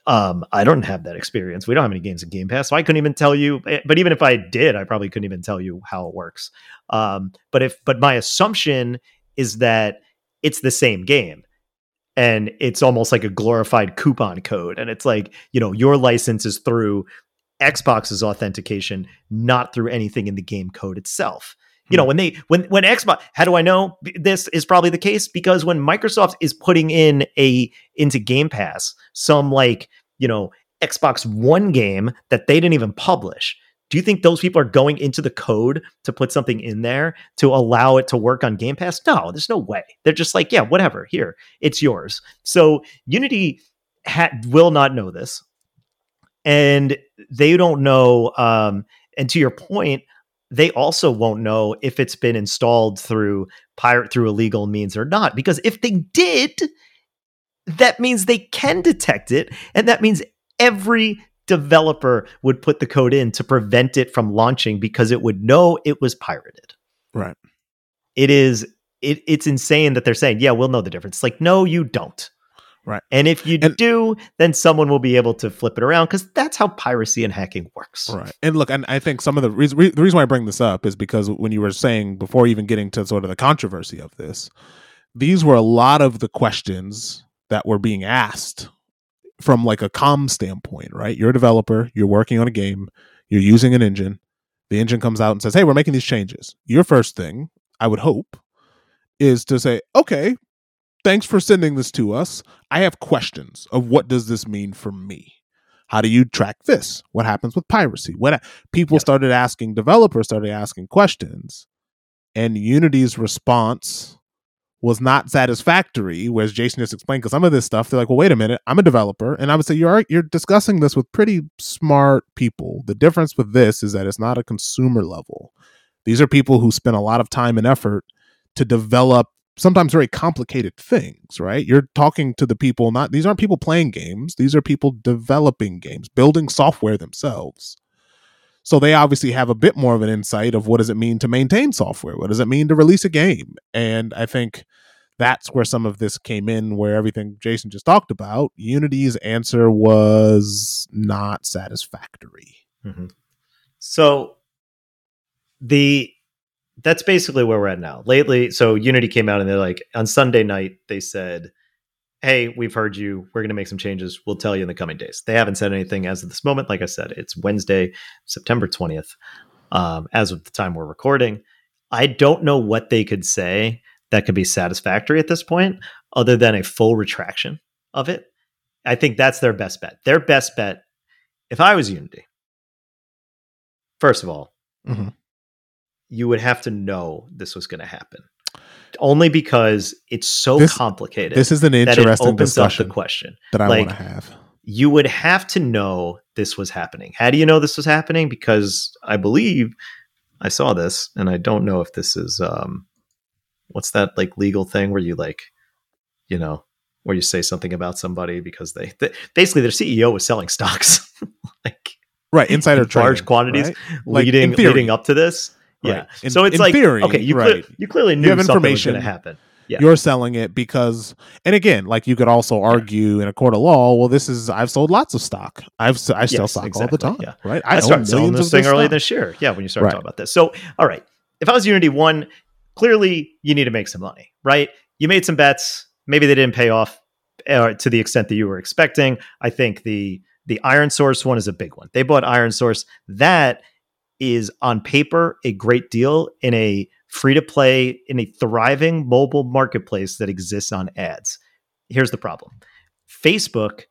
Um, I don't have that experience. We don't have any games in Game Pass, so I couldn't even tell you. But even if I did, I probably couldn't even tell you how it works. Um, but if but my assumption is that it's the same game and it's almost like a glorified coupon code. And it's like, you know, your license is through Xbox's authentication, not through anything in the game code itself. You know, when they, when, when Xbox, how do I know this is probably the case? Because when Microsoft is putting in a, into Game Pass, some like, you know, Xbox One game that they didn't even publish. Do you think those people are going into the code to put something in there to allow it to work on Game Pass? No, there's no way. They're just like, yeah, whatever. Here, it's yours. So Unity ha- will not know this. And they don't know. Um, and to your point, they also won't know if it's been installed through pirate through illegal means or not. Because if they did, that means they can detect it. And that means every developer would put the code in to prevent it from launching because it would know it was pirated. Right. It is it it's insane that they're saying, yeah, we'll know the difference. It's like, no, you don't. Right. And if you and, do, then someone will be able to flip it around because that's how piracy and hacking works. Right. And look, and I think some of the reason re- the reason why I bring this up is because when you were saying before even getting to sort of the controversy of this, these were a lot of the questions that were being asked from like a comm standpoint, right? You're a developer, you're working on a game, you're using an engine, the engine comes out and says, hey, we're making these changes. Your first thing, I would hope, is to say, okay, thanks for sending this to us. I have questions of what does this mean for me? How do you track this? What happens with piracy? What ha- People yep. started asking, developers started asking questions, and Unity's response was not satisfactory, whereas Jason just explained, because some of this stuff, they're like, well, wait a minute, I'm a developer. And I would say, you're you're discussing this with pretty smart people. The difference with this is that it's not a consumer level. These are people who spend a lot of time and effort to develop sometimes very complicated things, right? You're talking to the people, not, these aren't people playing games. These are people developing games, building software themselves. So they obviously have a bit more of an insight of what does it mean to maintain software? What does it mean to release a game? And I think that's where some of this came in, where everything Jason just talked about, Unity's answer was not satisfactory. Mm-hmm. So the that's basically where we're at now. Lately, so Unity came out and they're like, on Sunday night, they said, hey, we've heard you. We're going to make some changes. We'll tell you in the coming days. They haven't said anything as of this moment. Like I said, it's Wednesday, September twentieth, um, as of the time we're recording. I don't know what they could say that could be satisfactory at this point, other than a full retraction of it. I think that's their best bet. Their best bet, if I was Unity, first of all, mm-hmm. you would have to know this was going to happen. Only because it's so this, complicated. This is an interesting that opens discussion up the question that I like, want to have. You would have to know this was happening. How do you know this was happening? Because I believe I saw this, and I don't know if this is um, what's that like legal thing where you like, you know, where you say something about somebody because they, they basically their C E O was selling stocks, like right insider in trading, large quantities, right? leading like leading up to this. Right. Yeah. In, so it's like, theory, okay, you, right. cle- you clearly knew you have something was going to happen. Yeah. You're selling it because, and again, like you could also argue yeah. in a court of law, well, this is, I've sold lots of stock. I've, I sell yes, stock exactly. all the time. Yeah. Right. I, I started selling this thing early this year. Yeah. When you start right. talking about this. So, all right. If I was Unity one, clearly you need to make some money, right? You made some bets. Maybe they didn't pay off uh, to the extent that you were expecting. I think the, the Iron Source one is a big one. They bought Iron Source. That is on paper a great deal in a free-to-play, in a thriving mobile marketplace that exists on ads. Here's the problem. Facebook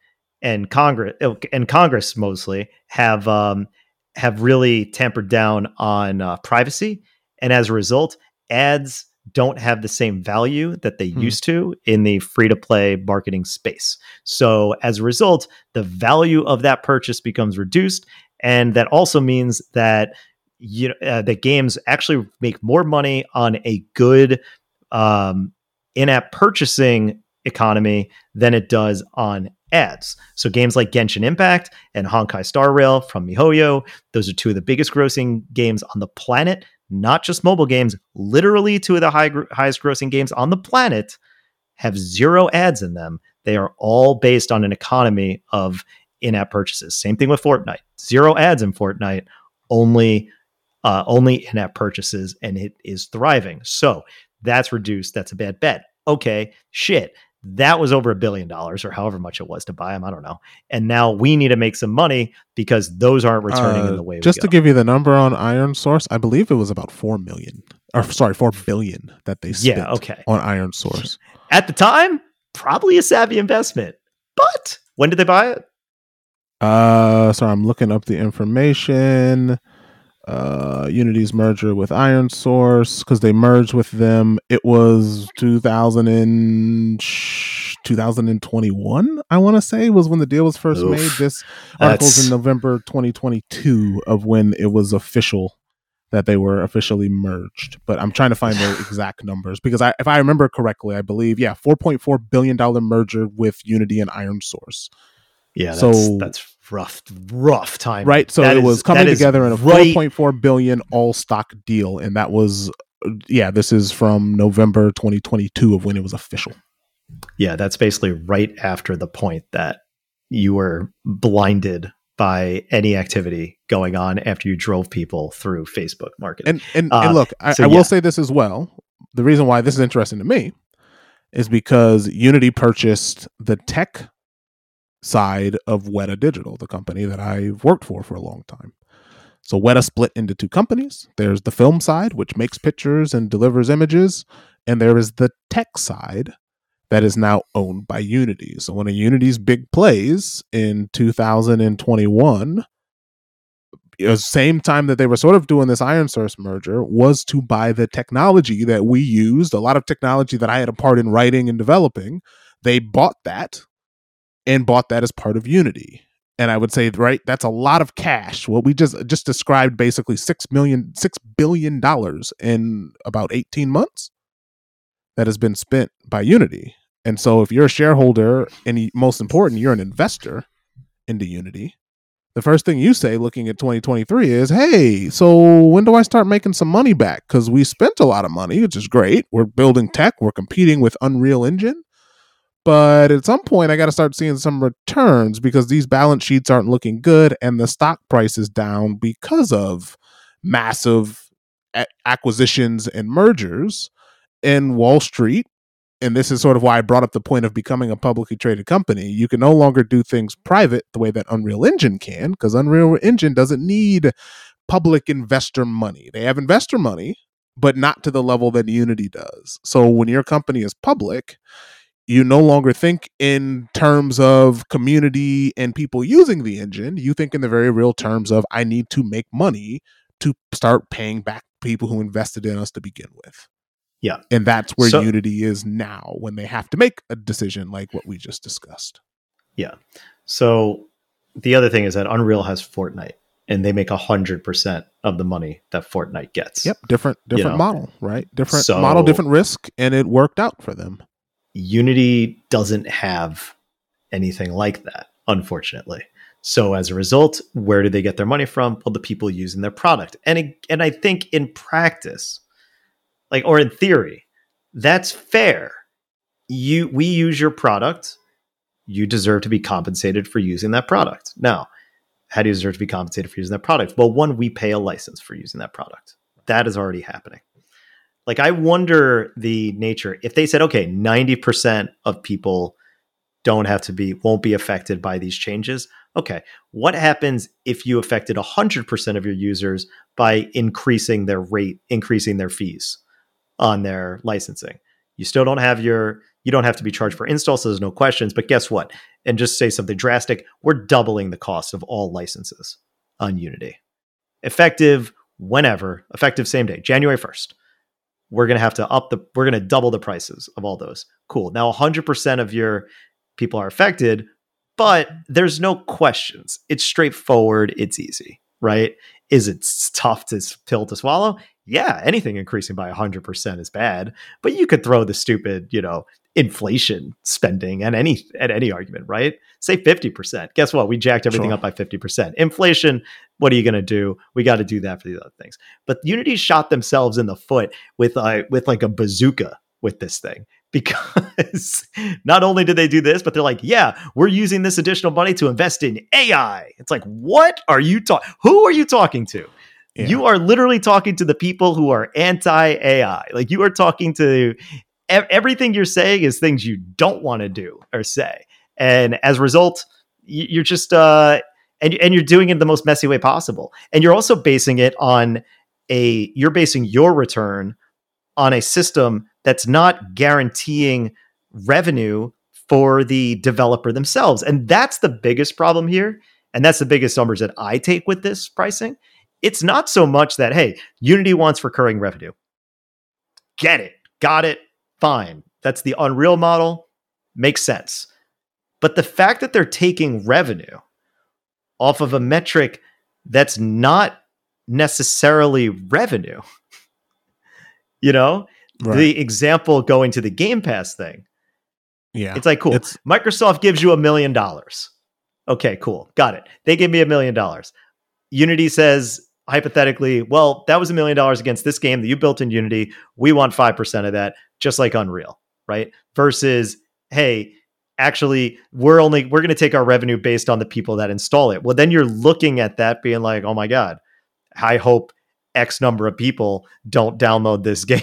and Congress and Congress mostly have um, have really tampered down on uh, privacy. And as a result, ads don't have the same value that they hmm. used to in the free-to-play marketing space. So as a result, the value of that purchase becomes reduced. And that also means that you uh, that games actually make more money on a good um, in-app purchasing economy than it does on ads. So games like Genshin Impact and Honkai Star Rail from miHoYo, those are two of the biggest grossing games on the planet, not just mobile games, literally two of the high, highest grossing games on the planet have zero ads in them. They are all based on an economy of in-app purchases. Same thing with Fortnite. Zero ads in Fortnite, only uh, only in-app purchases, and it is thriving. So that's reduced. That's a bad bet. Okay, shit. That was over a billion dollars or however much it was to buy them. I don't know. And now we need to make some money because those aren't returning uh, in the way we Just go. To give you the number on Iron Source, I believe it was about four million or sorry, four billion that they spent yeah, okay. on Iron Source. At the time, probably a savvy investment. But when did they buy it? Uh, sorry, I'm looking up the information. Uh, Unity's merger with Iron Source, because they merged with them. It was two thousand and twenty-one, I want to say, was when the deal was first Oof, made. This article's in November twenty twenty-two of when it was official that they were officially merged. But I'm trying to find the exact numbers because I, if I remember correctly, I believe, yeah, four point four billion dollars merger with Unity and Iron Source. Yeah, that's, so that's rough, rough time. Right. So that it is, was coming together in a right. four point four billion all stock deal. And that was, yeah, this is from November twenty twenty-two of when it was official. Yeah, that's basically right after the point that you were blinded by any activity going on after you drove people through Facebook marketing. And, and, uh, and look, I, so I will yeah. say this as well. The reason why this is interesting to me is because Unity purchased the tech side of Weta Digital, the company that I've worked for for a long time. So Weta split into two companies. There's the film side, which makes pictures and delivers images, and there is the tech side that is now owned by Unity. So one of Unity's big plays in two thousand twenty-one, the same time that they were sort of doing this Iron Source merger was to buy the technology that we used, a lot of technology that I had a part in writing and developing. They bought that and bought that as part of Unity. And I would say, right, that's a lot of cash. What we just just described, basically six million dollars, six billion dollars in about eighteen months that has been spent by Unity. And so if you're a shareholder, and most important, you're an investor into Unity, the first thing you say looking at twenty twenty-three is, hey, so when do I start making some money back? Because we spent a lot of money, which is great. We're building tech. We're competing with Unreal Engine. But at some point, I got to start seeing some returns because these balance sheets aren't looking good and the stock price is down because of massive acquisitions and mergers in Wall Street. And this is sort of why I brought up the point of becoming a publicly traded company. You can no longer do things private the way that Unreal Engine can, because Unreal Engine doesn't need public investor money. They have investor money, but not to the level that Unity does. So when your company is public, you no longer think in terms of community and people using the engine. You think in the very real terms of, I need to make money to start paying back people who invested in us to begin with. Yeah. And that's where so, Unity is now, when they have to make a decision like what we just discussed. Yeah. So the other thing is that Unreal has Fortnite, and they make one hundred percent of the money that Fortnite gets. Yep. Different, different you know? model, right? Different so, model, different risk. And it worked out for them. Unity doesn't have anything like that, unfortunately. So as a result, where do they get their money from? Well, the people using their product. And it, and I think in practice, like, or in theory, that's fair. You, we use your product. You deserve to be compensated for using that product. Now, how do you deserve to be compensated for using that product? Well, one, we pay a license for using that product. That is already happening. Like, I wonder the nature, if they said, okay, ninety percent of people don't have to be, won't be affected by these changes. Okay, what happens if you affected one hundred percent of your users by increasing their rate, increasing their fees on their licensing? You still don't have your, you don't have to be charged for install, so there's no questions, but guess what? And just say something drastic, we're doubling the cost of all licenses on Unity. Effective whenever, effective same day, January first. We're going to have to up the, we're going to double the prices of all those. Cool. Now one hundred percent of your people are affected, but there's no questions. It's straightforward. It's easy, right? Is it tough to pill to swallow? Yeah, anything increasing by one hundred percent is bad, but you could throw the stupid, you know, inflation spending at any at any argument, right? Say fifty percent. Guess what? We jacked everything sure. up by fifty percent. Inflation, what are you going to do? We got to do that for these other things. But Unity shot themselves in the foot with uh, with like a bazooka with this thing, because not only did they do this, but they're like, yeah, we're using this additional money to invest in A I. It's like, what are you talking? Who are you talking to? Yeah. You are literally talking to the people who are anti-A I. Like, you are talking to e- everything you're saying is things you don't want to do or say. And as a result, you're just uh, and and you're doing it in the most messy way possible. And you're also basing it on a you're basing your return on a system that's not guaranteeing revenue for the developer themselves. And that's the biggest problem here. And that's the biggest numbers that I take with this pricing. It's not so much that, hey, Unity wants recurring revenue. Get it. Got it. Fine. That's the Unreal model. Makes sense. But the fact that they're taking revenue off of a metric that's not necessarily revenue, you know, right. The example going to the Game Pass thing. Yeah. It's like, cool. It's- Microsoft gives you a million dollars. Okay, cool. Got it. They give me a million dollars. Unity says, hypothetically, well, that was a million dollars against this game that you built in Unity. We want five percent of that, just like Unreal, right? Versus, hey, actually, we're only, we're going to take our revenue based on the people that install it. Well, then you're looking at that being like, oh my God, I hope X number of people don't download this game.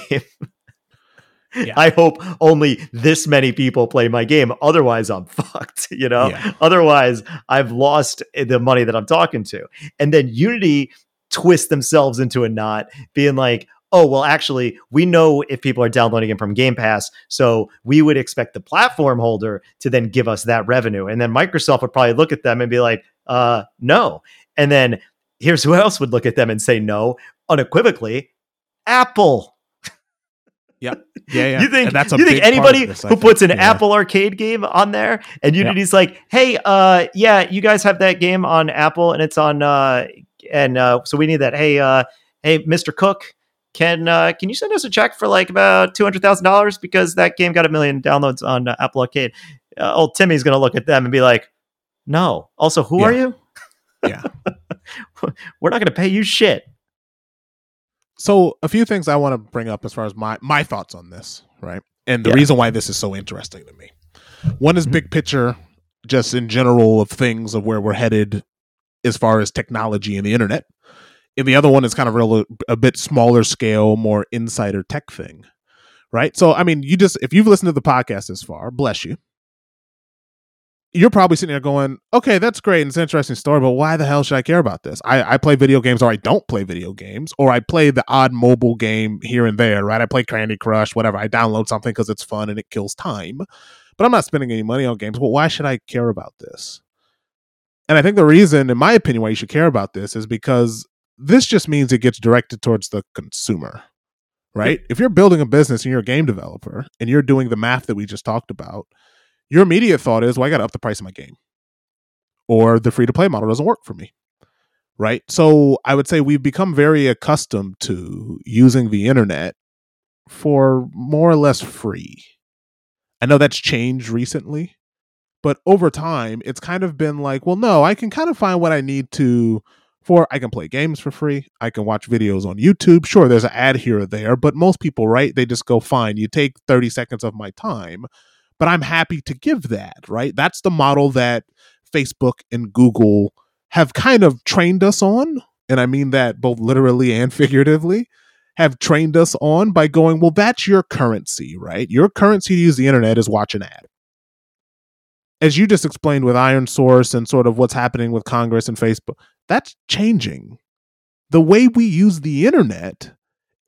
Yeah. I hope only this many people play my game. Otherwise, I'm fucked, you know? Yeah. Otherwise, I've lost the money that I'm talking to. And then Unity twists themselves into a knot, being like, oh, well, actually, we know if people are downloading it from Game Pass, so we would expect the platform holder to then give us that revenue. And then Microsoft would probably look at them and be like, uh, no. And then Here's who else would look at them and say no unequivocally: Apple. Yeah, yeah, yeah. You think, that's a you think anybody this, who think. puts an yeah. Apple arcade game on there and Unity's yeah. like, hey, uh, yeah, you guys have that game on Apple and it's on, uh, and uh, so we need that. Hey, uh, hey, Mister Cook, can uh, can you send us a check for like about two hundred thousand dollars because that game got a million downloads on uh, Apple Arcade? Uh, old Timmy's gonna look at them and be like, no. Also, who yeah. are you? Yeah, we're not gonna pay you shit. So a few things I want to bring up as far as my, my thoughts on this, right? And the yeah. reason why this is so interesting to me. One is mm-hmm. big picture, just in general of things of where we're headed as far as technology and the internet. And the other one is kind of real, a bit smaller scale, more insider tech thing, right? So, I mean, you just, if you've listened to the podcast this far, bless you. You're probably sitting there going, okay, that's great. And it's an interesting story, but why the hell should I care about this? I, I play video games, or I don't play video games, or I play the odd mobile game here and there, right? I play Candy Crush, whatever. I download something because it's fun and it kills time, but I'm not spending any money on games. Well, why should I care about this? And I think the reason, in my opinion, why you should care about this is because this just means it gets directed towards the consumer, right? If you're building a business and you're a game developer and you're doing the math that we just talked about, your immediate thought is, well, I got to up the price of my game, or the free-to-play model doesn't work for me, right? So I would say we've become very accustomed to using the internet for more or less free. I know that's changed recently, but over time, it's kind of been like, well, no, I can kind of find what I need to for, I can play games for free. I can watch videos on YouTube. Sure, there's an ad here or there, but most people, right, they just go, fine, you take thirty seconds of my time, but I'm happy to give that, right? That's the model that Facebook and Google have kind of trained us on. And I mean that both literally and figuratively, have trained us on by going, well, that's your currency, right? Your currency to use the internet is watch an ad. As you just explained with Iron Source and sort of what's happening with Congress and Facebook, that's changing. The way we use the internet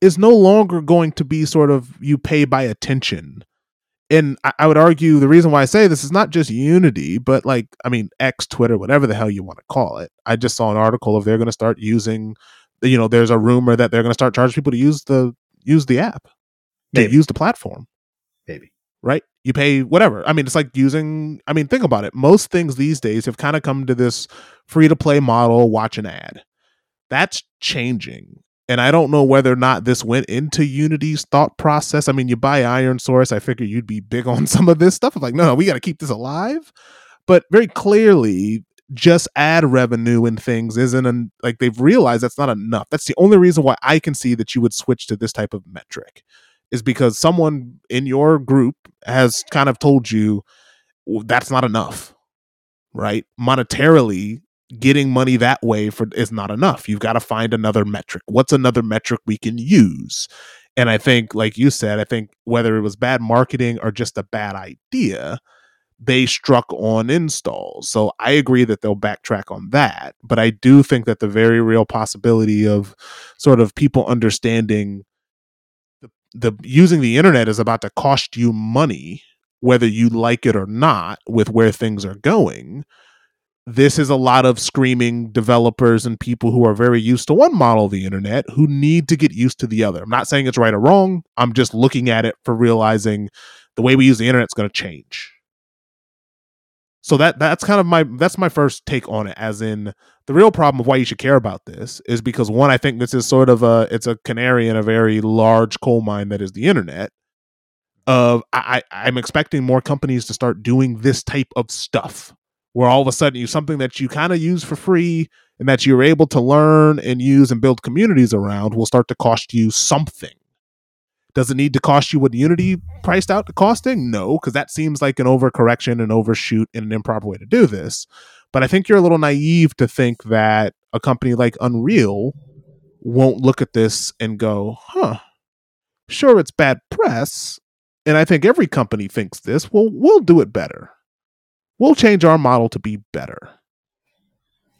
is no longer going to be sort of you pay by attention. And I would argue the reason why I say this is not just Unity, but like, I mean, X, Twitter, whatever the hell you want to call it. I just saw an article of they're going to start using, you know, there's a rumor that they're going to start charging people to use the use the app, Maybe. to use the platform. Maybe. Right? You pay whatever. I mean, it's like using, I mean, think about it. Most things these days have kind of come to this free-to-play model, watch an ad. That's changing. And I don't know whether or not this went into Unity's thought process. I mean, you buy Iron Source, I figure you'd be big on some of this stuff. I'm like, no, no, we got to keep this alive. But very clearly, just ad revenue and things isn't, an, like they've realized that's not enough. That's the only reason why I can see that you would switch to this type of metric, is because someone in your group has kind of told you, well, that's not enough, right? Monetarily, getting money that way for is not enough. You've got to find another metric. What's another metric we can use? And I think, like you said, I think whether it was bad marketing or just a bad idea, they struck on installs. So I agree that they'll backtrack on that. But I do think that the very real possibility of sort of people understanding the, the using the internet is about to cost you money, whether you like it or not, with where things are going. This is a lot of screaming developers and people who are very used to one model of the internet who need to get used to the other. I'm not saying it's right or wrong. I'm just looking at it for realizing the way we use the internet is going to change. So that that's kind of my that's my first take on it, as in the real problem of why you should care about this is because, one, I think this is sort of a it's a canary in a very large coal mine that is the internet. Of I, I I'm expecting more companies to start doing this type of stuff, where all of a sudden you something that you kind of use for free and that you're able to learn and use and build communities around will start to cost you something. Does it need to cost you what Unity priced out the costing? No, because that seems like an overcorrection and overshoot in an improper way to do this. But I think you're a little naive to think that a company like Unreal won't look at this and go, huh, sure, it's bad press. And I think every company thinks this. Well, we'll do it better. We'll change our model to be better.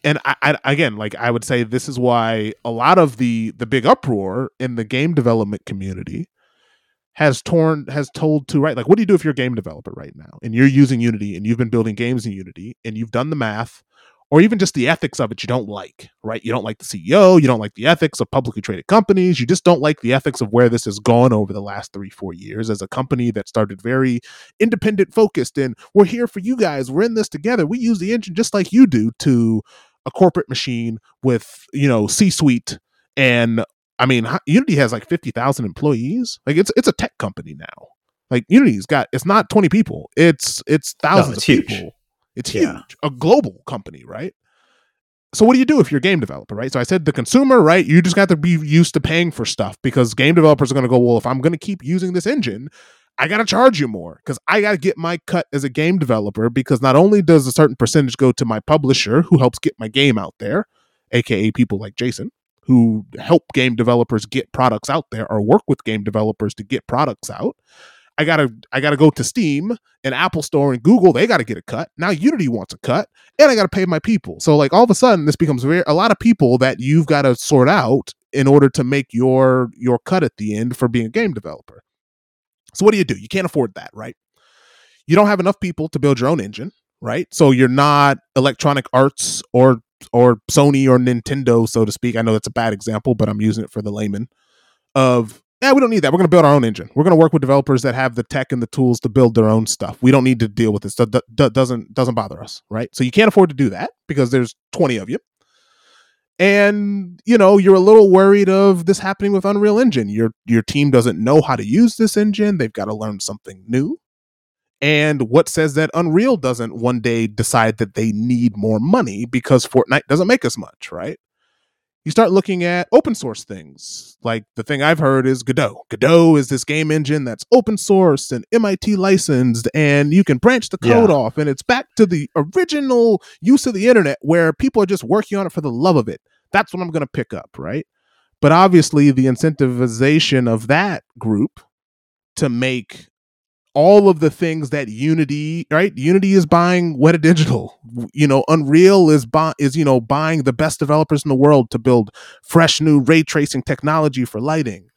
And I, I, again, like I would say, this is why a lot of the the big uproar in the game development community has torn has told to, right, like, what do you do if you're a game developer right now and you're using Unity and you've been building games in Unity and you've done the math or even just the ethics of it you don't like, right? You don't like the C E O, you don't like the ethics of publicly traded companies, you just don't like the ethics of where this has gone over the last three, four years as a company that started very independent focused and we're here for you guys, we're in this together, we use the engine just like you do, to a corporate machine with, you know, C-suite. And I mean, Unity has like fifty thousand employees. Like it's, it's a tech company now. Like Unity's got, it's not twenty people. It's, it's thousands no, it's of huge. people. It's yeah. huge. A global company, right? So what do you do if you're a game developer, right? So I said the consumer, right? You just got to be used to paying for stuff, because game developers are going to go, well, if I'm going to keep using this engine, I got to charge you more, because I got to get my cut as a game developer, because not only does a certain percentage go to my publisher who helps get my game out there, A K A people like Jason, who help game developers get products out there or work with game developers to get products out. I gotta, I gotta go to Steam and Apple Store and Google. They gotta get a cut. Now Unity wants a cut, and I gotta pay my people. So like all of a sudden, this becomes very, a lot of people that you've got to sort out in order to make your your cut at the end for being a game developer. So what do you do? You can't afford that, right? You don't have enough people to build your own engine, right? So you're not Electronic Arts or or Sony or Nintendo, so to speak. I know that's a bad example, but I'm using it for the layman of. Yeah, we don't need that. We're going to build our own engine. We're going to work with developers that have the tech and the tools to build their own stuff. We don't need to deal with this. That d- doesn't doesn't bother us, right? So you can't afford to do that because there's twenty of you. And, you know, you're a little worried of this happening with Unreal Engine. Your your team doesn't know how to use this engine. They've got to learn something new. And what says that Unreal doesn't one day decide that they need more money because Fortnite doesn't make as much, right? You start looking at open source things. Like the thing I've heard is Godot. Godot is this game engine that's open source and M I T licensed, and you can branch the code yeah. off, and it's back to the original use of the internet where people are just working on it for the love of it. That's what I'm going to pick up, right? But obviously the incentivization of that group to make all of the things that Unity, right? Unity is buying Weta Digital. You know, Unreal is buy, is, you know, buying the best developers in the world to build fresh new ray tracing technology for lighting.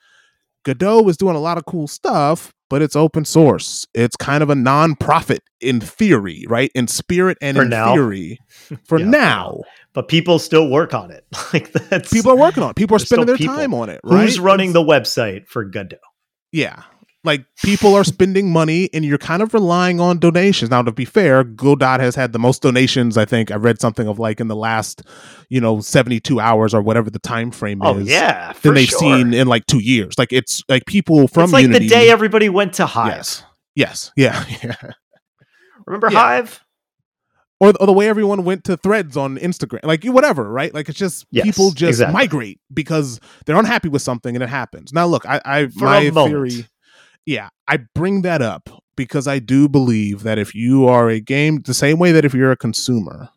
Godot is doing a lot of cool stuff, but it's open source. It's kind of a non-profit in theory, right? In spirit and for in now. theory. For yeah. now. But people still work on it. Like that's people are working on it. People are spending their people. time on it, right? Who's running the website for Godot? Yeah. Like people are spending money and you're kind of relying on donations. Now, to be fair, Godot has had the most donations. I think I read something of like in the last, you know, seventy-two hours or whatever the time frame oh, is. Yeah. Than they've sure. seen in like two years. Like it's like people from it's like Unity, the day everybody went to Hive. Yes. Yes. Yeah. yeah. Remember yeah. Hive? Or, or the way everyone went to threads on Instagram, like you, whatever, right? Like it's just yes, people just exactly. migrate because they're unhappy with something and it happens. Now, look, I, I For my theory. Yeah, I bring that up because I do believe that if you are a game, the same way that if you're a consumer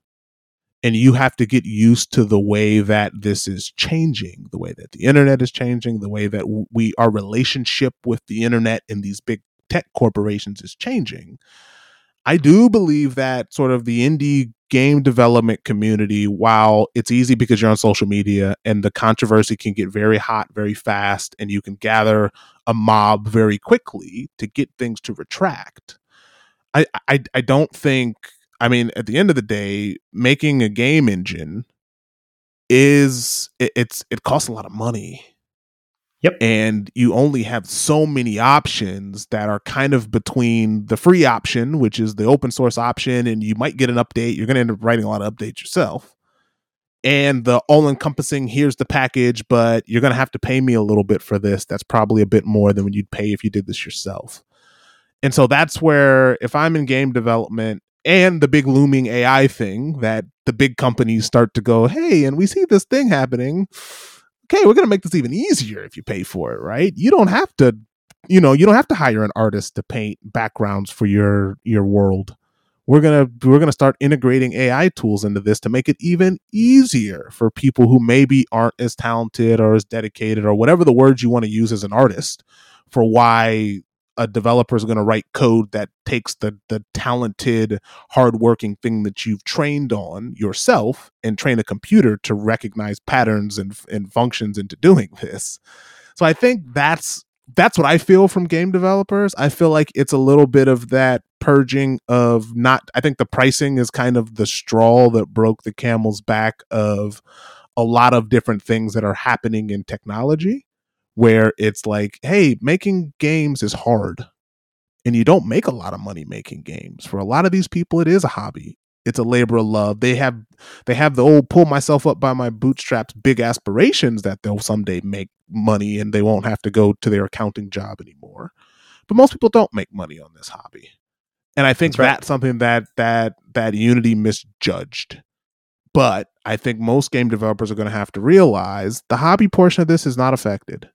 and you have to get used to the way that this is changing, the way that the internet is changing, the way that we our relationship with the internet and these big tech corporations is changing. I do believe that sort of the indie game development community, while it's easy because you're on social media and the controversy can get very hot very fast and you can gather a mob very quickly to get things to retract, I, I, I don't think, I mean, at the end of the day, making a game engine is, it, it's it costs a lot of money. Yep. And you only have so many options that are kind of between the free option, which is the open source option, and you might get an update. You're going to end up writing a lot of updates yourself. And the all-encompassing, here's the package, but you're going to have to pay me a little bit for this. That's probably a bit more than you'd pay if you did this yourself. And so that's where, if I'm in game development, and the big looming A I thing, that the big companies start to go, hey, and we see this thing happening. Okay, we're going to make this even easier if you pay for it, right? You don't have to, you know, you don't have to hire an artist to paint backgrounds for your your world. We're going to we're going to start integrating A I tools into this to make it even easier for people who maybe aren't as talented or as dedicated or whatever the words you want to use as an artist for why a developer is going to write code that takes the the talented, hardworking thing that you've trained on yourself and train a computer to recognize patterns and and functions into doing this. So I think that's that's what I feel from game developers. I feel like it's a little bit of that purging of not, I think the pricing is kind of the straw that broke the camel's back of a lot of different things that are happening in technology, where it's like, hey, making games is hard and you don't make a lot of money making games. For a lot of these people, it is a hobby. It's a labor of love. They have they have the old pull myself up by my bootstraps big aspirations that they'll someday make money and they won't have to go to their accounting job anymore. But most people don't make money on this hobby. And I think that's, right. that's something that that that Unity misjudged. But I think most game developers are going to have to realize the hobby portion of this is not affected.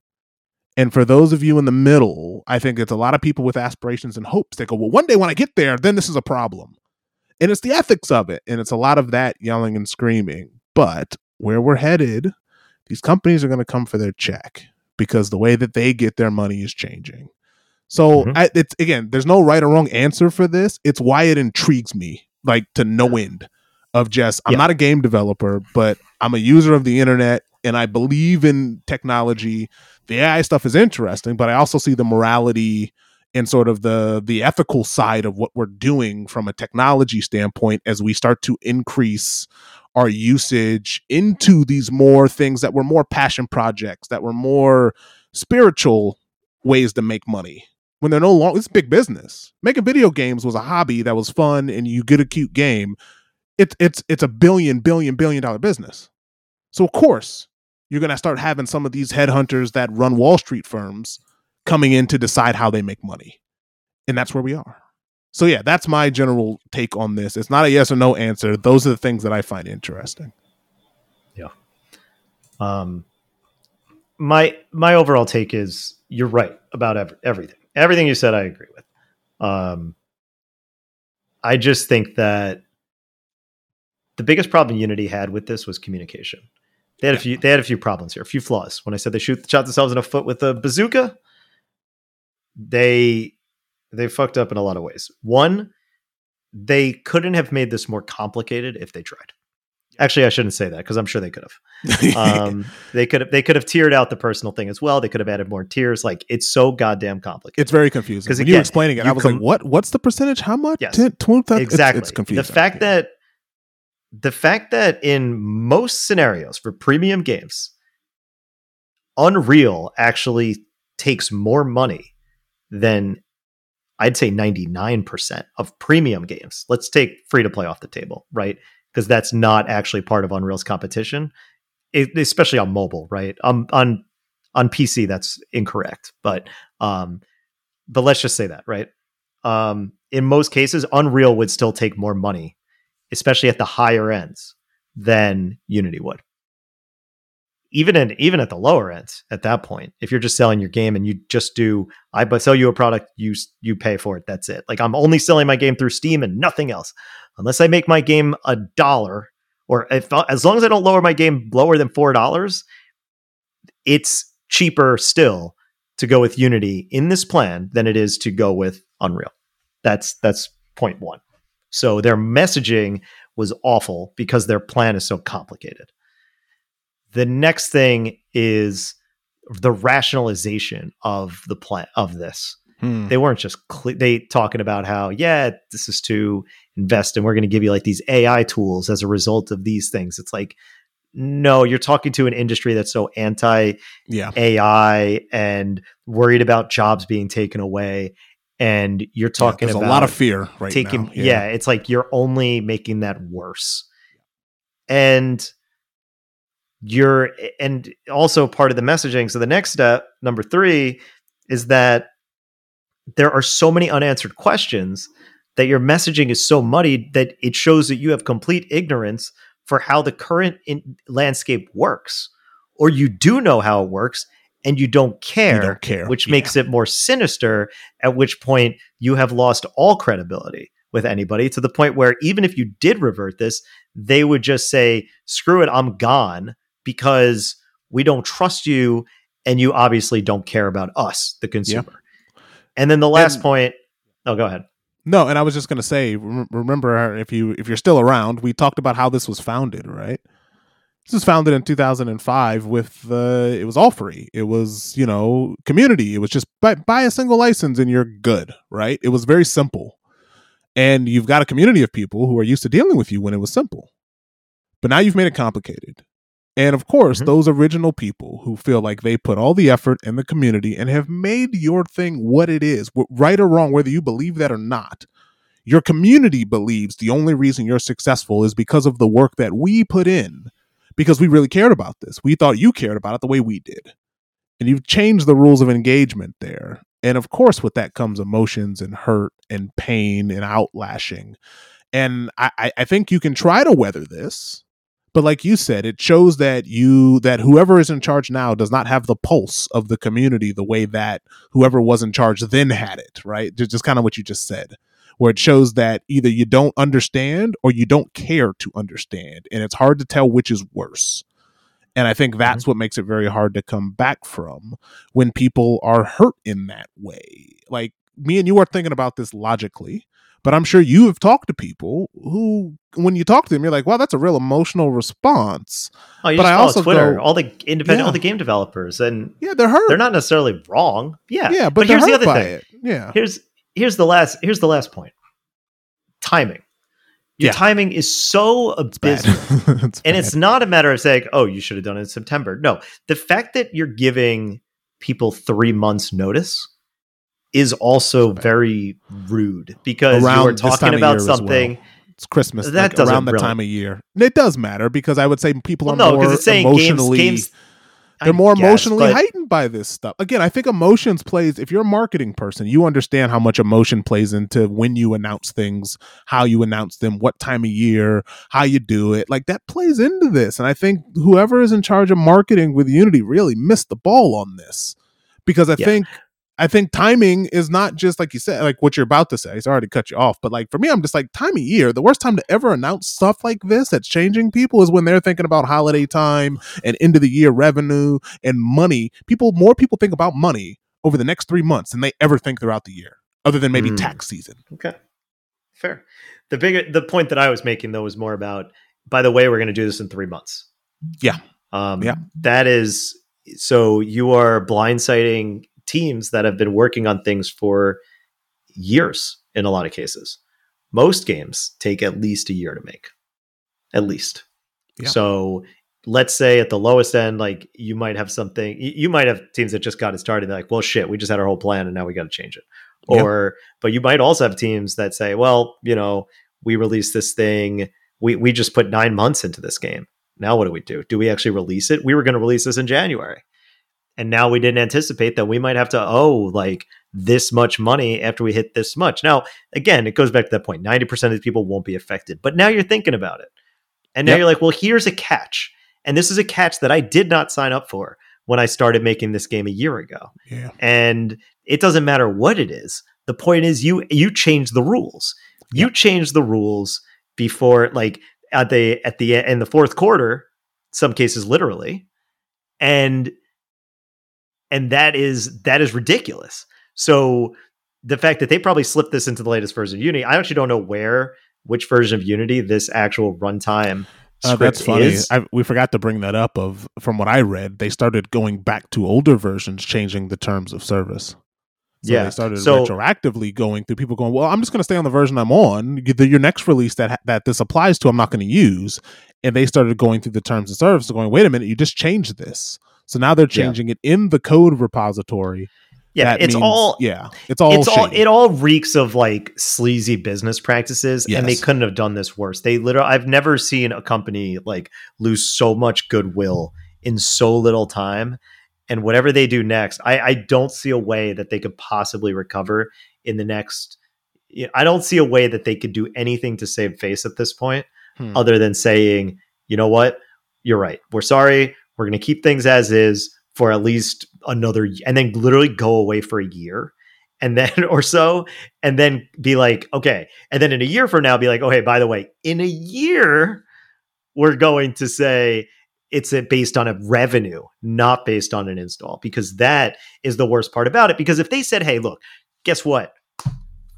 And for those of you in the middle, I think it's a lot of people with aspirations and hopes that go, well, one day when I get there, then this is a problem. And it's the ethics of it. And it's a lot of that yelling and screaming. But where we're headed, these companies are going to come for their check because the way that they get their money is changing. So mm-hmm. I, it's again, there's no right or wrong answer for this. It's why it intrigues me, like to no end of just, I'm yeah. not a game developer, but I'm a user of the internet and I believe in technology. The A I stuff is interesting, but I also see the morality and sort of the the ethical side of what we're doing from a technology standpoint as we start to increase our usage into these more things that were more passion projects, that were more spiritual ways to make money. When they're no longer, it's big business. Making video games was a hobby that was fun and you get a cute game. It's it's it's a billion, billion, billion dollar business. So of course, you're going to start having some of these headhunters that run Wall Street firms coming in to decide how they make money. And that's where we are. So yeah, that's my general take on this. It's not a yes or no answer. Those are the things that I find interesting. Yeah. Um, my, my overall take is you're right about every, everything, everything you said. I agree with. Um, I just think that the biggest problem Unity had with this was communication. They had a few, they had a few problems here, a few flaws. When I said they shoot, shot themselves in the foot with a bazooka, They they fucked up in a lot of ways. One, they couldn't have made this more complicated if they tried. Actually, I shouldn't say that because I'm sure they could have. Um, they could have, they could have tiered out the personal thing as well. They could have added more tiers. Like, it's so goddamn complicated. It's very confusing. Because when you were explaining it, I was com- like, what? What's the percentage? How much? Yes, ten, twenty, exactly. It's, it's confusing. The fact yeah. that the fact that in most scenarios for premium games, Unreal actually takes more money than I'd say ninety-nine percent of premium games. Let's take free to play off the table, right? Because that's not actually part of Unreal's competition, it, especially on mobile, right? Um, on on P C, that's incorrect, but um, but let's just say that, right? Um, in most cases, Unreal would still take more money, especially at the higher ends, than Unity would. Even in, even at the lower end, at that point, if you're just selling your game and you just do, I sell you a product, you you pay for it. That's it. Like, I'm only selling my game through Steam and nothing else, unless I make my game a dollar, or if, as long as I don't lower my game lower than four dollars, it's cheaper still to go with Unity in this plan than it is to go with Unreal. That's that's point one. So their messaging was awful because their plan is so complicated. The next thing is the rationalization of the plan of this. Hmm. They weren't just cl- they talking about how, yeah, this is to invest and we're going to give you like these A I tools as a result of these things. It's like, no, you're talking to an industry that's so anti yeah. A I and worried about jobs being taken away. And you're talking yeah, there's about a lot of fear right taking, now. Yeah. yeah. It's like, you're only making that worse. And You're and also part of the messaging. So the next step, number three, is that there are so many unanswered questions that your messaging is so muddied that it shows that you have complete ignorance for how the current in- landscape works, or you do know how it works and you don't care, you don't care. which yeah. makes it more sinister, at which point you have lost all credibility with anybody, to the point where even if you did revert this, they would just say, screw it, I'm gone. Because we don't trust you and you obviously don't care about us, the consumer. Yeah. And then the last and, point. Oh, go ahead. No. And I was just going to say, remember, if you, if you're still around, we talked about how this was founded, right? This was founded in two thousand five with, uh, it was all free. It was, you know, community. It was just buy, buy a single license and you're good, right? It was very simple. And you've got a community of people who are used to dealing with you when it was simple. But now you've made it complicated. And of course, mm-hmm. those original people who feel like they put all the effort in the community and have made your thing what it is, right or wrong, whether you believe that or not, your community believes the only reason you're successful is because of the work that we put in, because we really cared about this. We thought you cared about it the way we did. And you've changed the rules of engagement there. And of course, with that comes emotions and hurt and pain and outlashing. And I, I think you can try to weather this. But like you said, it shows that you that whoever is in charge now does not have the pulse of the community the way that whoever was in charge then had it, right? Just, just kind of what you just said, where it shows that either you don't understand or you don't care to understand. And it's hard to tell which is worse. And I think that's mm-hmm. what makes it very hard to come back from when people are hurt in that way. Like, me and you are thinking about this logically. But I'm sure you have talked to people who, when you talk to them, you're like, wow, that's a real emotional response. Oh, you but just I follow also Twitter, go, all the independent, yeah. all the game developers, and yeah, they're hurt. They're not necessarily wrong. Yeah, yeah, but, but here's the other thing. It. Yeah, here's here's the last here's the last point. Timing. Your yeah. timing is so abysmal, it's it's and it's not a matter of saying, oh, you should have done it in September. No, the fact that you're giving people three months notice is also very rude, because around you are talking about something. Well, it's Christmas, that like, around the really. time of year. It does matter, because I would say people well, are no, more it's saying emotionally, games, games, they're more guess, emotionally but, heightened by this stuff. Again, I think emotions plays, if you're a marketing person, you understand how much emotion plays into when you announce things, how you announce them, what time of year, how you do it. Like, that plays into this. And I think whoever is in charge of marketing with Unity really missed the ball on this, because I yeah. think I think timing is not just like you said, like what you're about to say. Sorry to cut you off, but like for me, I'm just like, time of year, the worst time to ever announce stuff like this that's changing people is when they're thinking about holiday time and end of the year revenue and money. People, more people think about money over the next three months than they ever think throughout the year, other than maybe mm. tax season. Okay, fair. The bigger, the point that I was making though was more about, by the way, we're going to do this in three months. Yeah, um, yeah. That is, so you are blindsiding teams that have been working on things for years. In a lot of cases, most games take at least a year to make, at least. Yeah. So let's say at the lowest end, like you might have something, you might have teams that just got it started. They're like, well, shit, we just had our whole plan and now we got to change it. Or, yeah. but you might also have teams that say, well, you know, we released this thing. We, we just put nine months into this game. Now what do we do? Do we actually release it? We were going to release this in January. And now we didn't anticipate that we might have to owe like this much money after we hit this much. Now, again, it goes back to that point. ninety percent of the people won't be affected. But now you're thinking about it. And now yep. you're like, well, here's a catch. And this is a catch that I did not sign up for when I started making this game a year ago. Yeah. And it doesn't matter what it is. The point is you you change the rules. Yep. You change the rules before, like at the at the in the fourth quarter, some cases literally. And And that is that is ridiculous. So the fact that they probably slipped this into the latest version of Unity, I actually don't know where, which version of Unity this actual runtime uh, script that's funny. is. I, we forgot to bring that up. Of from what I read, they started going back to older versions, changing the terms of service. So yeah. they started so, retroactively going through people going, well, I'm just going to stay on the version I'm on. Your next release that that this applies to, I'm not going to use. And they started going through the terms of service, going, wait a minute, you just changed this. So now they're changing yeah. it in the code repository. Yeah, that it's means, all. Yeah, it's all. It's all. It all reeks of like sleazy business practices, yes. and they couldn't have done this worse. They literally. I've never seen a company like lose so much goodwill in so little time. And whatever they do next, I, I don't see a way that they could possibly recover in the next. I don't see a way that they could do anything to save face at this point, hmm. other than saying, you know what, you're right. We're sorry. We're going to keep things as is for at least another year, and then literally go away for a year and then or so, and then be like, okay. And then in a year from now, be like, oh, hey, by the way, in a year, we're going to say it's based on a revenue, not based on an install, because that is the worst part about it. Because if they said, hey, look, guess what?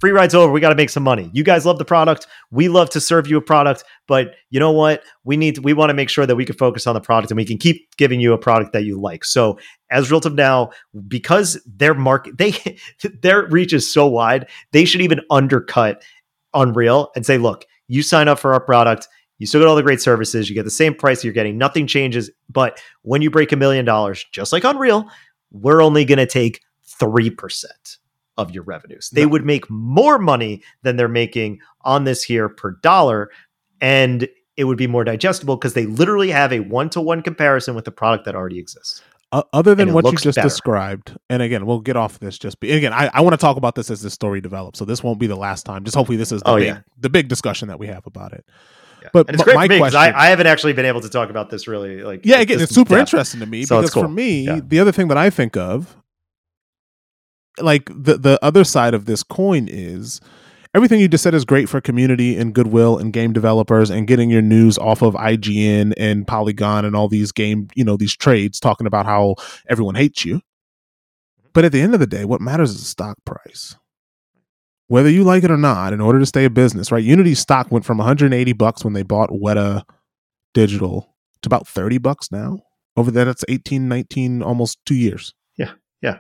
free ride's over. We got to make some money. You guys love the product. We love to serve you a product, but you know what? We need to, we want to make sure that we can focus on the product and we can keep giving you a product that you like. So as a result of now, because their market, they, their reach is so wide, they should even undercut Unreal and say, look, you sign up for our product. You still get all the great services. You get the same price you're getting. Nothing changes. But when you break a million dollars, just like Unreal, we're only going to take three percent of your revenues. They no. would make more money than they're making on this here per dollar. And it would be more digestible because they literally have a one-to-one comparison with the product that already exists. Uh, other than what you just better. described, and again, we'll get off this. Just be, and again, I, I want to talk about this as this story develops, so this won't be the last time. Just hopefully this is the, oh, big, yeah. the big discussion that we have about it. Yeah. But and it's great my for me, question, I, I haven't actually been able to talk about this really. Like, yeah, again, it's super depth. interesting to me so because cool. for me, yeah. the other thing that I think of, like the the other side of this coin is. Everything you just said is great for community and goodwill and game developers and getting your news off of I G N and Polygon and all these game, you know, these trades talking about how everyone hates you. But at the end of the day, what matters is the stock price. Whether you like it or not, in order to stay a business, right? Unity's stock went from one hundred eighty bucks when they bought Weta Digital to about thirty bucks now. Over there, that's eighteen, nineteen, almost two years. Yeah, yeah.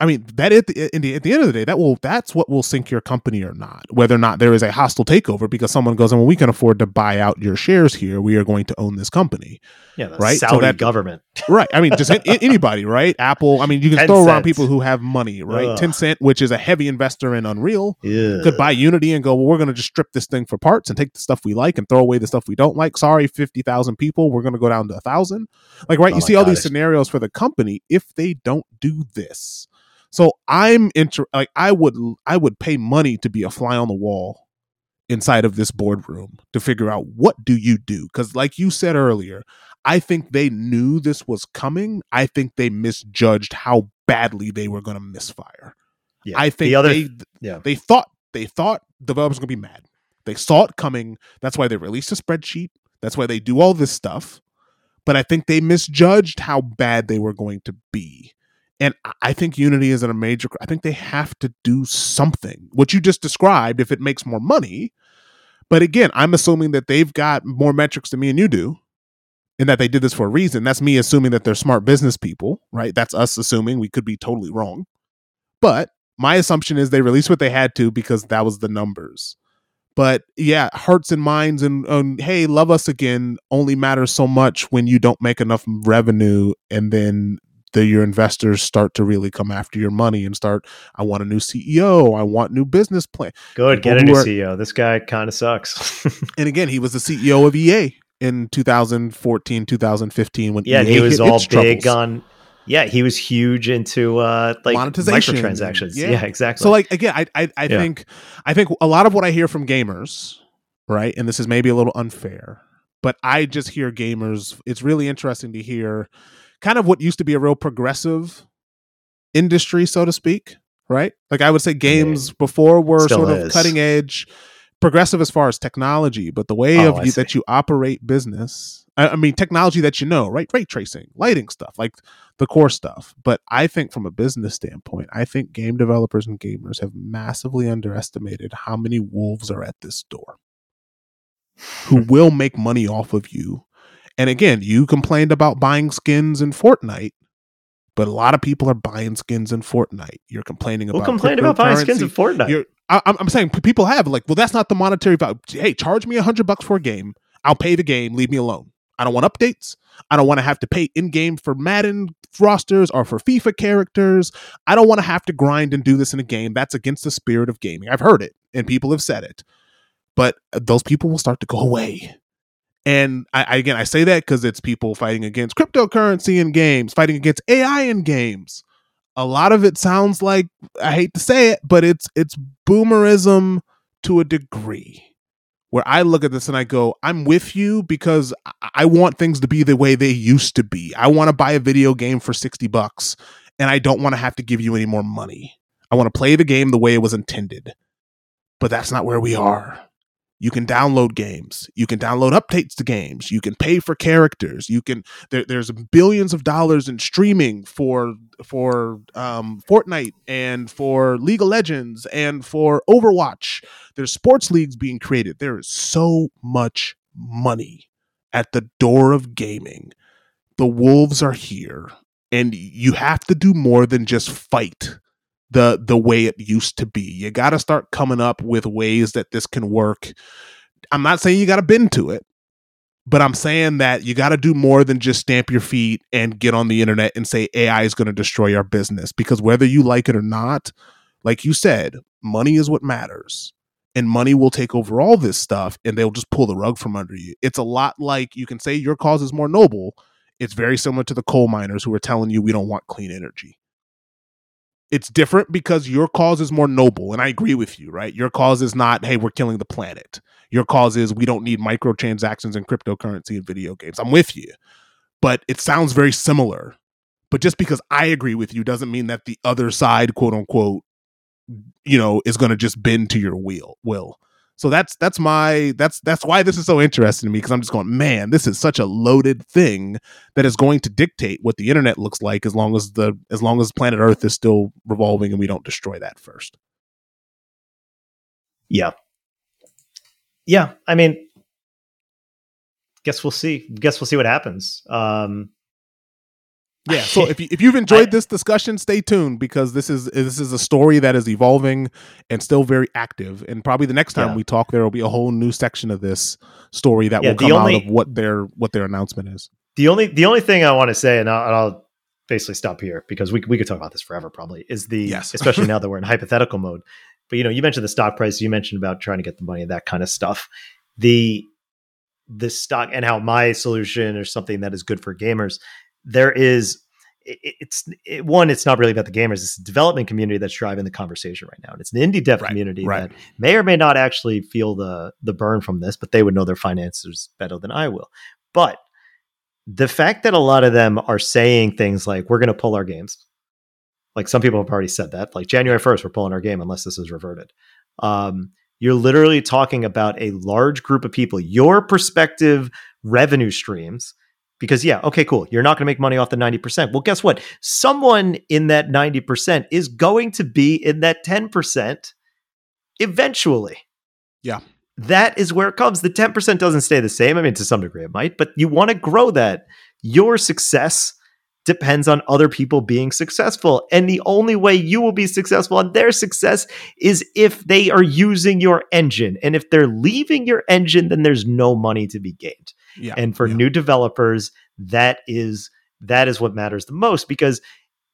I mean, that at the, in the, at the end of the day, that will that's what will sink your company or not, whether or not there is a hostile takeover because someone goes, well, we can afford to buy out your shares here. We are going to own this company. Yeah, the right? Saudi so that, government. Right. I mean, just anybody, right? Apple. I mean, you can Ten throw cents. around people who have money, right? Ugh. Tencent, which is a heavy investor in Unreal, yeah. could buy Unity and go, well, we're going to just strip this thing for parts and take the stuff we like and throw away the stuff we don't like. Sorry, fifty thousand people. We're going to go down to one thousand. Like, right? Oh, you see all gosh. these scenarios for the company if they don't do this. So I'm inter- like I would I would pay money to be a fly on the wall inside of this boardroom to figure out what do you do? Because like you said earlier, I think they knew this was coming. I think they misjudged how badly they were going to misfire. Yeah. I think the other, they yeah. they thought they thought developers were going to be mad. They saw it coming. That's why they released a spreadsheet. That's why they do all this stuff. But I think they misjudged how bad they were going to be. And I think Unity is in a major, I think they have to do something, what you just described, if it makes more money. But again, I'm assuming that they've got more metrics than me and you do, and that they did this for a reason. That's me assuming that they're smart business people, right? That's us assuming. We could be totally wrong. But my assumption is they released what they had to because that was the numbers. But yeah, hearts and minds and, and hey, love us again only matters so much when you don't make enough revenue and then that your investors start to really come after your money and start, I want a new C E O. I want new business plan. Good. People get a new are, C E O. This guy kind of sucks. And again, he was the C E O of E A in two thousand fourteen, two thousand fifteen. When yeah, E A he was hit, all big troubles. on, yeah, he was huge into uh, like monetization, microtransactions. Yeah. yeah, exactly. So like, again, I, I, I yeah. think, I think a lot of what I hear from gamers, right. And this is maybe a little unfair, but I just hear gamers. It's really interesting to hear kind of what used to be a real progressive industry, so to speak, right? Like I would say games yeah. before were Still sort is. of cutting edge, progressive as far as technology, but the way oh, of you, that you operate business, I, I mean, technology that you know, right? Ray tracing, lighting stuff, like the core stuff. But I think from a business standpoint, I think game developers and gamers have massively underestimated how many wolves are at this door who will make money off of you. And again, you complained about buying skins in Fortnite, but a lot of people are buying skins in Fortnite. You're complaining about Who complained about buying skins in Fortnite? You're, I, I'm saying people have like, well, that's not the monetary value. Hey, charge me a hundred bucks for a game. I'll pay the game. Leave me alone. I don't want updates. I don't want to have to pay in-game for Madden rosters or for FIFA characters. I don't want to have to grind and do this in a game. That's against the spirit of gaming. I've heard it and people have said it, but those people will start to go away. And I, I again, I say that because it's people fighting against cryptocurrency in games, fighting against A I in games. A lot of it sounds like, I hate to say it, but it's it's boomerism to a degree where I look at this and I go, I'm with you because I, I want things to be the way they used to be. I want to buy a video game for sixty bucks and I don't want to have to give you any more money. I want to play the game the way it was intended, but that's not where we are. You can download games. You can download updates to games. You can pay for characters. You can there, there's billions of dollars in streaming for for um, Fortnite and for League of Legends and for Overwatch. There's sports leagues being created. There is so much money at the door of gaming. The wolves are here, and you have to do more than just fight the the way it used to be. You got to start coming up with ways that this can work. I'm not saying you got to bend to it, but I'm saying that you got to do more than just stamp your feet and get on the internet and say A I is going to destroy our business, because whether you like it or not, like you said, money is what matters, and money will take over all this stuff, and they'll just pull the rug from under you. It's a lot like, you can say your cause is more noble. It's very similar to the coal miners who are telling you we don't want clean energy. It's different because your cause is more noble. And I agree with you, right? Your cause is not, hey, we're killing the planet. Your cause is we don't need microtransactions and cryptocurrency and video games. I'm with you. But it sounds very similar. But just because I agree with you doesn't mean that the other side, quote unquote, you know, is going to just bend to your will. will. So that's that's my that's that's why this is so interesting to me, because I'm just going, man, this is such a loaded thing that is going to dictate what the internet looks like as long as the as long as planet Earth is still revolving and we don't destroy that first. Yeah. Yeah. I mean, guess we'll see. Guess we'll see what happens. Um, yeah. So if you, if you've enjoyed I, this discussion, stay tuned, because this is this is a story that is evolving and still very active. And probably the next time yeah. we talk, there will be a whole new section of this story that yeah, will come only, out of what their what their announcement is. The only the only thing I want to say, and I'll, and I'll basically stop here because we we could talk about this forever probably, is the yes. especially now that we're in hypothetical mode. But you know, you mentioned the stock price, you mentioned about trying to get the money, that kind of stuff. The the stock and how my solution or something that is good for gamers. There is, it, it's it, one, it's not really about the gamers. It's the development community that's driving the conversation right now. And it's an indie dev right, community right. that may or may not actually feel the the burn from this, but they would know their finances better than I will. But the fact that a lot of them are saying things like, we're going to pull our games. Like some people have already said that, like January first, we're pulling our game unless this is reverted. Um, you're literally talking about a large group of people, your prospective revenue streams. Because, yeah, okay, cool. You're not going to make money off the ninety percent. Well, guess what? Someone in that ninety percent is going to be in that ten percent eventually. Yeah. That is where it comes. The ten percent doesn't stay the same. I mean, to some degree it might, but you want to grow that. Your success depends on other people being successful. And the only way you will be successful on their success is if they are using your engine. And if they're leaving your engine, then there's no money to be gained. Yeah, and for yeah. new developers, that is that is what matters the most, because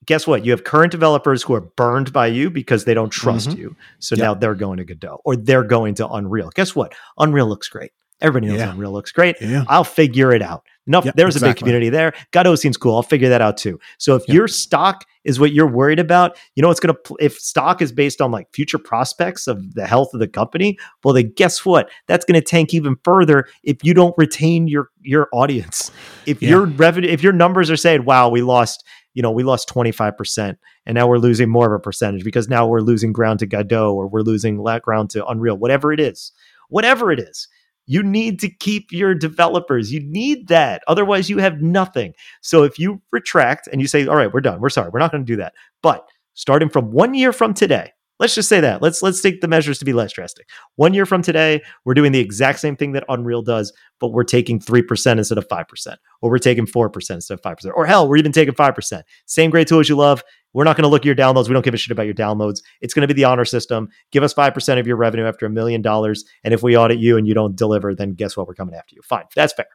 guess what? You have current developers who are burned by you because they don't trust mm-hmm. you. So yep. now they're going to Godot or they're going to Unreal. Guess what? Unreal looks great. Everybody knows yeah. Unreal looks great. Yeah. I'll figure it out. Enough. Yep, there's exactly. a big community there. Godot seems cool. I'll figure that out too. So if yep. your stock is what you're worried about, you know, it's going to, pl- if stock is based on like future prospects of the health of the company, well, then guess what? That's going to tank even further if you don't retain your, your audience. If yeah. your revenue, if your numbers are saying, wow, we lost, you know, we lost twenty-five percent and now we're losing more of a percentage because now we're losing ground to Godot or we're losing ground to Unreal, whatever it is, whatever it is. You need to keep your developers. You need that. Otherwise, you have nothing. So if you retract and you say, all right, we're done. We're sorry. We're not going to do that. But starting from one year from today, let's just say that. Let's let's take the measures to be less drastic. One year from today, we're doing the exact same thing that Unreal does, but we're taking three percent instead of five percent. Or we're taking four percent instead of five percent. Or hell, we're even taking five percent. Same great tools you love. We're not going to look at your downloads. We don't give a shit about your downloads. It's going to be the honor system. Give us five percent of your revenue after a million dollars. And if we audit you and you don't deliver, then guess what? We're coming after you. Fine. That's fair.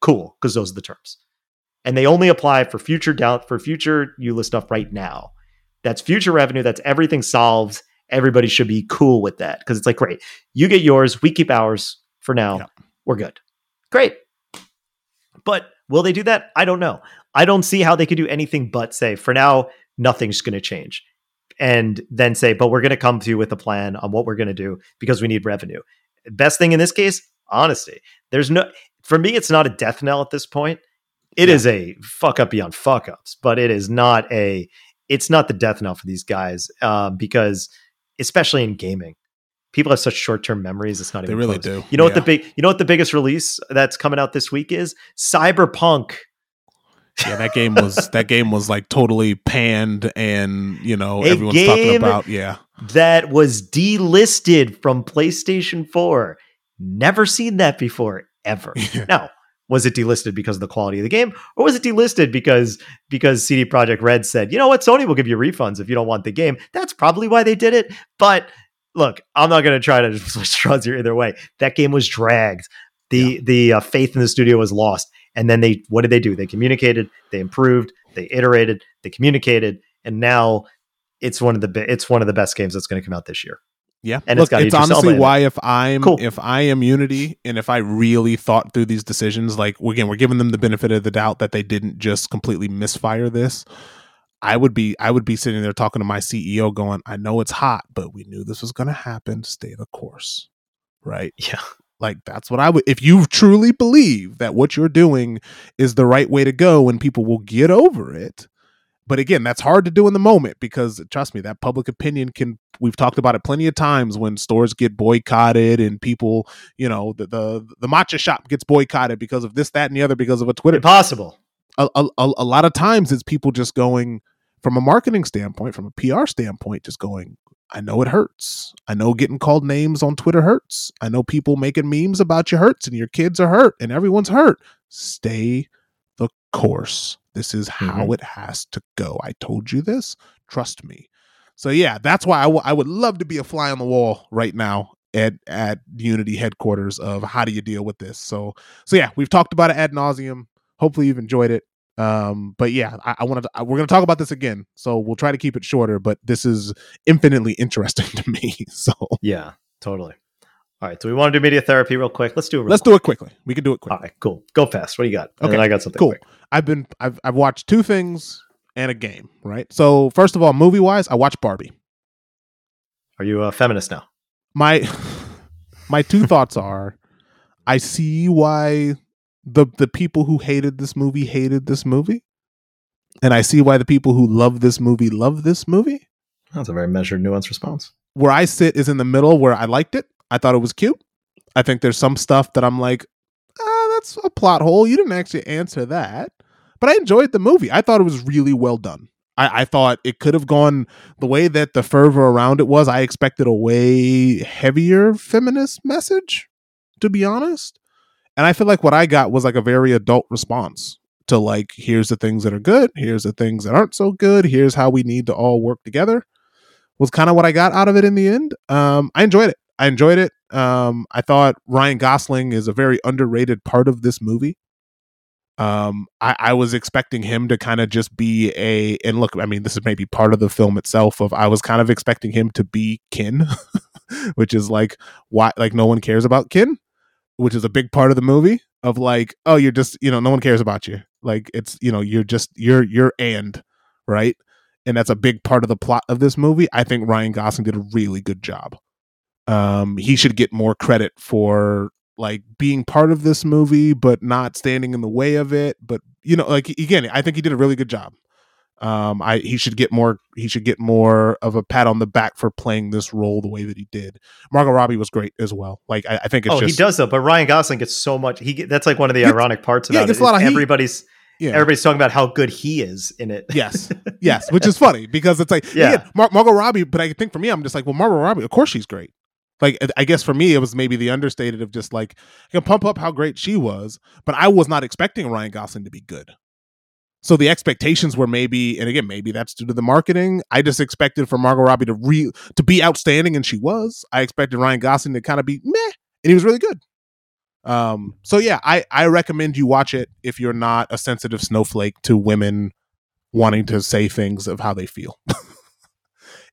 Cool. Because those are the terms. And they only apply for future down for future U L I S stuff right now. That's future revenue. That's everything solved. Everybody should be cool with that. Because it's like, great. You get yours. We keep ours for now. Yeah. We're good. Great. But will they do that? I don't know. I don't see how they could do anything but say, for now, nothing's going to change, and then say, but we're going to come to you with a plan on what we're going to do because we need revenue. Best thing in this case, honesty. There's no, for me, it's not a death knell at this point. It yeah. is a fuck up beyond fuck ups, but it is not a, it's not the death knell for these guys. Um, uh, because especially in gaming, people have such short-term memories. It's not even They really close. do. You know yeah. what the big, you know what the biggest release that's coming out this week is? Cyberpunk. Yeah, that game was that game was like totally panned, and you know a everyone's game talking about yeah that was delisted from PlayStation four. Never seen that before ever. Yeah. Now, was it delisted because of the quality of the game, or was it delisted because because C D Projekt Red said, you know what, Sony will give you refunds if you don't want the game? That's probably why they did it. But look, I'm not going to try to switch straws here either way. That game was dragged. The yeah. the uh, faith in the studio was lost. And then they, what did they do? They communicated, they improved, they iterated, they communicated, and now it's one of the be- it's one of the best games that's going to come out this year. Yeah, and look, it's, got it's honestly why if I'm cool. if I am Unity, and if I really thought through these decisions, like again, we're giving them the benefit of the doubt that they didn't just completely misfire this. I would be I would be sitting there talking to my C E O, going, "I know it's hot, but we knew this was going to happen. Stay the course, right?" Yeah. Like, that's what I would, if you truly believe that what you're doing is the right way to go and people will get over it. But again, that's hard to do in the moment, because trust me, that public opinion can, we've talked about it plenty of times, when stores get boycotted and people, you know, the, the, the matcha shop gets boycotted because of this, that, and the other, because of a Twitter. Impossible. A, a, a lot of times it's people just going from a marketing standpoint, from a P R standpoint, just going, I know it hurts. I know getting called names on Twitter hurts. I know people making memes about you hurts, and your kids are hurt, and everyone's hurt. Stay the course. This is how mm-hmm. it has to go. I told you this. Trust me. So yeah, that's why I, w- I would love to be a fly on the wall right now at, at Unity headquarters of how do you deal with this? So, so yeah, we've talked about it ad nauseum. Hopefully you've enjoyed it. Um, but yeah, I, I want to, we're going to talk about this again, so we'll try to keep it shorter, but this is infinitely interesting to me. So yeah, totally. All right. So we want to do media therapy real quick. Let's do it. Real Let's quick. do it quickly. We can do it quickly. All right, cool. Go fast. What do you got? Okay. And then I got something cool. Quick. I've been, I've, I've watched two things and a game, right? So first of all, movie wise, I watched Barbie. Are you a feminist now? My, my two thoughts are, I see why The the people who hated this movie hated this movie, and I see why the people who love this movie love this movie. That's a very measured, nuanced response. Where I sit is in the middle, where I liked it. I thought it was cute. I think there's some stuff that I'm like, ah, that's a plot hole. You didn't actually answer that. But I enjoyed the movie. I thought it was really well done. I, I thought it could have gone the way that the fervor around it was. I expected a way heavier feminist message, to be honest. And I feel like what I got was like a very adult response to like, here's the things that are good. Here's the things that aren't so good. Here's how we need to all work together, was kind of what I got out of it in the end. Um, I enjoyed it. I enjoyed it. Um, I thought Ryan Gosling is a very underrated part of this movie. Um, I, I was expecting him to kind of just be a, and look, I mean, this is maybe part of the film itself of, I was kind of expecting him to be Ken, which is like, why, like no one cares about Ken, which is a big part of the movie of like, oh, you're just, you know, no one cares about you. Like it's, you know, you're just, you're, you're and right. And that's a big part of the plot of this movie. I think Ryan Gosling did a really good job. Um, he should get more credit for like being part of this movie, but not standing in the way of it. But you know, like, again, I think he did a really good job. Um, I, he should get more, he should get more of a pat on the back for playing this role the way that he did. Margot Robbie was great as well. Like, I, I think it's oh, just, he does though, but Ryan Gosling gets so much. He gets, that's like one of the gets, ironic parts about yeah, it. Gets a lot of everybody's, yeah. everybody's talking about how good he is in it. Yes. Yes. Which is funny because it's like, yeah, yeah Mar- Margot Robbie, but I think for me, I'm just like, well, Margot Robbie, of course she's great. Like, I guess for me, it was maybe the understated of just like, I can pump up how great she was, but I was not expecting Ryan Gosling to be good. So the expectations were maybe, and again, maybe that's due to the marketing. I just expected for Margot Robbie to re to be outstanding, and she was. I expected Ryan Gosling to kind of be meh, and he was really good. Um, so yeah, I, I recommend you watch it if you're not a sensitive snowflake to women wanting to say things of how they feel.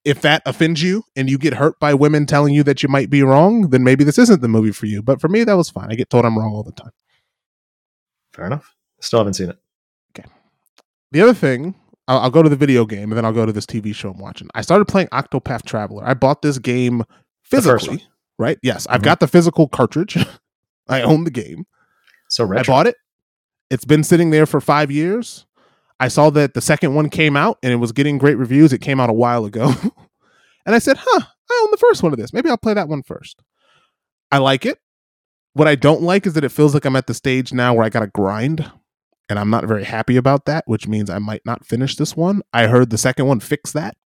If that offends you and you get hurt by women telling you that you might be wrong, then maybe this isn't the movie for you. But for me, that was fine. I get told I'm wrong all the time. Fair enough. Still haven't seen it. The other thing, I'll, I'll go to the video game and then I'll go to this T V show I'm watching. I started playing Octopath Traveler. I bought this game physically, right? Yes, I've mm-hmm. got the physical cartridge. I own the game. So retro. I bought it. It's been sitting there for five years. I saw that the second one came out and it was getting great reviews. It came out a while ago. And I said, huh, I own the first one of this. Maybe I'll play that one first. I like it. What I don't like is that it feels like I'm at the stage now where I gotta grind, and I'm not very happy about that, which means I might not finish this one. I heard the second one fix that,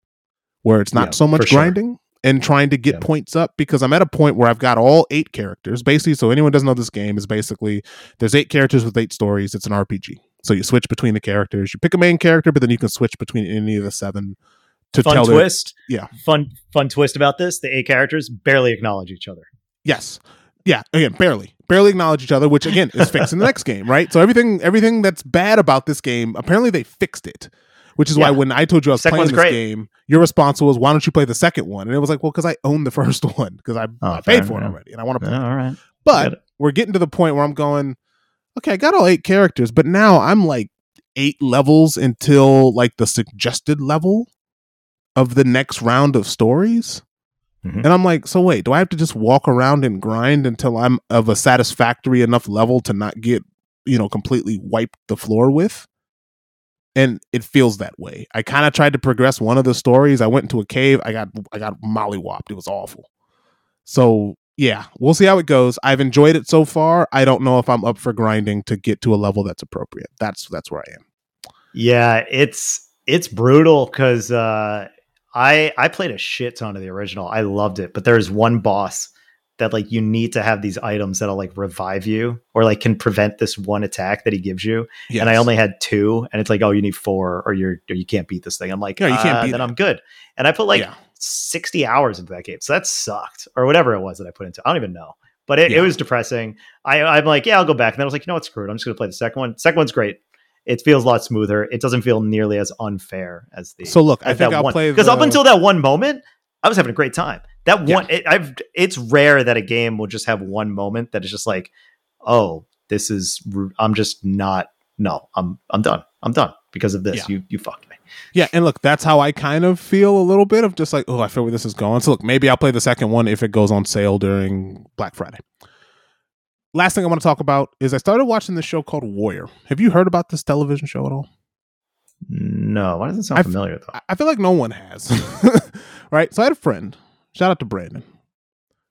where it's not yeah, so much grinding sure. and trying to get yeah. points up, because I'm at a point where I've got all eight characters. Basically, so anyone doesn't know, this game is basically there's eight characters with eight stories. It's an R P G. So you switch between the characters. You pick a main character, but then you can switch between any of the seven to fun tell twist. Their, yeah. Fun fun twist about this. The eight characters barely acknowledge each other. Yes. Yeah. Again, barely. Barely acknowledge each other, which again is fixed in the next game, right? So everything everything that's bad about this game, apparently they fixed it. Which is yeah. why when I told you I was second playing this great. game, your response was, why don't you play the second one? And it was like, well, because I own the first one, because I, oh, I paid for it already and I want to play yeah, it. All right. But we're getting to the point where I'm going, okay, I got all eight characters, but now I'm like eight levels until like the suggested level of the next round of stories. Mm-hmm. And I'm like, so wait, do I have to just walk around and grind until I'm of a satisfactory enough level to not get, you know, completely wiped the floor with? And it feels that way. I kind of tried to progress one of the stories. I went into a cave. I got I got mollywopped. It was awful. So yeah, we'll see how it goes. I've enjoyed it so far. I don't know if I'm up for grinding to get to a level that's appropriate. That's that's where I am. Yeah, it's it's brutal because uh, I I played a shit ton of the original. I loved it, but there's one boss that like you need to have these items that'll like revive you or like can prevent this one attack that he gives you. Yes. And I only had two, and it's like, oh, you need four or you're or you can't beat this thing. I'm like, no, you can't uh, beat then it. I'm good. And I put like yeah. sixty hours into that game. So that sucked, or whatever it was that I put into. I don't even know, but it, yeah. it was depressing. I, I'm like, yeah, I'll go back. And then I was like, you know what? Screw it. I'm just going to play the second one. Second one's great. It feels a lot smoother. It doesn't feel nearly as unfair as the. So look, I think I'll one. play because the... up until that one moment, I was having a great time. That one, yeah. it, I've. It's rare that a game will just have one moment that is just like, "Oh, this is." I'm just not. No, I'm. I'm done. I'm done because of this. Yeah. You you fucked me. Yeah, and look, that's how I kind of feel a little bit of just like, oh, I feel where this is going. So look, maybe I'll play the second one if it goes on sale during Black Friday. Last thing I want to talk about is I started watching this show called Warrior. Have you heard about this television show at all? No. Why does it sound I familiar f- though? I feel like no one has. Right. So I had a friend. Shout out to Brandon,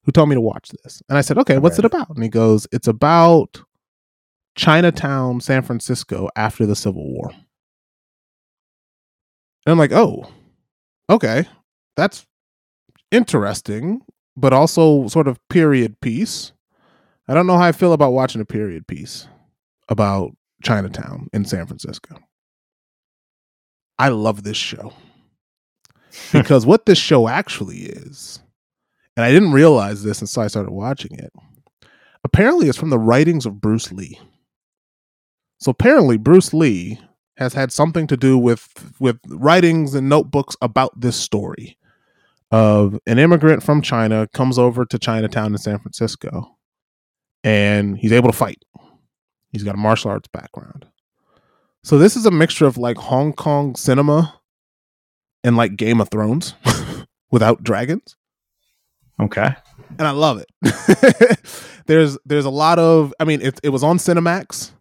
who told me to watch this. And I said, okay, what's it about? And he goes, it's about Chinatown, San Francisco after the Civil War. And I'm like, oh, okay. That's interesting, but also sort of period piece. I don't know how I feel about watching a period piece about Chinatown in San Francisco. I love this show. Because what this show actually is, and I didn't realize this until I started watching it, apparently it's from the writings of Bruce Lee. So apparently Bruce Lee has had something to do with, with writings and notebooks about this story of an immigrant from China comes over to Chinatown in San Francisco, and he's able to fight. He's got a martial arts background. So this is a mixture of like Hong Kong cinema and like Game of Thrones without dragons. Okay. And I love it. there's there's a lot of, I mean, it, it was on Cinemax.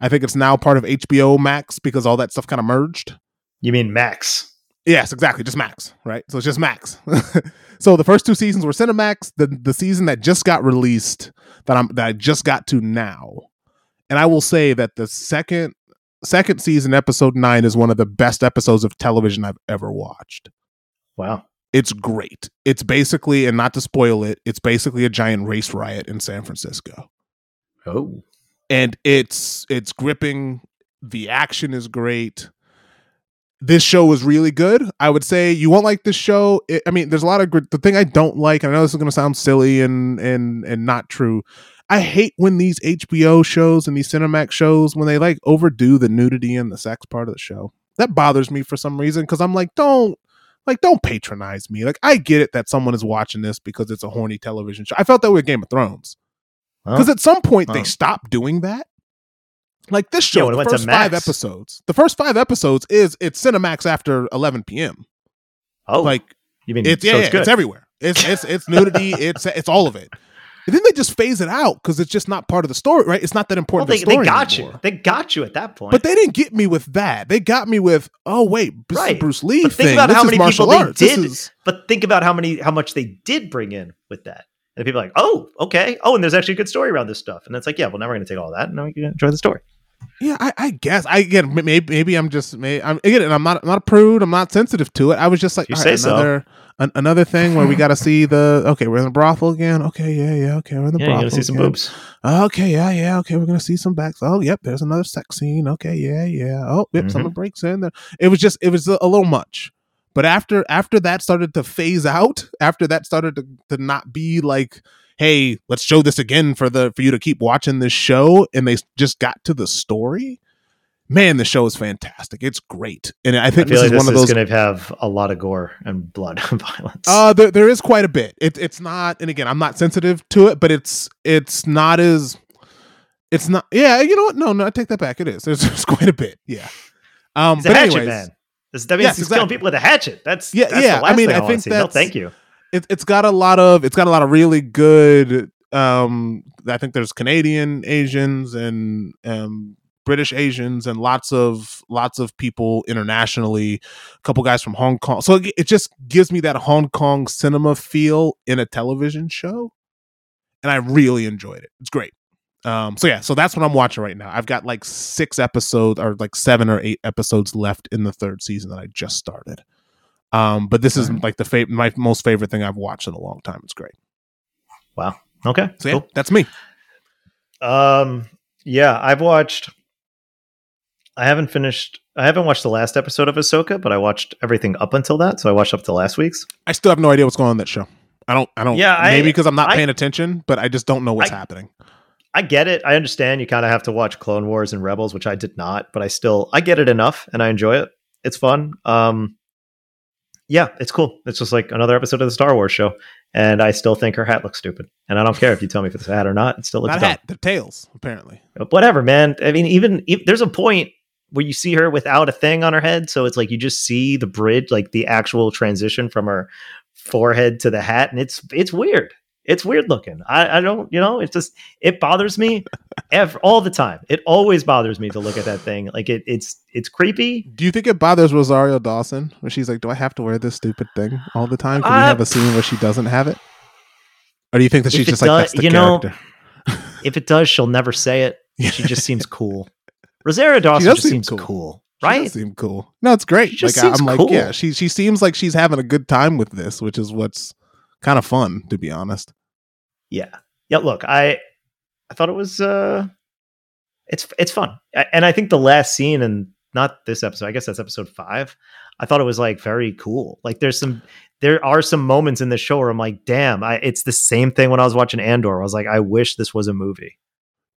I think it's now part of H B O Max because all that stuff kind of merged. You mean Max? Yes, exactly. Just Max, right? So it's just Max. So the first two seasons were Cinemax. The the season that just got released that I'm that I just got to now. And I will say that the second Second season, episode nine, is one of the best episodes of television I've ever watched. Wow. It's great. It's basically, and not to spoil it, it's basically a giant race riot in San Francisco. Oh. And it's it's gripping. The action is great. This show is really good. I would say you won't like this show. It, I mean, there's a lot of gr- the thing I don't like, and I know this is going to sound silly and and and not true. I hate when these H B O shows and these Cinemax shows, when they like overdo the nudity and the sex part of the show, that bothers me for some reason. Cause I'm like, don't like, don't patronize me. Like I get it that someone is watching this because it's a horny television show. I felt that way with Game of Thrones. Huh? Cause at some point huh. they stopped doing that. Like this show, yeah, the first five episodes, the first five episodes is it's Cinemax after eleven P M. Oh, like you mean it's, so yeah, it's, yeah, it's everywhere. It's, it's, it's nudity. it's, it's all of it. And then they just phase it out because it's just not part of the story, right? It's not that important. Well, they, story they got anymore. you. They got you at that point. But they didn't get me with that. They got me with, oh wait, this right. is Bruce Lee but thing. Think about this how many people they arts. did. Is... But think about how many, how much they did bring in with that. And people are like, oh, okay. Oh, and there's actually a good story around this stuff. And it's like, yeah, well, now we're going to take all that, and now you can enjoy the story. Yeah, I, I guess. I again, maybe, maybe I'm just, maybe, I'm again, I'm not, I'm not a prude. I'm not sensitive to it. I was just like, you all say right, another, so. an, another thing where we got to see the. Okay, we're in the brothel again. Okay, yeah, yeah. Okay, we're in the yeah, brothel. Yeah, see some again. boobs. Okay, yeah, yeah. Okay, we're gonna see some backs. Oh, yep. There's another sex scene. Okay, yeah, yeah. Oh, yep. Mm-hmm. Someone breaks in there. It was just, it was a, a little much. But after after that started to phase out, after that started to, to not be like, hey, let's show this again for the for you to keep watching this show, and they just got to the story. Man, the show is fantastic. It's great, and I think I feel this like is this one is of those going to have a lot of gore and blood and violence. Uh, there there is quite a bit. It, it's not, and again, I'm not sensitive to it, but it's it's not as it's not. Yeah, you know what? No, no, I take that back. It is. There's, there's quite a bit. Yeah. Um, He's but a hatchet anyways, man. That means yes, he's exactly. killing people with a hatchet. That's yeah, that's yeah. The last I mean, thing I, I think that's, no, thank you. It, it's got a lot of it's got a lot of really good. Um, I think there's Canadian Asians and um, British Asians and lots of lots of people internationally. A couple guys from Hong Kong, so it, it just gives me that Hong Kong cinema feel in a television show, and I really enjoyed it. It's great. Um, so yeah, so that's what I'm watching right now. I've got like six episodes or like seven or eight episodes left in the third season that I just started. Um, but this is like the fav- my most favorite thing I've watched in a long time. It's great. Wow. Okay. So yeah, cool. That's me. Um, yeah, I've watched, I haven't finished, I haven't watched the last episode of Ahsoka, but I watched everything up until that. So I watched up to last week's. I still have no idea what's going on in that show. I don't, I don't, yeah, maybe because I'm not I, paying attention, but I just don't know what's I, happening. I get it. I understand you kind of have to watch Clone Wars and Rebels, which I did not, but I still, I get it enough and I enjoy it. It's fun. Um, yeah, it's cool. It's just like another episode of the Star Wars show. And I still think her hat looks stupid. And I don't care if you tell me if it's a hat or not. It still looks not dumb. Hat, the tails, apparently. But whatever, man. I mean, even, even there's a point where you see her without a thing on her head. So it's like, you just see the bridge, like the actual transition from her forehead to the hat. And it's, it's weird. It's weird looking. I, I don't, you know, it's just, it bothers me ever, all the time. It always bothers me to look at that thing. Like it, it's, it's creepy. Do you think it bothers Rosario Dawson where she's like, do I have to wear this stupid thing all the time? Can uh, we have a scene where she doesn't have it? Or do you think that she's just does, like, that's the you character? Know, if it does, she'll never say it. She just seems cool. Rosario Dawson just seem seems cool. cool. Right? She seem cool. No, it's great. She just like, seems I'm like, cool. yeah, she, she seems like she's having a good time with this, which is what's kind of fun, to be honest. Yeah. Yeah. Look, I, I thought it was, uh, it's, it's fun. I, and I think the last scene, and not this episode, I guess that's episode five. I thought it was like very cool. Like there's some, there are some moments in the show where I'm like, damn, I, it's the same thing when I was watching Andor. I was like, I wish this was a movie.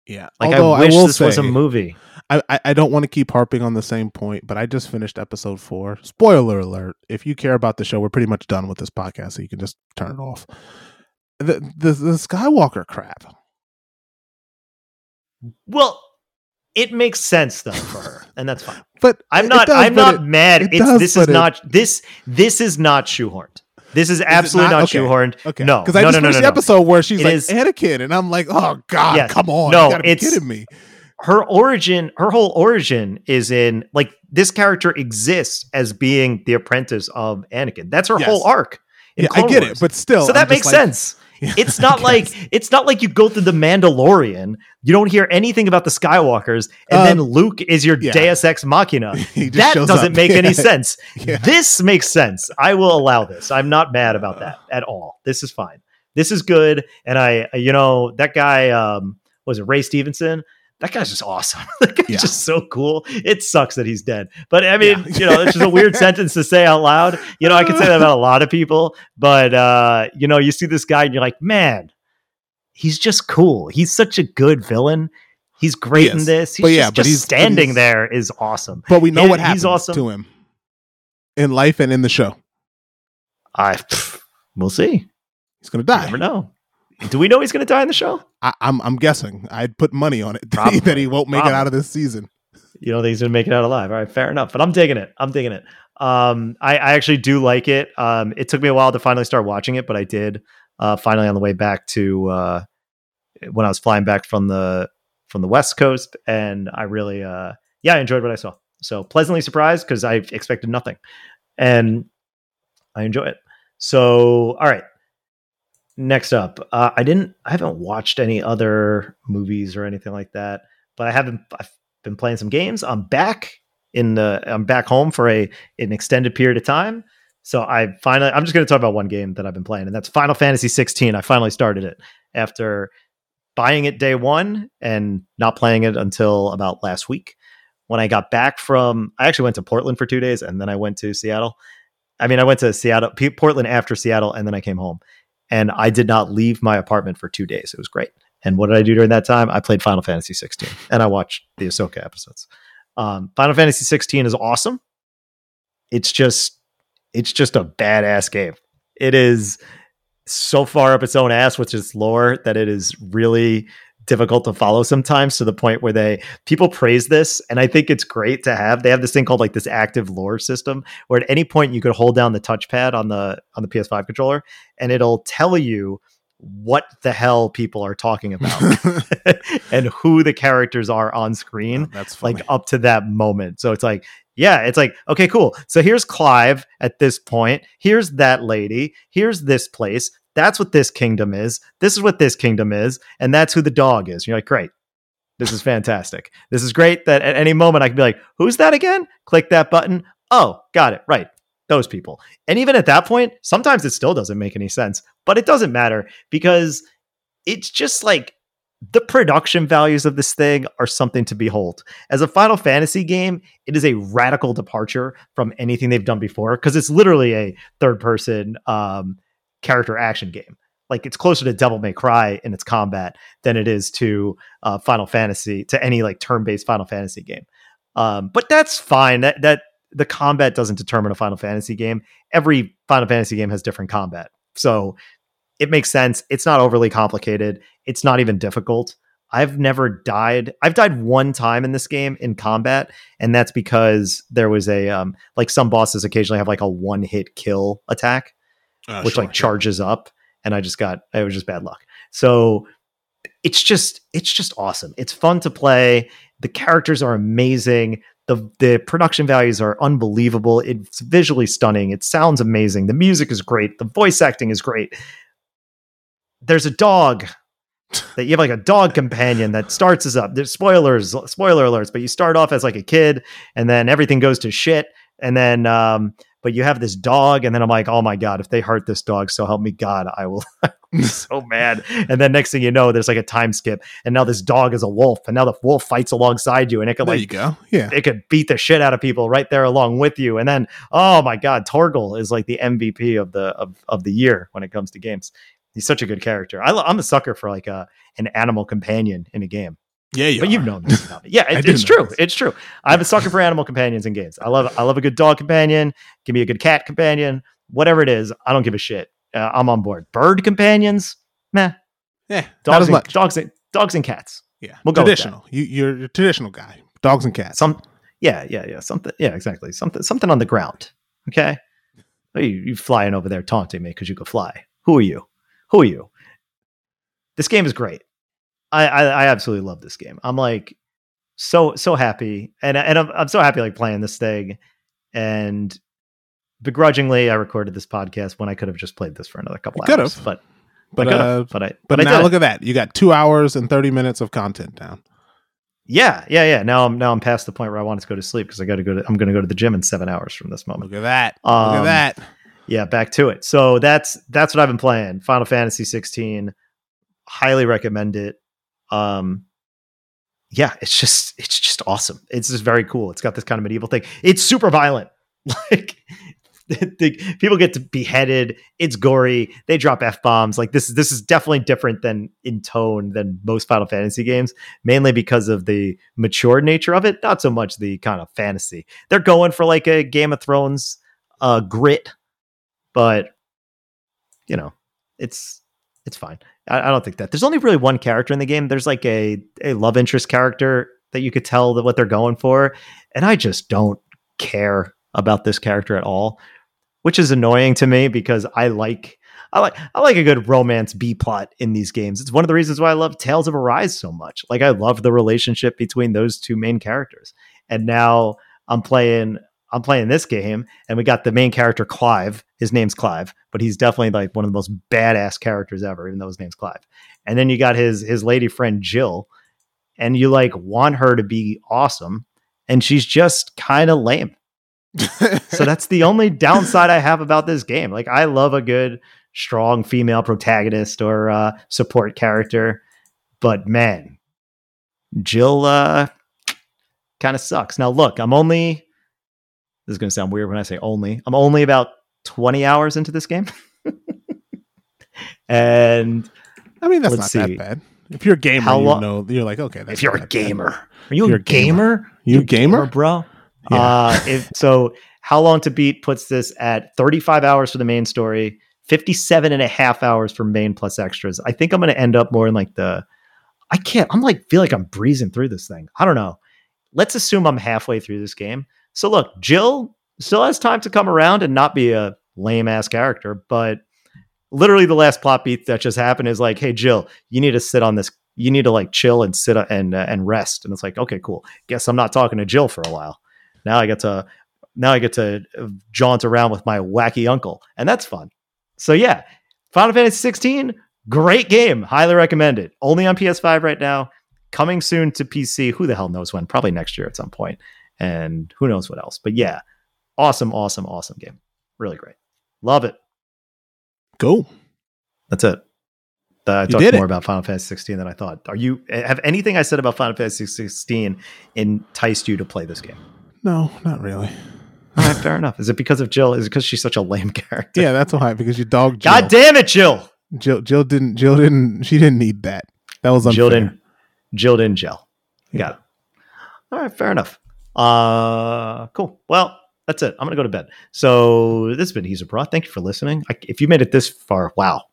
Yeah. Like Although I wish I will this say, was a movie. I, I, I don't want to keep harping on the same point, but I just finished episode four. Spoiler alert. If you care about the show, we're pretty much done with this podcast, so you can just turn it off. The the, the Skywalker crap. Well, it makes sense though for her, and that's fine. But I'm not does, I'm not it, mad. It it's does, this is not it, this this is not shoehorned. This is absolutely is not, not okay. shoehorned. Okay. No, because I no, just no, finished no, no, the episode where she's it like is, Anakin, and I'm like, oh god, yes. come on, no, you gotta be it's, kidding me. Her origin, her whole origin is in like this character exists as being the apprentice of Anakin. That's her yes. whole arc. Yeah, I get Wars. it, but still, so that I'm makes like, sense. Yeah, it's not like it's not like you go through the Mandalorian. You don't hear anything about the Skywalkers, and um, then Luke is your yeah. Deus Ex Machina. That doesn't up. make yeah. any sense. Yeah. This makes sense. I will allow this. I'm not mad about that at all. This is fine. This is good. And I, you know, that guy um, was it Ray Stevenson. That guy's just awesome. That guy's yeah. just so cool. It sucks that he's dead. But I mean, yeah. you know, it's just a weird sentence to say out loud. You know, I could say that about a lot of people. But, uh, you know, you see this guy and you're like, man, he's just cool. He's such a good villain. He's great yes. in this. He's but just, yeah, but just he's, standing but there is awesome. But we know and what happens awesome. to him in life and in the show. I, pff, we'll see. He's going to die. You never know. Do we know he's going to die in the show? I, I'm I'm guessing. I'd put money on it Probably. that he won't make Probably. it out of this season. You don't think he's going to make it out alive? All right, fair enough. But I'm digging it. I'm digging it. Um, I, I actually do like it. Um, it took me a while to finally start watching it, but I did. Uh, finally, on the way back to uh, when I was flying back from the from the West Coast, and I really, uh, yeah, I enjoyed what I saw. So pleasantly surprised because I expected nothing, and I enjoy it. So, all right. Next up, uh, I didn't, I haven't watched any other movies or anything like that, but I haven't. I've been playing some games. I'm back in the, I'm back home for a an extended period of time. So I finally, I'm just going to talk about one game that I've been playing, and that's Final Fantasy sixteen. I finally started it after buying it day one and not playing it until about last week. When I got back from, I actually went to Portland for two days and then I went to Seattle. I mean, I went to Seattle, P- Portland after Seattle, and then I came home. And I did not leave my apartment for two days. It was great. And what did I do during that time? I played Final Fantasy sixteen, and I watched the Ahsoka episodes. Um, Final Fantasy sixteen is awesome. It's just, it's just a badass game. It is so far up its own ass with its lore that it is really difficult to follow sometimes, to the point where they people praise this, and I think it's great to have. They have this thing called like this active lore system, where at any point you could hold down the touchpad on the on the P S five controller and it'll tell you what the hell people are talking about and who the characters are on screen. Oh, that's funny. Like up to that moment. So it's like, yeah, it's like, okay, cool. So here's Clive at this point. Here's that lady. Here's this place. That's what this kingdom is. This is what this kingdom is. And that's who the dog is. You're like, great. This is fantastic. This is great that at any moment I can be like, who's that again? Click that button. Oh, got it. Right. Those people. And even at that point, sometimes it still doesn't make any sense, but it doesn't matter because it's just like the production values of this thing are something to behold. As a Final Fantasy game, it is a radical departure from anything they've done before because it's literally a third person, um, character action game. Like it's closer to Devil May Cry in its combat than it is to uh Final Fantasy, to any like turn-based Final Fantasy game. Um but that's fine. That that the combat doesn't determine a Final Fantasy game. Every Final Fantasy game has different combat. So it makes sense. It's not overly complicated. It's not even difficult. I've never died. I've died one time in this game in combat, and that's because there was a um like some bosses occasionally have like a one-hit kill attack. Uh, which sure, like charges yeah. up, and I just got, it was just bad luck. So it's just, it's just awesome. It's fun to play. The characters are amazing. The the production values are unbelievable. It's visually stunning. It sounds amazing. The music is great. The voice acting is great. There's a dog that you have like a dog companion that starts us up. There's spoilers, spoiler alerts, but you start off as like a kid and then everything goes to shit. And then, um, but you have this dog, and then I'm like, oh my God, if they hurt this dog, so help me God, I will be so mad. And then next thing you know, there's like a time skip, and now this dog is a wolf, and now the wolf fights alongside you, and it could there like, you go. Yeah, it could beat the shit out of people right there along with you. And then, oh my God, Torgel is like the M V P of the of, of the year when it comes to games. He's such a good character. I, I'm a sucker for like a an animal companion in a game. Yeah, you but are. You've known this about me. Yeah, it, it's true. This. It's true. I'm a sucker for animal companions in games. I love, I love a good dog companion. Give me a good cat companion. Whatever it is, I don't give a shit. Uh, I'm on board. Bird companions, meh. Yeah, dogs as and, much. Dogs and dogs and cats. Yeah, we'll traditional. Go with that. You, you're a traditional guy. Dogs and cats. Some. Yeah, yeah, yeah. Something. Yeah, exactly. Something. Something on the ground. Okay. You you flying over there taunting me because you could fly. Who are you? Who are you? This game is great. I, I absolutely love this game. I'm like so so happy, and and I'm I'm so happy like playing this thing. And begrudgingly, I recorded this podcast when I could have just played this for another couple you hours. Could have, but but I could have, uh, but I but, but now I look at that. You got two hours and thirty minutes of content down. Yeah, yeah, yeah. Now I'm now I'm past the point where I want to go to sleep because I got to go. To, I'm going to go to the gym in seven hours from this moment. Look at that. Um, look at that. Yeah, back to it. So that's that's what I've been playing. Final Fantasy sixteen. Highly recommend it. Um, yeah, it's just, it's just awesome. It's just very cool. It's got this kind of medieval thing. It's super violent. Like the, the, people get to beheaded. It's gory. They drop F bombs. Like this, this is definitely different than in tone than most Final Fantasy games, mainly because of the mature nature of it. Not so much the kind of fantasy they're going for, like a Game of Thrones, uh, grit, but you know, it's, it's fine. I don't think that there's only really one character in the game. There's like a, a love interest character that you could tell that what they're going for. And I just don't care about this character at all, which is annoying to me because I like, I like I like a good romance B plot in these games. It's one of the reasons why I love Tales of Arise so much. Like I love the relationship between those two main characters. And now I'm playing I'm playing this game, and we got the main character Clive. His name's Clive, but he's definitely like one of the most badass characters ever, even though his name's Clive. And then you got his his lady friend Jill, and you like want her to be awesome, and she's just kind of lame. So that's the only downside I have about this game. Like I love a good, strong female protagonist or uh, support character, but man, Jill uh, kind of sucks. Now look, I'm only, this is going to sound weird when I say only, I'm only about twenty hours into this game. And I mean, that's not see. that bad. If you're a gamer, How lo- you know, you're like, okay. That's if you're a gamer, bad. are you a gamer? gamer? You, you gamer, gamer bro? Yeah. Uh, if, so How Long to Beat puts this at thirty-five hours for the main story, fifty-seven and a half hours for main plus extras. I think I'm going to end up more in like the, I can't, I'm like, feel like I'm breezing through this thing. I don't know. Let's assume I'm halfway through this game. So look, Jill still has time to come around and not be a lame ass character, but literally the last plot beat that just happened is like, hey, Jill, you need to sit on this. You need to like chill and sit and, uh, and rest. And it's like, okay, cool. Guess I'm not talking to Jill for a while. Now I get to now I get to jaunt around with my wacky uncle, and that's fun. So yeah, Final Fantasy sixteen, great game, highly recommend it. Only on P S five right now, coming soon to P C. Who the hell knows when? Probably next year at some point, and who knows what else. But yeah, awesome, awesome, awesome game. Really great, love it. Cool. That's it. I talked more it. about Final Fantasy sixteen than I thought. Are you have anything I said about Final Fantasy sixteen enticed you to play this game? No, not really. All right, fair enough. Is it because of Jill? Is it because she's such a lame character? Yeah, that's why. Because you dogged Jill. God damn it, Jill! Jill, Jill didn't. Jill didn't. She didn't need that. That was unfair. Jill didn't. Jill didn't gel. Yeah. Got it. All right, fair enough. Uh, cool. Well, that's it. I'm gonna go to bed. So this has been He's Abroad. Thank you for listening. I, if you made it this far, wow,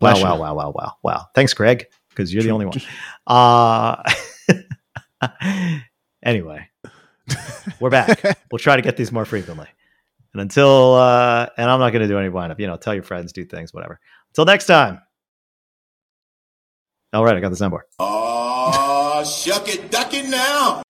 wow, wow, wow, wow, wow, wow. Thanks, Greg, because you're the only one. Uh, anyway. We're back. We'll try to get these more frequently. And until, uh, and I'm not going to do any wind up, you know, tell your friends, do things, whatever. Until next time. All right. I got the soundboard. Oh, shuck it, duck it now.